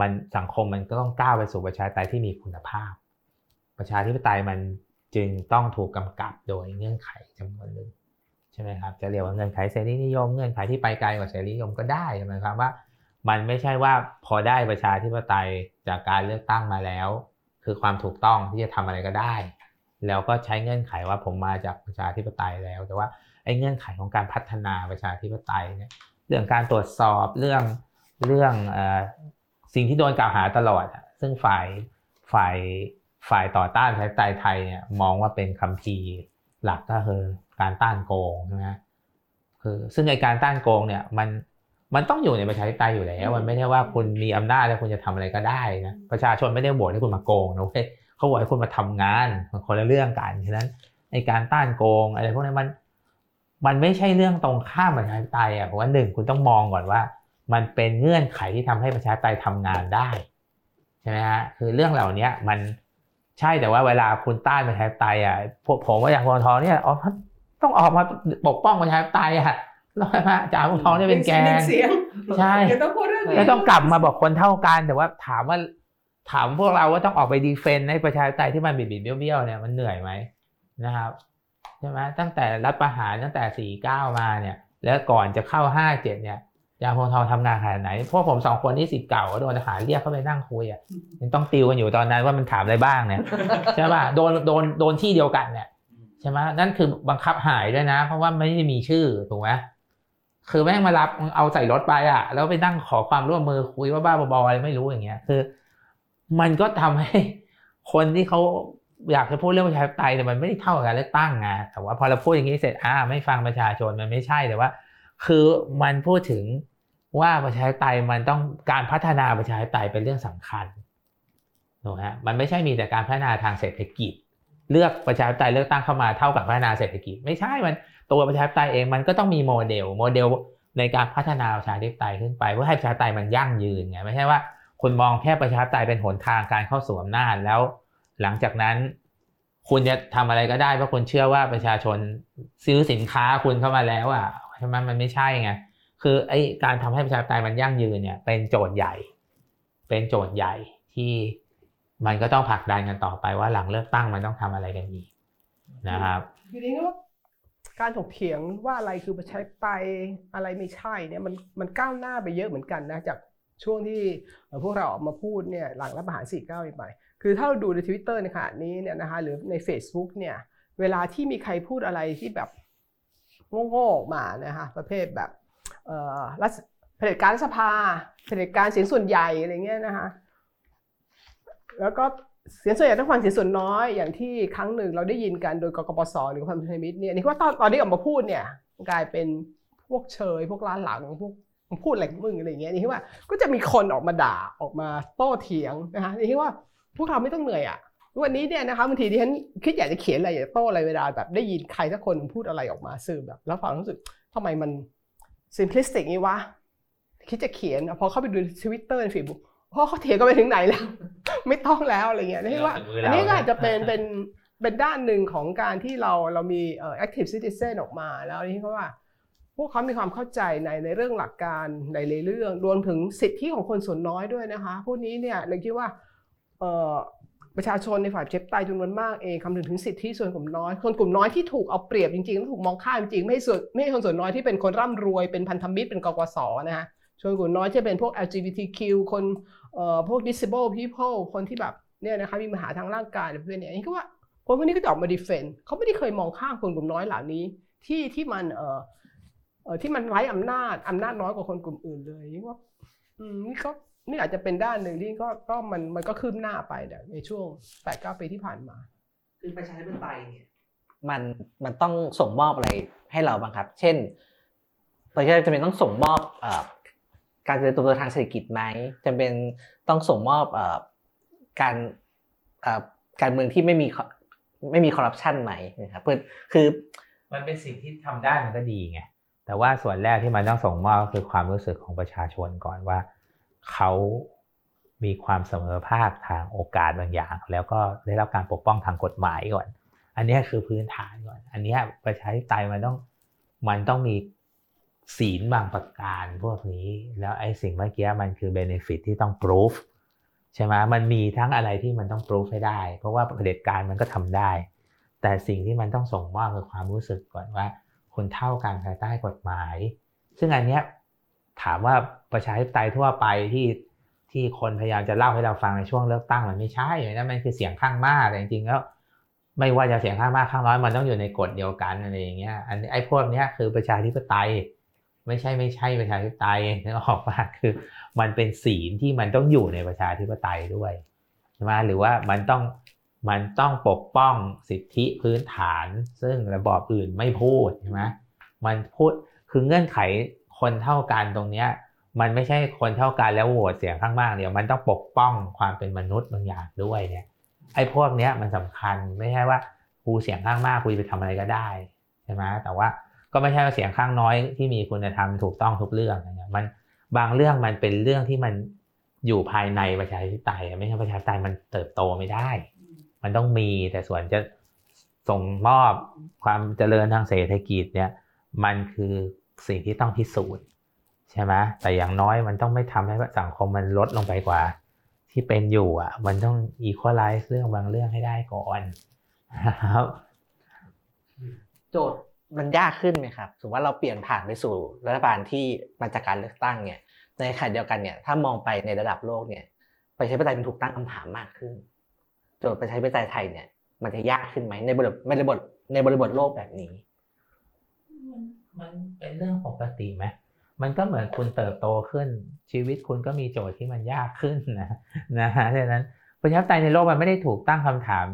มันสังคมมันก็ต้องก้าวไปสู่ประชาธิปไตยที่มีคุณภาพประชาธิปไตยมันจึงต้องถูกกำกับโดยเงื่อนไขจำนวนหนึ่งใช่ไหมครับจะเรียกว่าเงื่อนไขเสรีนิยมเงื่อนไขที่ไปไกลกว่าเสรีนิยมก็ได้ใช่ไหมครับว่ามันไม่ใช่ว่าพอได้ประชาธิปไตยจากการเลือกตั้งมาแล้วคือความถูกต้องที่จะทำอะไรก็ได้แล้วก็ใช้เงื่อนไขว่าผมมาจากประชาธิปไตยแล้วแต่ว่าไอ้เงื่อนไขของการพัฒนาประชาธิปไตยเนี่ยเรื่องการตรวจสอบเรื่องสิ่งที่โดนกล่าวหาตลอดซึ่งฝ่ายต่อต้านประชาธิปไตยไทยเนี่ยมองว่าเป็นคัมภีร์หลักก็คือการต้านโกงใช่ไหมคือซึ่งไอ้การต้านโกงเนี่ยมันต้องอยู่ในประชาธิปไตยอยู่แล้วมันไม่ใช่ว่าคุณมีอำนาจแล้วคุณจะทำอะไรก็ได้นะประชาชนไม่ได้โหวตให้คุณมาโกงนะเว้ยเขาโหวตให้คุณมาทำงานมันคนละเรื่องกันฉะนั้นไอ้การต้านโกงอะไรพวกนี้มันไม่ใช่เรื่องตรงข้ามประชาธิปไตยอ่ะเพราะว่าหนึ่งคุณต้องมองก่อนว่ามันเป็นเงื่อนไขที่ทำให้ประชาธิปไตยทำงานได้ใช่ไหมฮะคือเรื่องเหล่านี้มันใช่แต่ว่าเวลาคุณต้านประชาธิปไตยอ่ะพวกผมว่าอย่างพลทองเนี่ยอ๋อต้องออกมาปกป้องประชาธิปไตยอ่ะแล้วใช่ไหมจ่าพลทองเนี่ยเป็นแกนใช่แล้วต้องกลับมาบอกคนเท่ากันแต่ว่าถามพวกเราว่าต้องออกไปดีเฟนต์ในประชาธิปไตยที่มันบิดๆเบี้ยวๆเนี่ยมันเหนื่อยไหมนะครับใช่ไหมตั้งแต่รัฐประหารตั้งแต่49มาเนี่ยแล้วก่อนจะเข้า57เนี่ย ยามพงทองทำงานขนาดไหนพวกผมสองคนนี่สิทธิ์เก่าโดนทหารเรียกเข้าไปนั่งคุยอ่ะยังต้องติวกันอยู่ตอนนั้นว่ามันถามอะไรบ้างเนี่ยใช่ป่ะโดนที่เดียวกันเนี่ยใช่ไหมนั่นคือบังคับหายด้วยนะเพราะว่าไม่ได้มีชื่อถูกไหมคือแม่งมารับเอาใส่รถไปอ่ะแล้วไปนั่งขอความร่วมมือคุยว่าบ้าบออะไรไม่รู้อย่างเงี้ยคือมันก็ทำให้คนที่เขาอยากจะพูดเรื่องประชาธิปไตยแต่มันไม่ได้เท่ากับการเลือกตั้งไงแต่ว่าพอเราพูดอย่างนี้เสร็จไม่ฟังประชาชนมันไม่ใช่แต่ว่าคือมันพูดถึงว่าประชาธิปไตยมันต้องการพัฒนาประชาธิปไตยเป็นเรื่องสำคัญถูกฮะมันไม่ใช่มีแต่การพัฒนาทางเศรษฐกิจเลือกประชาธิปไตยเลือกตั้งเข้ามาเท่ากับพัฒนาเศรษฐกิจไม่ใช่มันตัวประชาธิปไตยเองมันก็ต้องมีโมเดลในการพัฒนาประชาธิปไตยขึ้นไปเพื่อให้ประชาธิปไตยมันยั่งยืนไงไม่ใช่ว่าคนมองแค่ประชาธิปไตยเป็นหนทางการเข้าสู่อำนาจแล้วหลังจากนั้นคุณจะทำอะไรก็ได้เพราะคุณเชื่อว่าประชาชนซื้อสินค้าคุณเข้ามาแล้วอ่ะใช่ไหมมันไม่ใช่ไงคือไอ้การทำให้ประชาธิปไตยมันยั่งยืนเนี่ยเป็นโจทย์ใหญ่ที่มันก็ต้องผลักดันกันต่อไปว่าหลังเลือกตั้งมันต้องทำอะไรกันอีกนะครับทีนี้ก็การถกเถียงว่าอะไรคือประชาธิปไตยอะไรไม่ใช่เนี่ยมันก้าวหน้าไปเยอะเหมือนกันนะจากช่วงที่พวกเราออกมาพูดเนี่ยหลังรัฐประหาร49ไปคือถ้าเราดูใน Twitter ในขณะนี้เนี่ยนะคะหรือใน Facebook เนี่ยเวลาที่มีใครพูดอะไรที่แบบโง่ๆออกมานะคะประเภทแบบเผด็จการรัฐสภาเผด็จการเสียงส่วนใหญ่อะไรเงี้ยนะคะแล้วก็เสียงส่วนใหญ่ต้องฟังเสียงส่วนน้อยอย่างที่ครั้งหนึ่งเราได้ยินกันโดยกกปสหรือพันธมิตรเนี่ยนี่ว่าตอนนี้ออกมาพูดเนี่ยกลายเป็นพวกเชยพวกล้านหลังพวกมึงพูดอะไรมึงอะไรอย่างเงี้ยนี่ว่าก็จะมีคนออกมาด่าออกมาโต้เถียงนะคะนี่ว่าพวกเราไม่ต้องเหนื่อยอ่ะวันนี้เนี่ยนะคะบางทีที่ฉันคิดอยากจะเขียนอะไรอยากโต้อะไรเวลาแบบได้ยินใครสักคนพูดอะไรออกมาสื่อแบบแล้วฟังรู้สึกทำไมมัน simplistic นี่วะคิดจะเขียนพอเข้าไปดู Twitter ใน Facebook พอเขาเถียงกันไปถึงไหนแล้วไม่ต้องแล้วอะไรเงี้ยนี่ว่าอันนี้ก็อาจจะเป็นด้านหนึ่งของการที่เรามีactive citizen ออกมาแล้วนี่เขาว่าพวกเขามีความเข้าใจในเรื่องหลักการในเรื่องรวมถึงสิทธิของคนส่วนน้อยด้วยนะคะพวกนี้เนี่ยเราคิดว่าประชาชนในฝ่ายประชาธิปไตยจำนวนมากเองคำนึงถึงสิทธิส่วนกลุ่มน้อยคนกลุ่มน้อยที่ถูกเอาเปรียบจริงๆและถูกมองข้ามจริงไม่ใช่คนส่วนน้อยที่เป็นคนร่ำรวยเป็นพันธมิตรเป็นกกส.นะฮะชนกลุ่มน้อยจะเป็นพวก LGBTQ คนพวก disable people คนที่แบบเนี่ยนะคะมีปัญหาทางร่างกายหรือพวกนี้นี่ก็ว่าคนพวกนี้ก็ออกมา defend เขาไม่ได้เคยมองข้ามคนกลุ่มน้อยเหล่านี้ที่มันไร้อำนาจน้อยกว่าคนกลุ่มอื่นเลยนี่ว่านี่อาจจะเป็นด้านหนึ่งที่ก็มันก็คืบหน้าไปในช่วง 8-9 ปีที่ผ่านมาคือประชาธิปไตยเนี่ยมันต้องส่งมอบอะไรให้เราบ้างครับเช่นประชาธิปไตยจำเป็นต้องส่งมอบการเติบโตทางเศรษฐกิจไหมจำเป็นต้องส่งมอบการเมืองที่ไม่มีคอร์รัปชันไหมนะครับคือมันเป็นสิ่งที่ทำได้มันก็ดีไงแต่ว่าส่วนแรกที่มันต้องส่งมอบก็คือความรู้สึกของประชาชนก่อนว่าเขามีความเสมอภาคทางโอกาสบางอย่างแล้วก็ได้รับการปกป้องทางกฎหมายก่อนอันนี้คือพื้นฐานก่อนอันนี้ประชาธิปไตยมันต้องมีศีลบางประการพวกนี้แล้วไอ้สิ่งเมื่อกี้มันคือ benefit ที่ต้อง proof ใช่ไหมมันมีทั้งอะไรที่มันต้อง proof ให้ได้เพราะว่าเผด็จการมันก็ทำได้แต่สิ่งที่มันต้องส่งมอบคือความรู้สึกก่อนว่าคนเท่ากันภายใต้กฎหมายซึ่งอันเนี้ยถามว่าประชาธิปไตยทั่วไปที่คนพยายามจะเล่าให้เราฟังในช่วงเลือกตั้งมันไม่ใช่นะมันคือเสียงข้างมากแต่จริงๆแล้วไม่ว่าจะเสียงข้างมากข้างน้อยมันต้องอยู่ในกฎเดียวกันอะไรอย่างเงี้ยอันไอ้พวกเนี้ยคือประชาธิปไตยไม่ใช่ประชาธิปไตยนึกออกป่ะคือมันเป็นศีลที่มันต้องอยู่ในประชาธิปไตยด้วยใช่มั้ยหรือว่ามันต้องปกป้องสิทธิพื้นฐานซึ่งระบอบอื่นไม่พูดใช่มั้ยมันพูดคือเงื่อนไขคนเท่ากันตรงเนี้ยมันไม่ใช่คนเท่ากันแล้วโหวตเสียงข้างมากเดี๋ยวมันต้องปกป้องความเป็นมนุษย์บางอย่างด้วยเนี่ยไอ้พวกเนี้ยมันสำคัญไม่ใช่ว่ากูเสียงข้างมากกูไปทำอะไรก็ได้ใช่ไหมแต่ว่าก็ไม่ใช่ว่าเสียงข้างน้อยที่มีคุณธรรมถูกต้องทุกเรื่องเนี่ยมันบางเรื่องมันเป็นเรื่องที่มันอยู่ภายในประชาธิปไตยไม่ใช่ประชาธิปไตยมันเติบโตไม่ได้มันต้องมีแต่ส่วนจะส่งมอบความเจริญทางเศรษฐกิจเนี่ยมันคือสิ่งที่ต้องพิสูจน์ใช่ไหมแต่อย่างน้อยมันต้องไม่ทำให้สังคมมันลดลงไปกว่าที่เป็นอยู่อ่ะมันต้องอีควอไลซ์เรื่องบางเรื่องให้ได้ก่อนนะครับโจทย์ มันยากขึ้นไหมครับสมมติว่าเราเปลี่ยนผ่านไปสู่รัฐบาลที่มาจากการเลือกตั้งเนี่ยในขณะเดียวกันเนี่ยถ้ามองไปในระดับโลกเนี่ยประชาธิปไตยมันถูกตั้งคำถามมากขึ้นโจทย์ประชาธิปไตยไทยเนี่ยมันจะยากขึ้นไหมในบริบทโลกแบบนี้มันเป็นเรื่องปกติไหมมันก็เหมือนคุณเติบโตขึ้นชีวิตคุณก็มีโจทย์ที่มันยากขึ้นนะฉะนั้นประชาธิปไตยในโลกมันไม่ได้ถูกตั้งคำถาม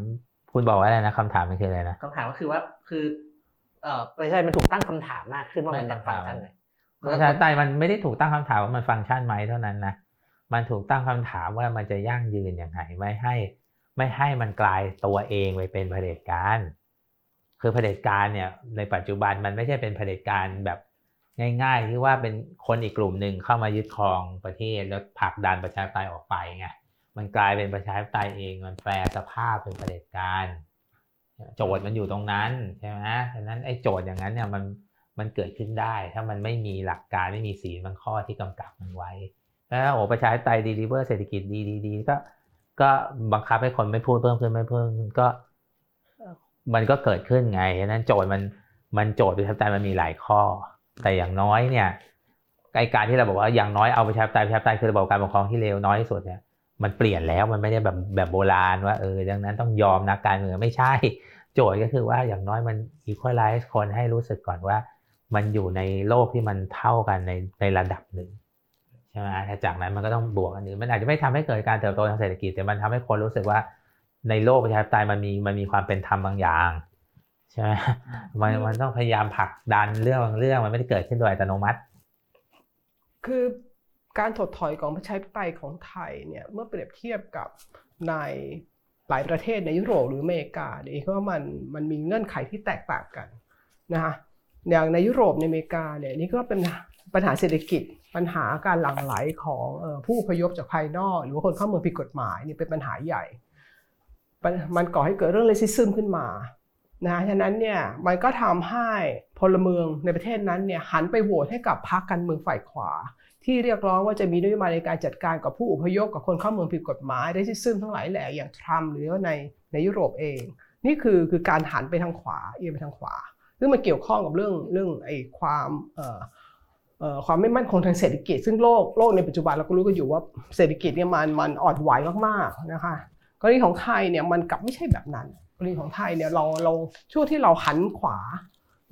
คุณบอกว่าอะไรนะคำถามมันคืออะไรนะคำถามก็คือว่าคือประชาธิปไตยมันถูกตั้งคำถามมากขึ้นว่ามันฟังก์ชันไหนประชาธิปไตยมันไม่ได้ถูกตั้งคำถามว่ามันฟังก์ชันไหมเท่านั้นนะมันถูกตั้งคำถามว่ามันจะยั่งยืนอย่างไรไม่ให้มันกลายตัวเองไปเป็นเผด็จการคือเผด็จการเนี่ยในปัจจุบันมันไม่ใช่เป็นเผด็จการแบบง่ายๆที่ว่าเป็นคนอีกกลุ่มนึงเข้ามายึดครองประเทศแล้วผลักดันประชาธิปไตยออกไปไงมันกลายเป็นประชาธิปไตยเองมันแปรสภาพเป็นเผด็จการโจทย์มันอยู่ตรงนั้นใช่ไหมฉะนั้นไอ้โจทย์อย่างนั้นเนี่ยมันเกิดขึ้นได้ถ้ามันไม่มีหลักการไม่มีศีลบางข้อที่กำกับมันไว้แล้วโอ้ประชาธิปไตย deliver เศรษฐกิจดีๆก็บังคับให้คนไม่พูดเพิ่มขึ้นก็มันก็เกิดขึ้นไงฉะนั้นโจทย์มันโจทย์ประชาธิปไตยมันมีหลายข้อแต่อย่างน้อยเนี่ยการที่เราบอกว่าอย่างน้อยเอาประชาธิปไตยคือระบบการปกครองที่เลวน้อยที่สุดเนี่ยมันเปลี่ยนแล้วมันไม่ได้แบบโบราณว่าดังนั้นต้องยอมนักการเมืองไม่ใช่โจทย์ก็คือว่าอย่างน้อยมัน equalize คนให้รู้สึกก่อนว่ามันอยู่ในโลกที่มันเท่ากันในระดับหนึ่งใช่ไหมจากนั้นมันก็ต้องบวกอันนี้มันอาจจะไม่ทำให้เกิดการเติบโตทางเศรษฐกิจแต่มันทำให้คนรู้สึกว่าในโลกประชาธิปไตยมันมีความเป็นธรรมบางอย่างใช่ไหมมันต้องพยายามผลักดันเรื่องบางเรื่องมันไม่ได้เกิดขึ้นโดยอัตโนมัติคือการถดถอยของประชาธิปไตยของไทยเนี่ยเมื่อเปรียบเทียบกับในหลายประเทศในยุโรปหรืออเมริกาเองว่ามันมีเงื่อนไขที่แตกต่างกันนะฮะอย่างในยุโรปในอเมริกาเนี่ยนี่ก็เป็นปัญหาเศรษฐกิจปัญหาการหลั่งไหลของผู้อพยพจากภายนอกหรือว่าคนเข้าเมืองผิดกฎหมายนี่เป็นปัญหาใหญ่มันก่อให้เกิดเรื่องเลสิซึมขึ้นมานะฉะนั้นเนี่ยมันก็ทำให้พลเมืองในประเทศนั้นเนี่ยหันไปโหวตให้กับพรรคการเมืองฝ่ายขวาที่เรียกร้องว่าจะมีนโยบายในการจัดการกับผู้อพยพกับคนเข้าเมืองผิดกฎหมายได้ที่ซึ่งทั้งหลายแหล่อย่างทรัมป์หรือว่าในยุโรปเองนี่คือการหันไปทางขวาเอียงไปทางขวาซึ่งมันเกี่ยวข้องกับเรื่องไอ้ความไม่มั่นคงทางเศรษฐกิจซึ่งโลกในปัจจุบันเราก็รู้กันอยู่ว่าเศรษฐกิจเนี่ยมันอ่อนไหวมากๆนะคะกรณีของไทยเนี่ยมันกลับไม่ใช่แบบนั้นกรณีของไทยเนี่ยเราช่วงที่เราหันขวา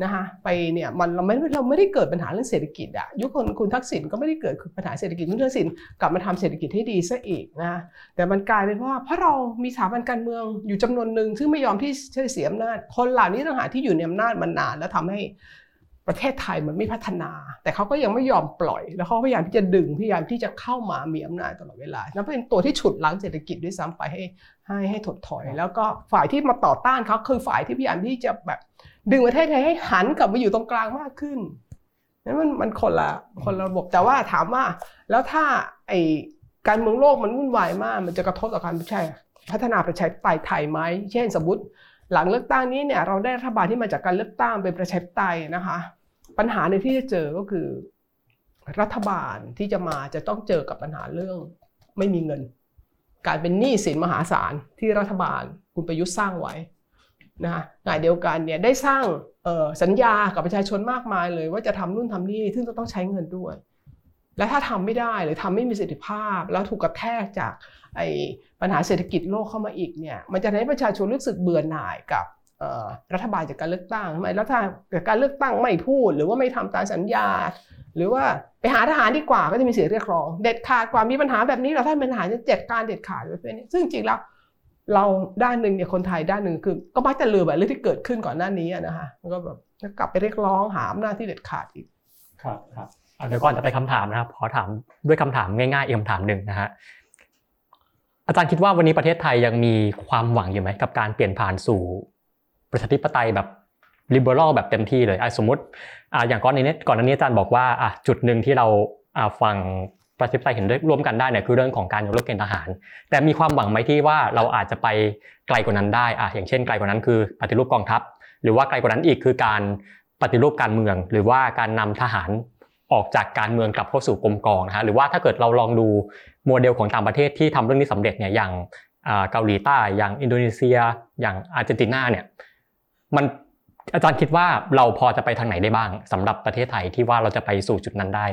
นะคะไปเนี่ยเราไม่ได้เกิดปัญหาเรื่องเศรษฐกิจอ่ะยุคคุณทักษิณก็ไม่ได้เกิดปัญหาเศรษฐกิจคุณทักษิณกลับมาทำเศรษฐกิจให้ดีซะอีกนะแต่มันกลายเป็นว่าเพราะเรามีสถาบันการเมืองอยู่จำนวนหนึ่งซึ่งไม่ยอมที่จะเสียอำนาจคนเหล่านี้ต่างหากที่อยู่ในอำนาจมานานแล้วทำให้ประเทศไทยมันไม่พัฒนาแต่เขาก็ยังไม่ยอมปล่อยแล้วเขาพยายามที่จะดึงพยายามที่จะเข้ามามีอำนาจตลอดเวลานั่นเป็นตัวที่ฉุดลั้งเศรษฐกิจด้วยซ้ำไปให้ถดถอยแล้วก็ฝ่ายที่มาต่อต้านเขาคือฝ่ายที่พยายามที่จะแบบดึงประเทศไทยให้หันกลับมาอยู่ตรงกลางมากขึ้นนั้นมันคนละระบบแต่ว่าถามว่าแล้วถ้าไอ้การเมืองโลกมันวุ่นวายมากมันจะกระทบต่อการพัฒนาประชาธิปไตยไทยไหมเช่นสมมติหลังเลือกตั้งนี้เนี่ยเราได้รัฐบาลที่มาจากการเลือกตั้งเป็นประชาธิปไตยนะคะปัญหาในที่จะเจอก็คือรัฐบาลที่จะมาจะต้องเจอกับปัญหาเรื่องไม่มีเงินการเป็นหนี้สินมหาศาลที่รัฐบาลคุณประยุทธ์สร้างไว้นะขณะเดียวกันเนี่ยได้สร้างสัญญากับประชาชนมากมายเลยว่าจะทำนู่นทำนี่ซึ่งต้องใช้เงินด้วยและถ้าทำไม่ได้หรือทำไม่มีประสิทธิภาพแล้วถูกกระแทกจากไอ้ปัญหาเศรษฐกิจโลกเข้ามาอีกเนี่ยมันจะทำให้ประชาชนรู้สึกเบื่อหน่ายกับรัฐบาลจากการเลือกตั้งทำไมแล้วถ้าการเลือกตั้งไม่พูดหรือว่าไม่ทำตามสัญญาหรือว่าไปหาทหารดีกว่าก็จะมีเสียงเรียกร้องเด็ดขาดกว่ามีปัญหาแบบนี้เราท่านเป็นทหารจะจัดการเด็ดขาดแบบนี้ซึ่งจริงแล้วเราด้านนึงเนี่ยคนไทยด้านนึงคือก็มักจะลืมแบบเรื่องที่เกิดขึ้นก่อนหน้านี้นะคะมันก็แบบกลับไปเรียกร้องหาอำนาจที่เด็ดขาดอีกครับเดี๋ยวก่อนจะไปคำถามนะครับขอถามด้วยคำถามง่ายๆอีกคำถามนึงนะฮะอาจารย์คิดว่าวันนี้ประเทศไทยยังมีความหวังอยู่ไหมกับการเปลี่ยนผ่านสู่ประชาธิปไตยแบบลิเบอรัลแบบเต็มที่เลยสมมติอย่างก่อนหน้านี้อาจารย์บอกว่าจุดนึงที่เราฟังประชาธิปไตยเห็นร่วมกันได้เนี่ยคือเรื่องของการยกเลิกเกณฑ์ทหารแต่มีความหวังไหมที่ว่าเราอาจจะไปไกลกว่านั้นได้อย่างเช่นไกลกว่านั้นคือปฏิรูปกองทัพหรือว่าไกลกว่านั้นอีกคือการปฏิรูปการเมืองหรือว่าการนำทหารออกจากการเมืองกลับเข้าสู่กรมกองนะฮะหรือว่าถ้าเกิดเราลองดูโมเดลของต่างประเทศที่ทำเรื่องนี้สำเร็จเนี่ยอย่างเกาหลีใต้อย่างอินโดนีเซียอย่างอาร์เจนตินาเนี่ยมัน อาจารย์คิดว่าเราพอจะไปทางไหนได้บ้างสำหรับประเทศไทยที่ว่าเราจะไปสู่จุดนั้นได้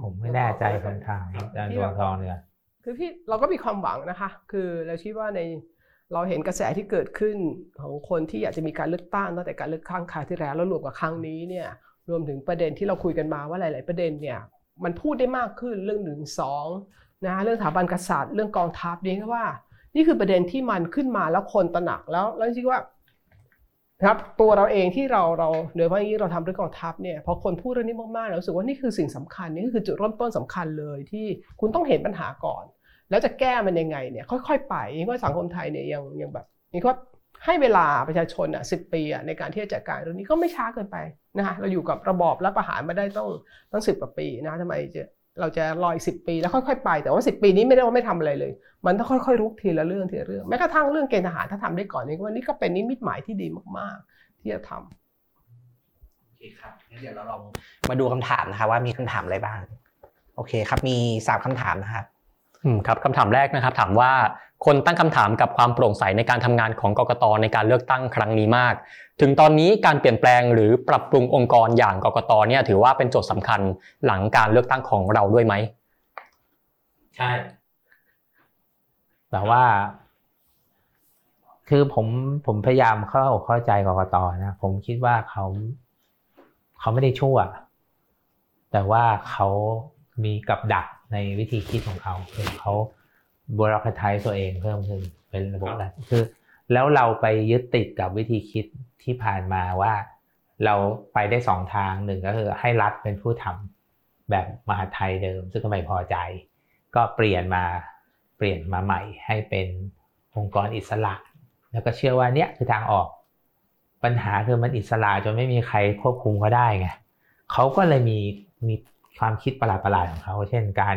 ผมไม่แน่ใจคำถามอาจารย์ดวงทองเนี่ยคือพี่เราก็มีความหวังนะคะคือเราคิดว่าในเราเห็นกระแสที่เกิดขึ้นของคนที่อยากจะมีการเลือกตั้งตั้งแต่การเลือกตั้งครั้งที่แล้วแล้วรวมกับครั้งนี้เนี่ยรวมถึงประเด็นที่เราคุยกันมาว่าหลายๆประเด็นเนี่ยมันพูดได้มากขึ้นเรื่อง112นะเรื่องสถาบันกษัตริย์เรื่องกองทัพนี่ก็ว่านี่คือประเด็นที่มันขึ้นมาแล้วคนตระหนักแล้วจริงๆว่าครับตัวเราเองที่เราโดยเฉพาะอย่างนี้เราทำเรื่องกองทัพเนี่ยพอคนพูดเรื่องนี้มากๆเรารู้สึกว่านี่คือสิ่งสำคัญนี่คือจุดเริ่มต้นสำคัญเลยที่คุณต้องเห็นปัญหาก่อนแล้วจะแก้มันยังไงเนี่ยค่อยๆไปนี่ก็สังคมไทยเนี่ยยังแบบนี่ก็ให้เวลาประชาชน10 ปีในการที่จะจัดการเรื่องนี้ก็ไม่ช้าเกินไปนะคะเราอยู่กับระบอบรัฐประหารมาได้ต้อง10กว่าปีนะทำไมเราจะรออีก10 ปีแล้วค่อยๆไปแต่ว่า10 ปีนี้ไม่ได้ว่าไม่ทำอะไรเลยมันต้องค่อยๆรุกทีละเรื่องแม้กระทั่งเรื่องเกณฑ์ทหารถ้าทำได้ก่อนนี่วันนี้ก็เป็นนิมิตหมายที่ดีมากๆที่จะทำโอเคครับงั้นเดี๋ยวเราลองมาดูคำถามนะคะว่ามีคำถามอะไรบ้างโอเคครับมี3คำถามนะครับครับคำถามแรกนะครับถามว่าคนตั้งคำถามกับความโปร่งใสในการทำงานของกกตในการเลือกตั้งครั้งนี้มากถึงตอนนี้การเปลี่ยนแปลงหรือปรับปรุงองค์กรอย่างกกตเนี่ยถือว่าเป็นโจทย์สำคัญหลังการเลือกตั้งของเราด้วยไหมใช่แต่ว่าคือผมพยายามเข้าใจกกตนะผมคิดว่าเขาไม่ได้ชั่วแต่ว่าเขามีกับดักในวิธีคิดของเขาคือเขาบูโรแครไทซ์ตัวเองเพิ่มขึ้นเป็นระบบแล้วคือแล้วเราไปยึดติดกับวิธีคิดที่ผ่านมาว่าเราไปได้2ทางหนึ่งก็คือให้รัฐเป็นผู้ทำแบบมหาไทยเดิมซึ่งก็ไม่พอใจก็เปลี่ยนมาใหม่ให้เป็นองค์กรอิสระแล้วก็เชื่อว่าเนี่ยคือทางออกปัญหาคือมันอิสระจนไม่มีใครควบคุมเขาได้ไงเขาก็เลยมีความคิดประหลาดๆของเขาเช่นการ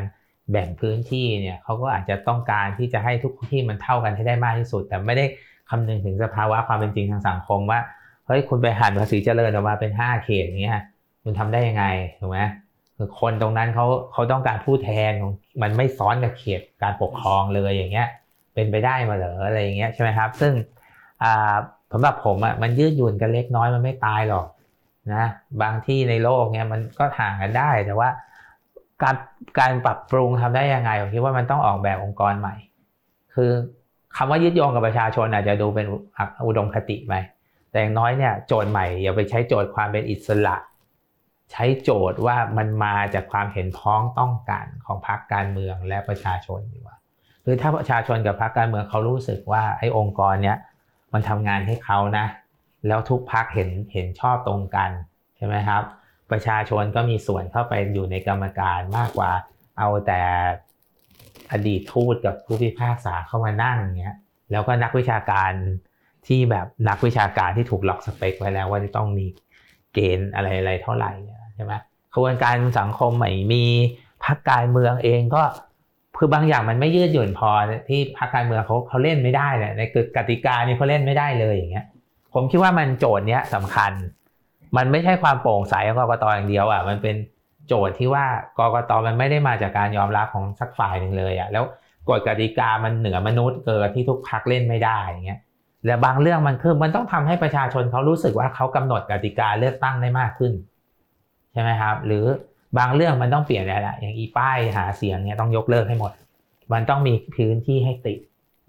แบ่งพื้นที่เนี่ยเขาก็อาจจะต้องการที่จะให้ทุกที่มันเท่ากันให้ได้มากที่สุดแต่ไม่ได้คำนึงถึงสภาวะความเป็นจริงทางสังคมว่าเฮ้ยคุณไปหันภาษีเจริญออกมาเป็น5เขตอย่างเงี้ยคุณทำได้ยังไงถูกไหมคือคนตรงนั้นเขาต้องการผู้แทนของมันไม่ซ้อนกับเขตการปกครองเลยอย่างเงี้ยเป็นไปได้มาเหรออะไรอย่างเงี้ยใช่ไหมครับซึ่งสำหรับผมอ่ะมันยืดหยุ่นกันเล็กน้อยมันไม่ตายหรอกนะบางที่ในโลกเนี่ยมันก็ห่างกันได้แต่ว่าการปรับปรุงทำได้ยังไงผมคิดว่ามันต้องออกแบบองค์กรใหม่คือคำว่ายึดโยงกับประชาชนอาจจะดูเป็นอุดมคติไปแต่อย่างน้อยเนี่ยโจทย์ใหม่อย่าไปใช้โจทย์ความเป็นอิสระใช้โจทย์ว่ามันมาจากความเห็นพ้องต้องการของพรรคการเมืองและประชาชนดีกว่าคือถ้าประชาชนกับพรรคการเมืองเขารู้สึกว่าไอ้องค์กรเนี้ยมันทำงานให้เขานะแล้วทุกพรรคเห็นชอบตรงกันใช่ไหมครับประชาชนก็มีส่วนเข้าไปอยู่ในกรรมการมากกว่าเอาแต่อดีตทูตกับผู้พิพากษาเข้ามานั่งเงี้ยแล้วก็นักวิชาการที่แบบนักวิชาการที่ถูกล็อกสเปคไว้แล้วว่าจะต้องมีเกณฑ์อะไรเท่าไหร่ใช่ไหมกระบวนการสังคมใหม่มีพรรคการเมืองเองก็คือบางอย่างมันไม่ยืดหยุ่นพอที่พรรคการเมืองเขาเล่นไม่ได้แหละในกติกานี่เขาเล่นไม่ได้เลยอย่างเงี้ยผมคิดว่ามันโจทย์เนี้ยสำคัญมันไม่ใช่ความโปร่งใสของกกตอย่างเดียวอ่ะมันเป็นโจทย์ที่ว่ากกตมันไม่ได้มาจากการยอมรับของสักฝ่ายนึงเลยอ่ะแล้วกฎกติกามันเหนือมนุษย์เกินที่ทุกพรรคเล่นไม่ได้อย่างเงี้ยและบางเรื่องมันคือมันต้องทำให้ประชาชนเขารู้สึกว่าเขากำหนดกติกาเลือกตั้งได้มากขึ้นใช่ไหมครับหรือบางเรื่องมันต้องเปลี่ยนแล้วอย่างอีป้ายหาเสียงเนี่ยต้องยกเลิกให้หมดมันต้องมีพื้นที่ให้ติด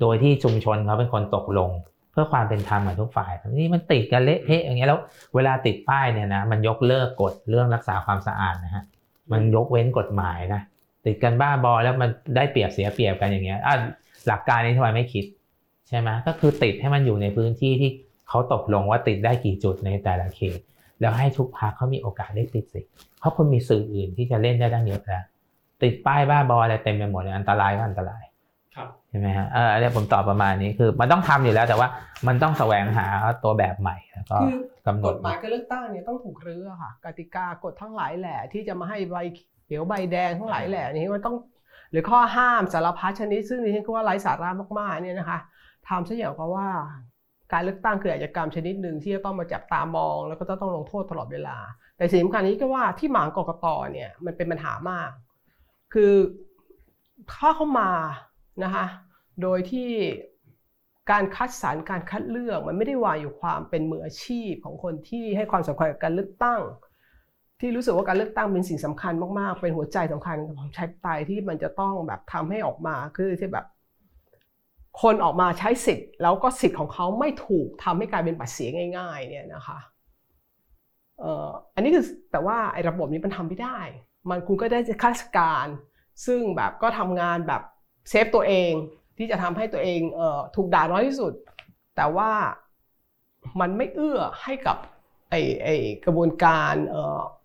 โดยที่ชุมชนเขาเป็นคนตกลงเพื่อความเป็นธรรมกับทุกฝ่ายนี่มันติดกันเละเทะอย่างเงี้ยแล้วเวลาติดป้ายเนี่ยนะมันยกเลิกกฎเรื่องรักษาความสะอาดนะฮะมันยกเว้นกฎหมายนะติดกันบ้าบอแล้วมันได้เปรียบเสียเปรียบกันอย่างเงี้ยหลักการนี้ทำไมไม่คิดใช่ไหมก็คือติดให้มันอยู่ในพื้นที่ที่เขาตกลงว่าติดได้กี่จุดในแต่ละเขตแล้วให้ทุกพรรคเขามีโอกาสได้ติดสิเพราะคุณมีสื่ออื่นที่จะเล่นได้ตั้งเยอะแล้วติดป้ายบ้าบออะไรเต็มไปหมดเลยอันตรายก็อันตรายใช่ไหมฮะอันนี้ผมตอบประมาณนี้คือมันต้องทำอยู่แล้วแต่ว่ามันต้องแสวงหาตัวแบบใหม่แล้วก็กำหนดกฎหมายการเลือกตั้งเนี่ยต้องถูกรื้อค่ะกติกากฎทั้งหลายแหล่ที่จะมาให้ใบเขียวใบแดงทั้งหลายแหล่นี้มันต้องหรือข้อห้ามสารพัดชนิดซึ่งดิฉันก็ว่าไร้สาระมากๆเนี่ยนะคะทำซะอย่างเพราะว่าการเลือกตั้งคืออาชญากรรมชนิดหนึ่งที่จะต้องมาจับตามองแล้วก็ต้องลงโทษตลอดเวลาแต่สิ่งสำคัญนี้ก็ว่าที่หมางกกตเนี่ยมันเป็นปัญหามากคือถ้าเข้ามานะคะโดยที่ การคัดสรรการคัดเลือกมันไม่ได้วางอยู่ความเป็นมืออาชีพของคนที่ให้ความสำคัญกับการเลือกตั้งที่รู้สึกว่าการเลือกตั้งเป็นสิ่งสำคัญมากๆเป็นหัวใจสำคัญของประชาธิปไตยที่มันจะต้องแบบทำให้ออกมาคือที่แบบคนออกมาใช้สิทธิ์แล้วก็สิทธิ์ของเขาไม่ถูกทำให้กลายเป็นบัตรเสียง่ายๆเนี่ยนะคะอันนี้คือแต่ว่าไอ้ระบบนี้มันทำไม่ได้มันคุณก็ได้ข้าราชการซึ่งแบบก็ทำงานแบบเซฟตัวเองที่จะทำให้ตัวเองถูกด่าน้อยที่สุดแต่ว่ามันไม่เอื้อให้กับไอ้กระบวนการ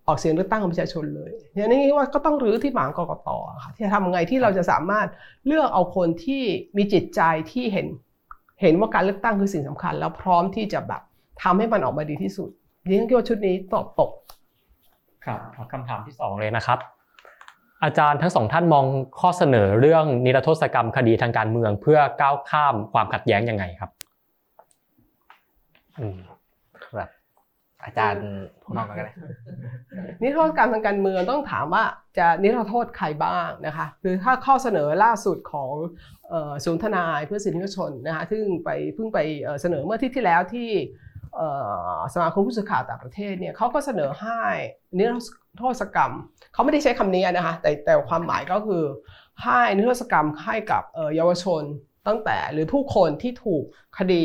ออกเสียงเลือกตั้งของประชาชนเลยอย่างนี้ว่าก็ต้องรื้อที่หมางกกต.ค่ะที่จะทำไงที่เราจะสามารถเลือกเอาคนที่มีจิตใจที่เห็นว่าการเลือกตั้งคือสิ่งสำคัญแล้วพร้อมที่จะแบบทำให้มันออกมาดีที่สุดนี่ก็ชุดนี้ตอบตกครับคำถามที่สองเลยนะครับอาจารย์ทั้งสองท่านมองข้อเสนอเรื่องนิรโทษกรรมคดีทางการเมืองเพื่อก้าวข้ามความขัดแย้งยังไงครับครับอาจารย์พูดมากันเลยนิรโทษกรรมทางการเมืองต้องถามว่าจะนิรโทษใครบ้างนะคะคือถ้าข้อเสนอล่าสุดของศูนย์ทนายเพื่อสิทธิมนุษยชนนะคะซึ่งเพิ่งไปเสนอเมื่ออาทิตย์ที่แล้วที่สมาคมผู้สื่อข่าวต่างประเทศเนี่ยเขาก็เสนอให้นิรโทษกรรมเขาไม่ได้ใช้คำนี้นะคะแต่ความหมายก็คือให้นิรโทษกรรมให้กับเยาวชนตั้งแต่หรือผู้คนที่ถูกคดี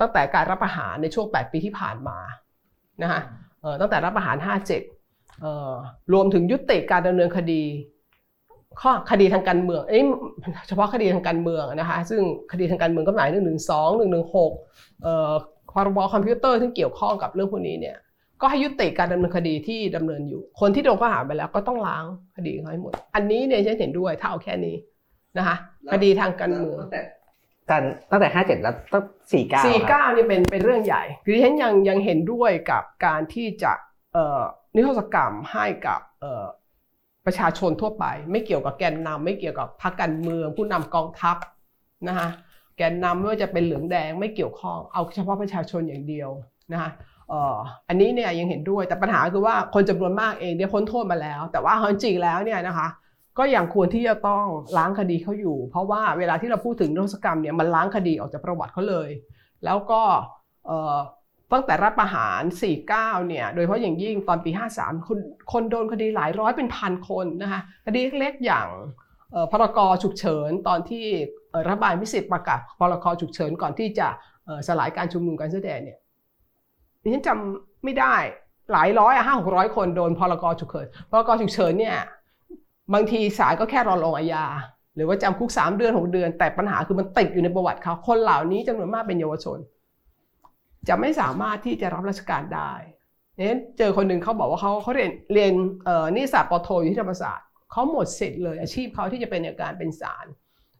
ตั้งแต่การรัฐประหารในช่วง8 ปีที่ผ่านมานะคะตั้งแต่รัฐประหาร57รวมถึงยุติการดำเนินคดีข้อคดีทางการเมืองเฉพาะคดีทางการเมืองนะคะซึ่งคดีทางการเมืองก็หมาย112 116พรบคอมพิวเตอร์ที่เกี่ยวข้องกับเรื่องพวกนี้เนี่ยก็ให้ยุติการดำเนินคดีที่ดำเนินอยู่คนที่โดนข้อหาไปแล้วก็ต้องล้างคดีเขาให้หมดอันนี้เนี่ยฉันเห็นด้วยถ้าเอาแค่นี้นะคะคดีทางการเมืองตั้งแต่57แล้วตั้ง49นี่เป็นเรื่องใหญ่คือฉันยังเห็นด้วยกับการที่จะนิรโทษกรรมให้กับประชาชนทั่วไปไม่เกี่ยวกับแกนนำไม่เกี่ยวกับพรรคการเมืองผู้นำกองทัพนะคะแกนนำไม่ว่าจะเป็นเหลืองแดงไม่เกี่ยวข้องเอาเฉพาะประชาชนอย่างเดียวนะคะอันนี้เนี่ยยังเห็นด้วยแต่ปัญหาคือว่าคนจำนวนมากเองเนี่ยพ้นโทษมาแล้วแต่ว่าจริงแล้วเนี่ยนะคะก็ยังควรที่จะต้องล้างคดีเขาอยู่เพราะว่าเวลาที่เราพูดถึงนิรโทษกรรมเนี่ยมันล้างคดีออกจากประวัติเขาเลยแล้วก็ตั้งแต่รัฐประหาร49เนี่ยโดยเฉพาะอย่างยิ่งตอนปี53คนโดนคดีหลายร้อยเป็นพันคนนะคะคดีเล็กๆอย่างพรกฉุกเฉินตอนที่รัฐบาลพิเศษประกาศพรกฉุกเฉินก่อนที่จะสลายการชุมนุมการแสดงเนี่ยดิฉันจำไม่ได้หลายร้อย500-600คนโดนพรกฉุกเฉินพรกฉุกเฉินเนี่ยบางทีศาลก็แค่รอลงอาญาหรือว่าจำคุก3 เดือน 6 เดือนแต่ปัญหาคือมันติดอยู่ในประวัติเขาคนเหล่านี้จำนวนมากเป็นเยาวชนจะไม่สามารถที่จะรับราชการได้เนี่ยเจอคนหนึ่งเขาบอกว่าเขาเรียนนิติศาสตร์ป.โทอยู่ที่ธรรมศาสตร์เขาหมดสิทธิ์เลยอาชีพเขาที่จะเป็นอาการเป็นศาล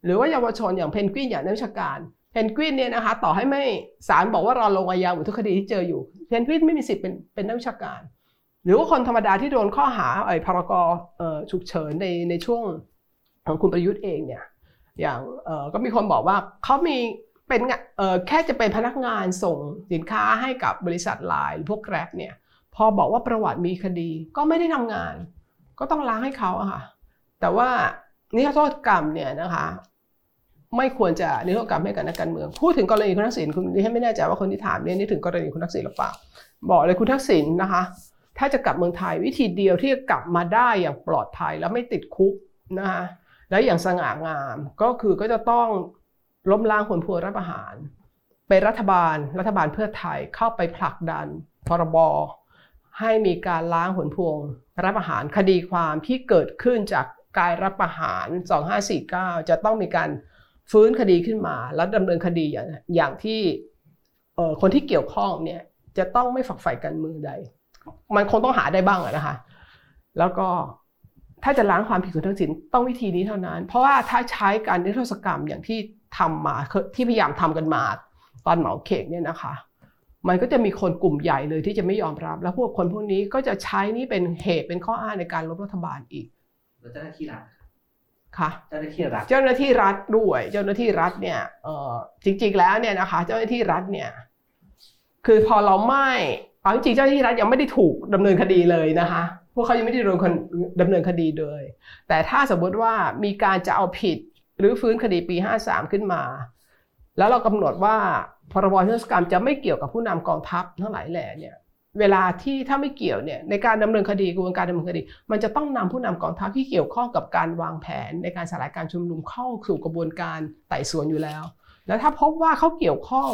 หรือว่าเยาวชนอย่างเพนกวินอย่างนักวิชาการเพนกวินเนี่ยนะคะต่อให้ไม่ศาลบอกว่ารอลงอาญาหมดทุกคดีที่เจออยู่เพนกวินไม่มีสิทธิ์เป็นนักวิชาการหรือว่าคนธรรมดาที่โดนข้อหาพรกฉุกเฉินในช่วงของคุณประยุทธ์เองเนี่ยอย่างก็มีคนบอกว่าเขามีเป็นแค่จะเป็นพนักงานส่งสินค้าให้กับบริษัทไลน์หรือพวกแกร็บเนี่ยพอบอกว่าประวัติมีคดีก็ไม่ได้ทำงานก็ต้องล้างให้เขาอะค่ะแต่ว่านิรโทษกรรมเนี่ยนะคะไม่ควรจะนิรโทษกรรมให้กับนักการเมืองพูดถึงกรณีคุณทักษิณคุณดิฉันไม่แน่ใจว่าคนที่ถามเนี่ยนี่ถึงกรณีคุณทักษิณหรือเปล่าบอกเลยคุณทักษิณนะคะถ้าจะกลับเมืองไทยวิธีเดียวที่จะกลับมาได้อย่างปลอดภัยแล้วไม่ติดคุกนะคะและอย่างสง่างามก็จะต้องล้มล้างผลพวงรัฐประหารเป็นรัฐบาลเพื่อไทยเข้าไปผลักดันพรบให้มีการล้างผลพวงรัฐประหารคดีความที่เกิดขึ้นจากการรัฐประหาร2549จะต้องมีการฟื้นคดีขึ้นมาและดำเนินคดีอย่างที่คนที่เกี่ยวข้องเนี่ยจะต้องไม่ฝักใฝ่การเมืองใดมันคงต้องหาได้บ้างนะคะแล้วก็ถ้าจะล้างความผิดคุณทักษิณต้องวิธีนี้เท่านั้นเพราะว่าถ้าใช้การนิรโทษกรรมอย่างที่ทำมาที่พยายามทำกันมาตอนเหมาเข่งเนี่ยนะคะมันก็จะมีคนกลุ่มใหญ่เลยที่จะไม่ยอมรับแล้วพวกคนพวกนี้ก็จะใช้นี่เป็นเหตุเป็นข้ออ้างในการล้มรัฐบาลอีกเจ้าหน้าที่รัฐค่ะเจ้าหน้าที่รัฐด้วยเจ้าหน้าที่รัฐเนี่ยจริงๆแล้วเนี่ยนะคะเจ้าหน้าที่รัฐเนี่ยคือพอเราไม่เอาจริงเจ้าหน้าที่รัฐยังไม่ได้ถูกดำเนินคดีเลยนะคะพวกเขายังไม่ได้โดนดำเนินคดีเลยแต่ถ้าสมมติว่ามีการจะเอาผิดหรือฟื้นคดีปี53ขึ้นมา แล้วเรากำหนดว่าพรบนิรโทษกรรมจะไม่เกี่ยวกับผู้นำกองทัพทั้งหลายแหล่เนี่ยเวลาที่ถ้าไม่เกี่ยวเนี่ยในการดำเนินคดีกระบวนการดำเนินคดีมันจะต้องนำผู้นำกองทัพที่เกี่ยวข้องกับการวางแผนในการสลายการชุมนุมเข้าสู่กระบวนการไต่สวนอยู่แล้วแล้วถ้าพบว่าเขาเกี่ยวข้อง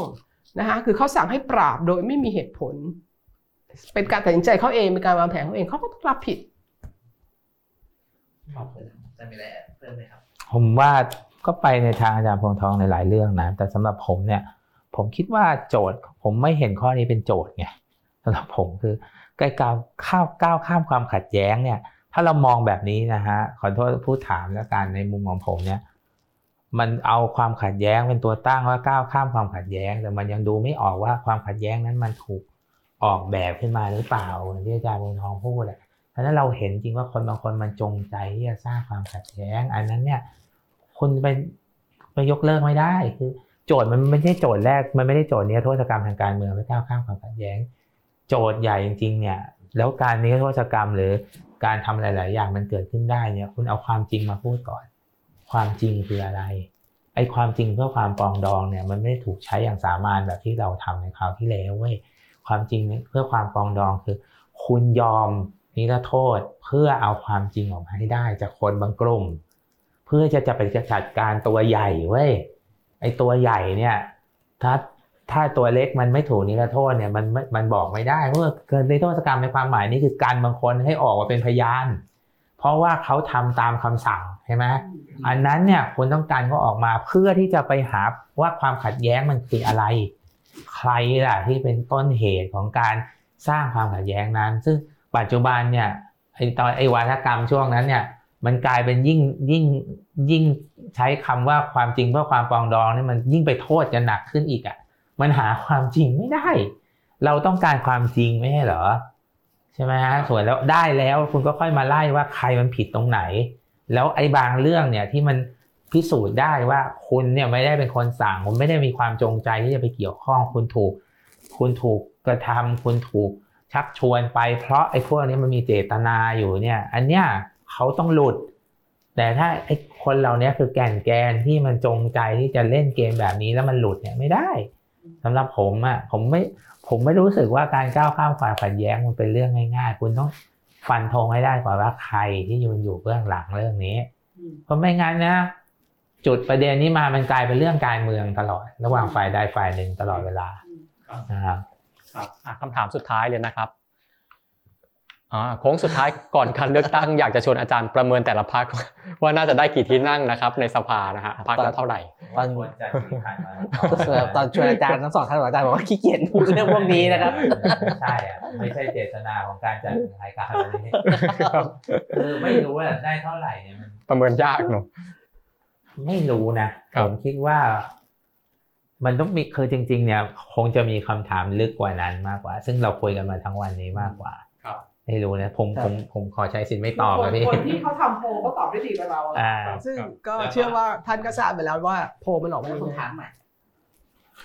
นะคะคือเขาสั่งให้ปราบโดยไม่มีเหตุผลเป็นการตัดสินใจเขาเองเป็นการวางแผนเขาเองเขาก็ต้องรับผิดขอบคุณจะมีอะไรเพิ่มไหมครับผมว่าก็ไปในทางอาจารย์พวงทองในหลายเรื่องนะแต่สำหรับผมเนี่ยผมคิดว่าโจทย์ผมไม่เห็นข้อนี้เป็นโจทย์ไงสำหรับผมคือการก้าวข้ามความขัดแย้งเนี่ยถ้าเรามองแบบนี้นะฮะขอโทษผู้ถามแล้วกันในมุมของผมเนี่ยมันเอาความขัดแย้งเป็นตัวตั้งว่าก้าวข้ามความขัดแย้งแต่มันยังดูไม่ออกว่าความขัดแย้งนั้นมันถูกออกแบบขึ้นมาหรือเปล่าที่อาจารย์พวงทองพูดแหละเพราะนั้นเราเห็นจริงว่าคนบางคนมันจงใจที่จะสร้างความขัดแย้งอันนั้นเนี่ยคุณไปยกเลิกไม่ได้คือโจทย์มันไม่ใช่โจทย์แรกมันไม่ได้โจทย์นิรโทษกรรมทางการเมืองไปก้าวข้ามความขัดแย้งโจทย์ใหญ่จริงๆเนี่ยแล้วการนิรโทษกรรมหรือการทำหลายๆอย่างมันเกิดขึ้นได้เนี่ยคุณเอาความจริงมาพูดก่อนความจริงคืออะไรไอ้ความจริงเพื่อความปรองดองเนี่ยมันไม่ได้ถูกใช้อย่างสามัญแบบที่เราทำในคราวที่แล้วเว้ยความจริงเพื่อความปรองดองคือคุณยอมนิรโทษเพื่อเอาความจริงออกมาให้ได้จากคนบางกลุ่มเพื่อจะไปจัดการตัวใหญ่เว้ยไอ้ตัวใหญ่เนี่ยถ้าตัวเล็กมันไม่ถูกนิรโทษเนี่ยมันบอกไม่ได้เพราะเกินนิรโทษกรรมในความหมายนี้คือการบางคนให้ออกมาเป็นพยานเพราะว่าเขาทำตามคำสั่งใช่ไหมอันนั้นเนี่ยคนต้องการก็ออกมาเพื่อที่จะไปหาว่าความขัดแย้งมันคืออะไรใครล่ะที่เป็นต้นเหตุของการสร้างความขัดแย้งนั้นซึ่งปัจจุบันเนี่ยไอ้วาทกรรมช่วงนั้นเนี่ยมันกลายเป็นยิ่งใช้คำว่าความจริงเพื่อความปรองดองนี่มันยิ่งไปโทษกันหนักขึ้นอีกอ่ะมันหาความจริงไม่ได้เราต้องการความจริงไม่ใช่เหรอใช่ไหมฮะส่วนแล้วได้แล้วคุณก็ค่อยมาไล่ว่าใครมันผิดตรงไหนแล้วไอ้บางเรื่องเนี่ยที่มันพิสูจน์ได้ว่าคุณเนี่ยไม่ได้เป็นคนสั่งคุณไม่ได้มีความจงใจที่จะไปเกี่ยวข้องคุณถูกกระทำคุณถูกชักชวนไปเพราะไอ้พวกนี้มันมีเจตนาอยู่เนี่ยอันเนี้ยเขาต้องหลุดแต่ถ้าไอ้คนเหล่านี้คือแกนที่มันจงใจที่จะเล่นเกมแบบนี้แล้วมันหลุดเนี่ยไม่ได้สำหรับผมอ่ะผมไม่รู้สึกว่าการก้าวข้ามความขัดแย้งมันเป็นเรื่องง่ายๆคุณต้องฟันธงให้ได้ก่อนว่าใครที่อยู่เบื้องหลังเรื่องนี้เพราะไม่งั้นนะจุดประเด็นนี้มามันกลายเป็นเรื่องการเมืองตลอดระหว่างฝ่ายใดฝ่ายหนึ่งตลอดเวลานะครับคำถามสุดท้ายเลยนะครับโค้งสุดท้ายก่อนการเลือกตั้งอยากจะชวนอาจารย์ประเมินแต่ละพรรคว่าน่าจะได้กี่ที่นั่งนะครับในสภานะฮะพรรคละเท่าไหร่ตอนชวนอาจารย์ทั้งสองท่านอาจารย์บอกว่าขี้เกียจพูดเรื่องพวกนี้นะครับใช่อ่ะไม่ใช่เจตนาของการจัดรายการอะไรนี้คือไม่รู้ว่าได้เท่าไหร่เนี่ยมันประเมินยากเนาะไม่รู้นะผมคิดว่ามันต้องมีคือจริงๆเนี่ยคงจะมีคำถามลึกกว่านั้นมากกว่าซึ่งเราคุยกันมาทั้งวันนี้มากกว่าไม่รู้นะผมขอใช้สิทธิ์ไม่ตอบนะพี่คนที่เขาทำโพลก็ตอบได้ดีกว่าเราซึ่งก็เชื่อว่าท่านก็ทราบไปแล้วว่าโพลมันออกมาเป็นทางใหม่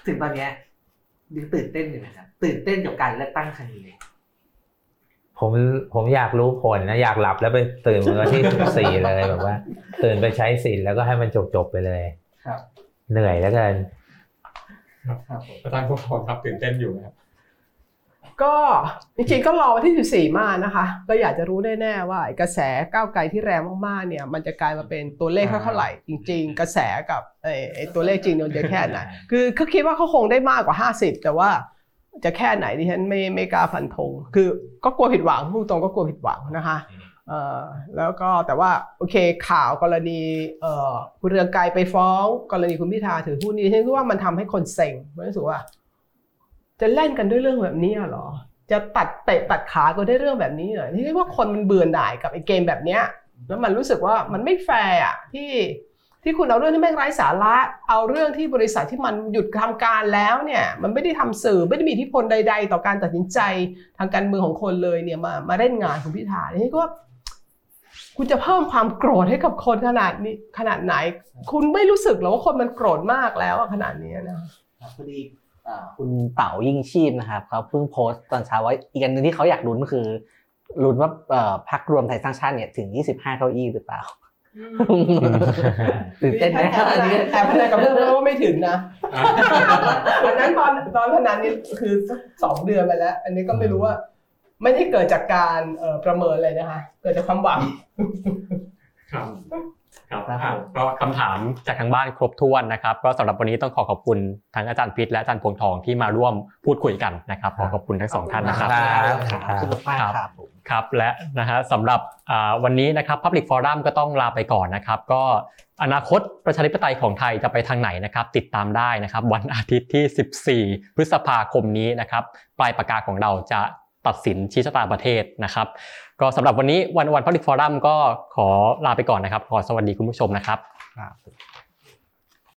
ถึงตอนนี้ยังตื่นเต้นอยู่นะครับตื่นเต้นกับการเลือกตั้งครั้งนี้ผมอยากรู้ผลนะอยากหลับแล้วไปตื่นวันที่14เลยแบบว่าตื่นไปใช้สิทธิ์แล้วก็ให้มันจบไปเลยครับเหนื่อยแล้วกันครับอาจารย์พวกผมครับตื่นเต้นอยู่นะครับก็จริงๆก็รอวันที่14มานะคะก็อยากจะรู้แน่ๆว่ากระแสก้าวไกลที่แรงมากๆเนี่ยมันจะกลายมาเป็นตัวเลขเท่าไหร่จริงๆกระแสกับไอ้ตัวเลขจริงมันจะแค่ไหนคือคิดว่าเขาคงได้มากกว่า50แต่ว่าจะแค่ไหนดิฉันไม่กล้าฟันธงคือก็กลัวผิดหวังพูดตรงก็กลัวผิดหวังนะคะแล้วก็แต่ว่าโอเคข่าวกรณีคุณเรืองไกรไปฟ้องกรณีคุณพิธาถือหุ้นนี่ฉันคิดว่ามันทำให้คนเซ็งรู้สึกว่าจะเล่นกันด้วยเรื่องแบบนี้เหรอจะตัดเตะตัดขากันด้วยเรื่องแบบนี้เหรอที่เรียกว่าคนมันเบื่อหน่ายกับไอ้เกมแบบเนี้ยแล้วมันรู้สึกว่ามันไม่แฟร์อ่ะที่คุณเอาเรื่องที่แม่งไร้สาระเอาเรื่องที่บริษัทที่มันหยุดทำการแล้วเนี่ยมันไม่ได้ทำสื่อไม่ได้มีอิทธิพลใดๆต่อการตัดสินใจทางการเมืองของคนเลยเนี่ยมาเล่นงานคุณพิธานี่ก็คุณจะเพิ่มความโกรธให้กับคนขนาดนี้ขนาดไหนคุณไม่รู้สึกหรอว่าคนมันโกรธมากแล้วขนาดนี้นะครับพอดีคุณเป๋ายิ่งชีพนะครับเขาเพิ่งโพสต์ตอนเช้าว่าอีกอันนึงที่เขาอยากลุ้นคือลุ้นว่าพรรครวมไทยสร้างชาติเนี่ยถึง25 เก้าอี้หรือเปล่า ตื่นเต้นไหมครับอันนี้แต่พนันกับเรื่องว่าไม่ถึงนะอันนั้นตอนพนันนี่คือ2เดือนไปแล้วอันนี้ก็ไม่รู้ว่าไม่ได้เกิดจากการประเมินอะไรนะคะเกิดจากความหวังครับครับก็คำถามจากทางบ้านครบถ้วนนะครับก็สำหรับวันนี้ต้องขอบคุณทั้งอาจารย์พิษและอาจารย์พวงทองที่มาร่วมพูดคุยกันนะครับขอขอบคุณทั้งสองท่านนะครับครับครับและนะฮะสำหรับวันนี้นะครับ Public Forum ก็ต้องลาไปก่อนนะครับก็อนาคตประชาธิปไตยของไทยจะไปทางไหนนะครับติดตามได้นะครับวันอาทิตย์ที่14พฤษภาคมนี้นะครับปลายปากกาของเราจะตัดสินชี้ชะตาประเทศนะครับก็สำหรับวันนี้101 Public Forum ก็ขอลาไปก่อนนะครับขอสวัสดีคุณผู้ชมนะครับ